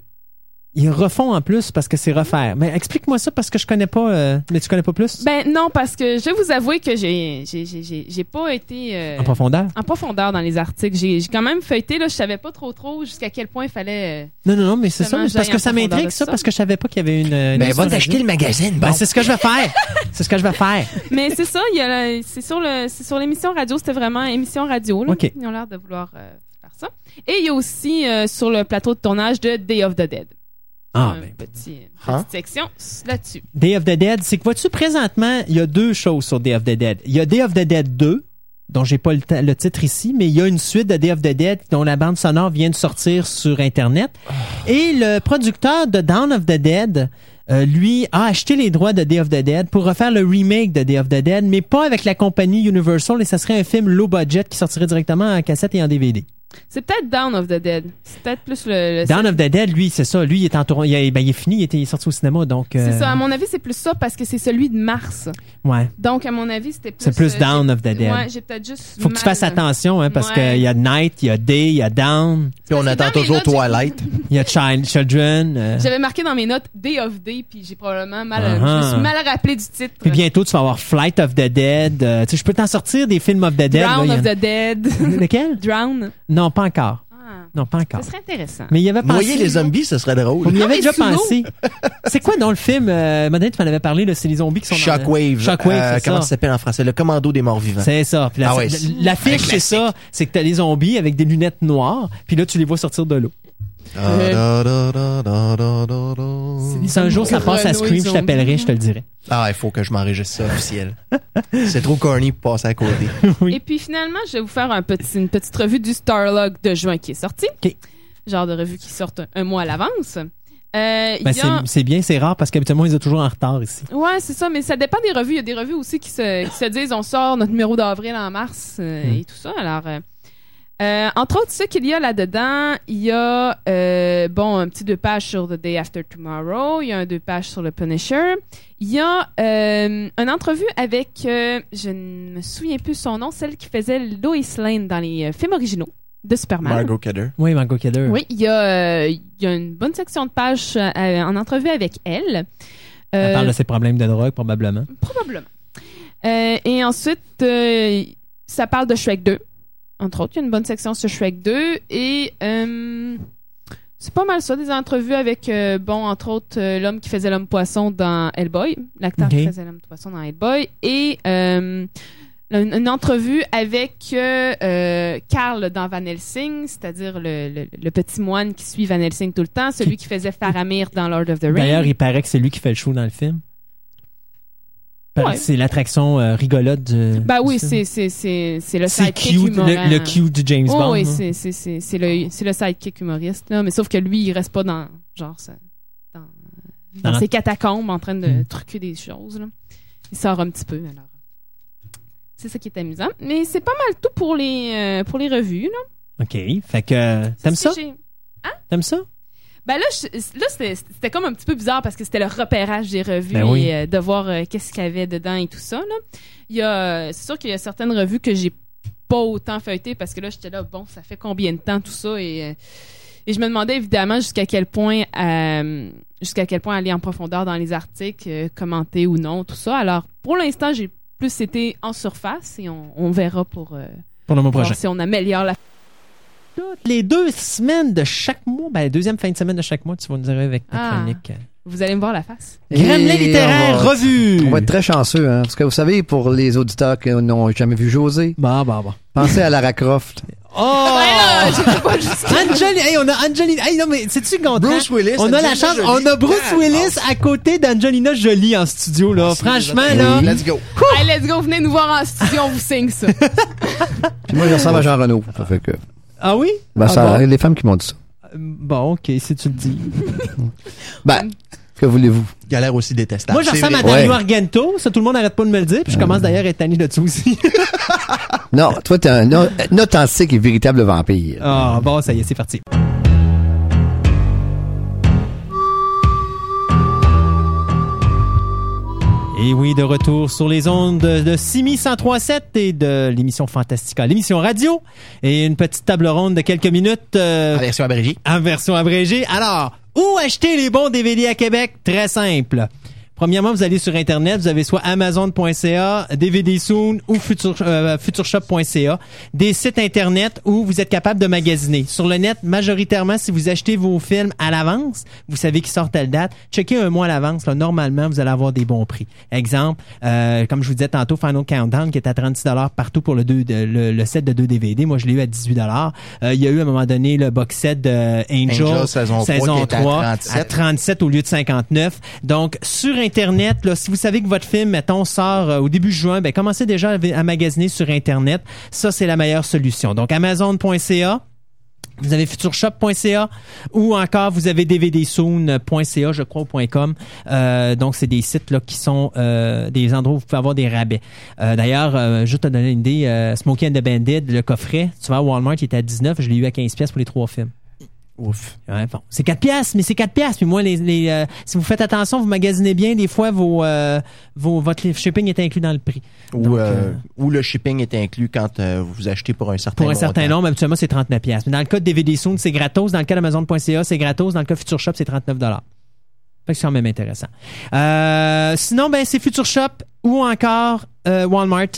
Ils refont en plus parce que c'est refaire. Mais explique-moi ça parce que je connais pas. Mais tu connais pas plus? Ben non, parce que je vais vous avouer que j'ai pas été en profondeur. En profondeur dans les articles. J'ai quand même feuilleté là. Je savais pas trop jusqu'à quel point il fallait. Non, mais c'est ça. Mais parce que ça m'intrigue ça parce que je savais pas qu'il y avait une. Ben va t'acheter le magazine. Bon. Ben c'est ce que je vais faire. Mais c'est ça. C'est sur l'émission radio. C'était vraiment émission radio là. Okay. Ils ont l'air de vouloir faire ça. Et il y a aussi sur le plateau de tournage de Day of the Dead. Petite section là-dessus. Day of the Dead, c'est que vois-tu présentement, il y a deux choses sur Day of the Dead. Il y a Day of the Dead 2, dont j'ai pas le titre ici, mais il y a une suite de Day of the Dead dont la bande sonore vient de sortir sur Internet. Et le producteur de Dawn of the Dead, lui, a acheté les droits de Day of the Dead pour refaire le remake de Day of the Dead, mais pas avec la compagnie Universal, et ça serait un film low budget qui sortirait directement en cassette et en DVD. C'est peut-être Dawn of the Dead. C'est peut-être plus le Dawn of the Dead, lui, c'est ça. Lui, il est il est fini, il est sorti au cinéma, donc... C'est ça, à mon avis, c'est plus ça, parce que c'est celui de mars. Ouais. Donc, à mon avis, c'était plus... C'est plus Dawn of the Dead. Ouais, j'ai peut-être juste... Faut que tu fasses attention, hein, parce qu'il y a Night, il y a Day, il y a Dawn... Puis on attend toujours notes, Twilight. Il y a Children... J'avais marqué dans mes notes Day of Day, puis j'ai probablement je me suis mal rappelé du titre. Puis bientôt, tu vas avoir Flight of the Dead. Tu sais, je peux t'en sortir des films of the Dead. Drown of the Dead. Lequel? Drown. Non, pas encore. Non, pas encore. Ce serait intéressant. Mais il y avait pensé. Voyez les zombies, ce serait drôle. On y avait déjà pensé. C'est quoi dans le film Madame, tu en avais parlé, là, c'est les zombies qui sont Shockwave. Comment ça s'appelle en français? Le commando des morts vivants. C'est ça. Puis l'affiche, c'est ça. C'est que t'as les zombies avec des lunettes noires, puis là, tu les vois sortir de l'eau. Si un jour ça passe à Scream, je t'appellerai, je te le dirai. Ah, il faut que je m'enregistre ça officiel. C'est trop corny pour passer à côté. Oui. Et puis finalement, je vais vous faire une petite revue du Starlog de juin qui est sorti. Okay. Genre de revue qui sort un mois à l'avance. C'est bien, c'est rare parce qu'habituellement ils sont toujours en retard ici. Ouais, c'est ça, mais ça dépend des revues. Il y a des revues aussi qui se disent on sort notre numéro d'avril en mars et tout ça. Alors... Entre autres, ce qu'il y a là-dedans, il y a un petit 2 pages sur The Day After Tomorrow, il y a un 2 pages sur le Punisher, il y a une entrevue avec, je ne me souviens plus son nom, celle qui faisait Lois Lane dans les films originaux de Superman. Margot Kidder. Oui, il y a une bonne section de pages en entrevue avec elle. Elle parle de ses problèmes de drogue, probablement. Probablement. Et ensuite, ça parle de Shrek 2. Entre autres, il y a une bonne section sur Shrek 2 et c'est pas mal ça, des entrevues avec, entre autres, l'homme qui faisait l'homme poisson dans Hellboy, l'acteur qui faisait l'homme poisson dans Hellboy et une entrevue avec Carl dans Van Helsing, c'est-à-dire le petit moine qui suit Van Helsing tout le temps, celui qui faisait Faramir dans Lord of the Rings. D'ailleurs, il paraît que c'est lui qui fait le show dans le film. Ouais. C'est l'attraction rigolote du. Bah oui, c'est le sidekick humoriste. Le cute du James Bond. Oui, c'est le sidekick humoriste. Là, mais sauf que lui, il reste pas dans dans ses catacombes en train de truquer des choses. Là. Il sort un petit peu. Alors, c'est ça qui est amusant. Mais c'est pas mal tout pour les revues. Là. Ok, fait que t'aimes ça? Hein? T'aimes ça? Ben là, c'était comme un petit peu bizarre parce que c'était le repérage des revues et de voir qu'est-ce qu'il y avait dedans et tout ça. Là. C'est sûr qu'il y a certaines revues que j'ai pas autant feuilletées parce que là, j'étais là, ça fait combien de temps tout ça et je me demandais évidemment jusqu'à quel point aller en profondeur dans les articles, commenter ou non, tout ça. Alors, pour l'instant, j'ai plus été en surface et on verra pour le mois prochain si on améliore la... Toutes les 2 semaines de chaque mois, la deuxième fin de semaine de chaque mois, tu vas nous arriver avec ta chronique. Vous allez me voir la face. Gremlin littéraire, revue! On va être très chanceux, hein, parce que vous savez, pour les auditeurs qui n'ont jamais vu José, pensez à Lara Croft. Oh! On a Angelina. Hey, non, mais sais-tu qu'on Bruce Willis. On a la chance. Jolie. On a Bruce Willis à côté d'Angelina Jolie en studio, là. Franchement, là. Let's go. Hey, let's go, venez nous voir en studio, on vous signe ça. Puis moi, je ressemble à Jean Reno. Ça fait que. Ah oui? Les femmes qui m'ont dit ça. Bon, ok, si tu le dis. Que voulez-vous? Galère aussi détestable. Moi, je ressemble à Dario Argento. Ça, tout le monde n'arrête pas de me le dire. Puis je commence d'ailleurs à être tanné de tout aussi. Non, toi, t'es un authentique et véritable vampire. Ah, bon, ça y est, c'est parti. Et oui, de retour sur les ondes de Simi 103.7 et de l'émission Fantastica, l'émission radio. Et une petite table ronde de quelques minutes. En version abrégée. Alors, où acheter les bons DVD à Québec? Très simple. Premièrement, vous allez sur Internet, vous avez soit Amazon.ca, DVD Soon ou Futureshop.ca, des sites Internet où vous êtes capable de magasiner. Sur le net, majoritairement, si vous achetez vos films à l'avance, vous savez qu'ils sortent à telle date, checkez un mois à l'avance, là, normalement, vous allez avoir des bons prix. Exemple, comme je vous disais tantôt, Final Countdown qui est à 36$ partout pour le set de 2 DVD. Moi, je l'ai eu à 18$. Il y a eu à un moment donné le box set de Angel saison 3 à 37 au lieu de 59. Donc, sur Internet, là, si vous savez que votre film, mettons, sort au début juin, commencez déjà à magasiner sur Internet. Ça, c'est la meilleure solution. Donc, Amazon.ca, vous avez futureshop.ca ou encore vous avez dvdsoon.ca, je crois, ou .com. Donc, c'est des sites là qui sont des endroits où vous pouvez avoir des rabais. D'ailleurs, juste te donner une idée, Smokey and the Bandit, le coffret, tu vas à Walmart, il était à 19, je l'ai eu à 15$ pour les 3 films. Ouf. Ouais, bon. C'est 4$, mais c'est 4$. Puis moi, si vous faites attention, vous magasinez bien, des fois, votre shipping est inclus dans le prix. Ou le shipping est inclus quand vous achetez pour un certain nombre. Pour un certain nombre, habituellement, c'est 39$. Mais dans le cas de DVD Soon, c'est gratos. Dans le cas d'Amazon.ca, c'est gratos. Dans le cas de Future Shop, c'est 39$. Fait que c'est quand même intéressant. Sinon, c'est Future Shop ou encore Walmart.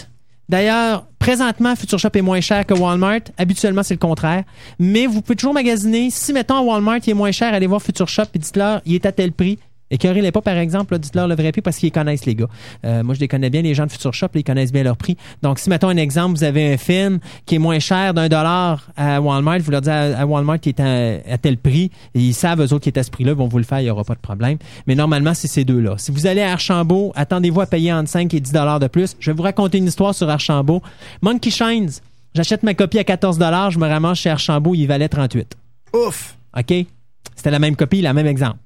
D'ailleurs, présentement, Future Shop est moins cher que Walmart. Habituellement, c'est le contraire. Mais vous pouvez toujours magasiner. Si, mettons, Walmart, il est moins cher, allez voir Future Shop et dites-leur, il est à tel prix. Écœurez-les pas, par exemple, là, dites-leur le vrai prix parce qu'ils connaissent, les gars. Moi, je les connais bien, les gens de Future Shop, là, ils connaissent bien leur prix. Donc, si, mettons, un exemple, vous avez un film qui est moins cher d'1$ à Walmart, vous leur dites à Walmart qu'il est à tel prix et ils savent, eux autres, qu'il est à ce prix-là, ils vont vous le faire, il n'y aura pas de problème. Mais normalement, c'est ces deux-là. Si vous allez à Archambault, attendez-vous à payer entre 5 et 10$ de plus. Je vais vous raconter une histoire sur Archambault. Monkey Shines, j'achète ma copie à 14$, je me ramasse chez Archambault, il valait 38$. Ouf! OK? C'était la même copie, le même exemple.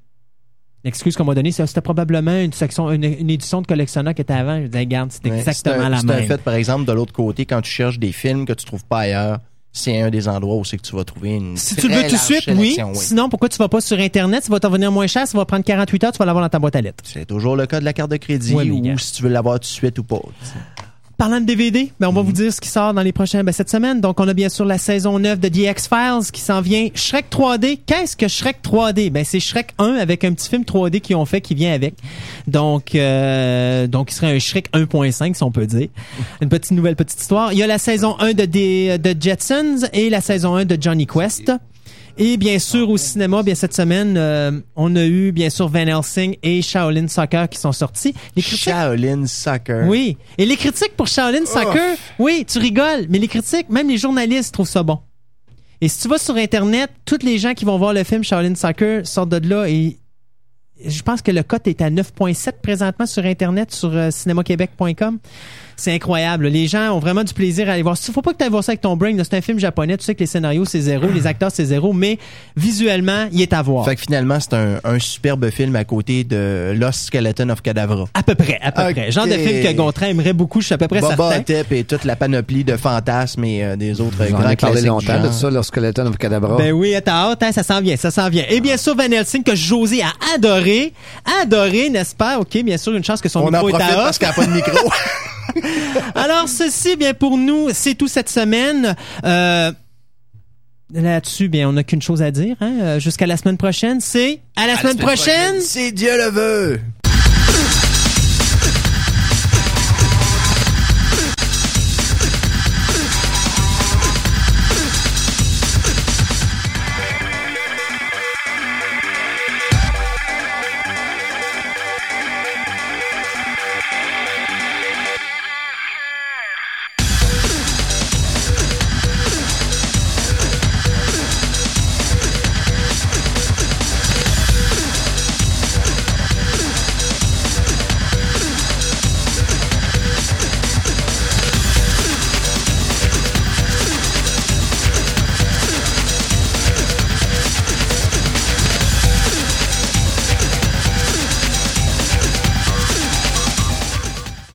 L'excuse qu'on m'a donnée, c'était probablement une édition de collectionneur qui était avant. Je disais, regarde, c'est exactement la même. C'est un fait, par exemple, de l'autre côté, quand tu cherches des films que tu ne trouves pas ailleurs, c'est un des endroits où c'est que tu vas trouver une si tu le veux tout de suite, oui. Oui. Sinon, pourquoi tu vas pas sur Internet? Ça va t'en venir moins cher, ça va prendre 48 heures, tu vas l'avoir dans ta boîte à lettres. C'est toujours le cas de la carte de crédit ouais, ou bien. Si tu veux l'avoir tout de suite ou pas. T'sais. Parlant de DVD, ben on va vous dire ce qui sort dans les prochains cette semaine. Donc on a bien sûr la saison 9 de The X-Files qui s'en vient. Shrek 3D, qu'est-ce que Shrek 3D? Ben c'est Shrek 1 avec un petit film 3D qu'ils ont fait qui vient avec. Donc il serait un Shrek 1.5 si on peut dire. Une petite nouvelle petite histoire. Il y a la saison 1 de Jetsons et la saison 1 de Johnny Quest. Et bien sûr au cinéma, bien cette semaine, on a eu bien sûr Van Helsing et Shaolin Soccer qui sont sortis. Les critiques... Shaolin Soccer. Oui. Et les critiques pour Shaolin Soccer, oui, tu rigoles, mais les critiques, même les journalistes trouvent ça bon. Et si tu vas sur Internet, toutes les gens qui vont voir le film Shaolin Soccer sortent de là et je pense que le cote est à 9.7 présentement sur Internet, sur cinémaquebec.com. C'est incroyable. Les gens ont vraiment du plaisir à aller voir. Faut pas que tu ailles voir ça avec ton brain. C'est un film japonais. Tu sais que les scénarios, c'est zéro. Les acteurs, c'est zéro. Mais visuellement, il est à voir. Fait que finalement, c'est un superbe film à côté de Lost Skeleton of Cadavra. À peu près. Genre de film que Gontran aimerait beaucoup. Je suis à peu près certain. Boba Tep et toute la panoplie de fantasmes et des autres grands classiques. On a parlé longtemps de ça, Lost Skeleton of Cadavra. Ben oui, t'as hâte. Hein, ça s'en vient. Et bien sûr, Van Helsing, que José a adoré, n'est-ce pas? OK, bien sûr, une chance que son micro est à off. On en profite parce qu'il n'y a pas de micro. Alors, ceci, bien, pour nous, c'est tout cette semaine. Là-dessus, bien, on n'a qu'une chose à dire, hein, jusqu'à la semaine prochaine. C'est à la semaine prochaine. Si Dieu le veut.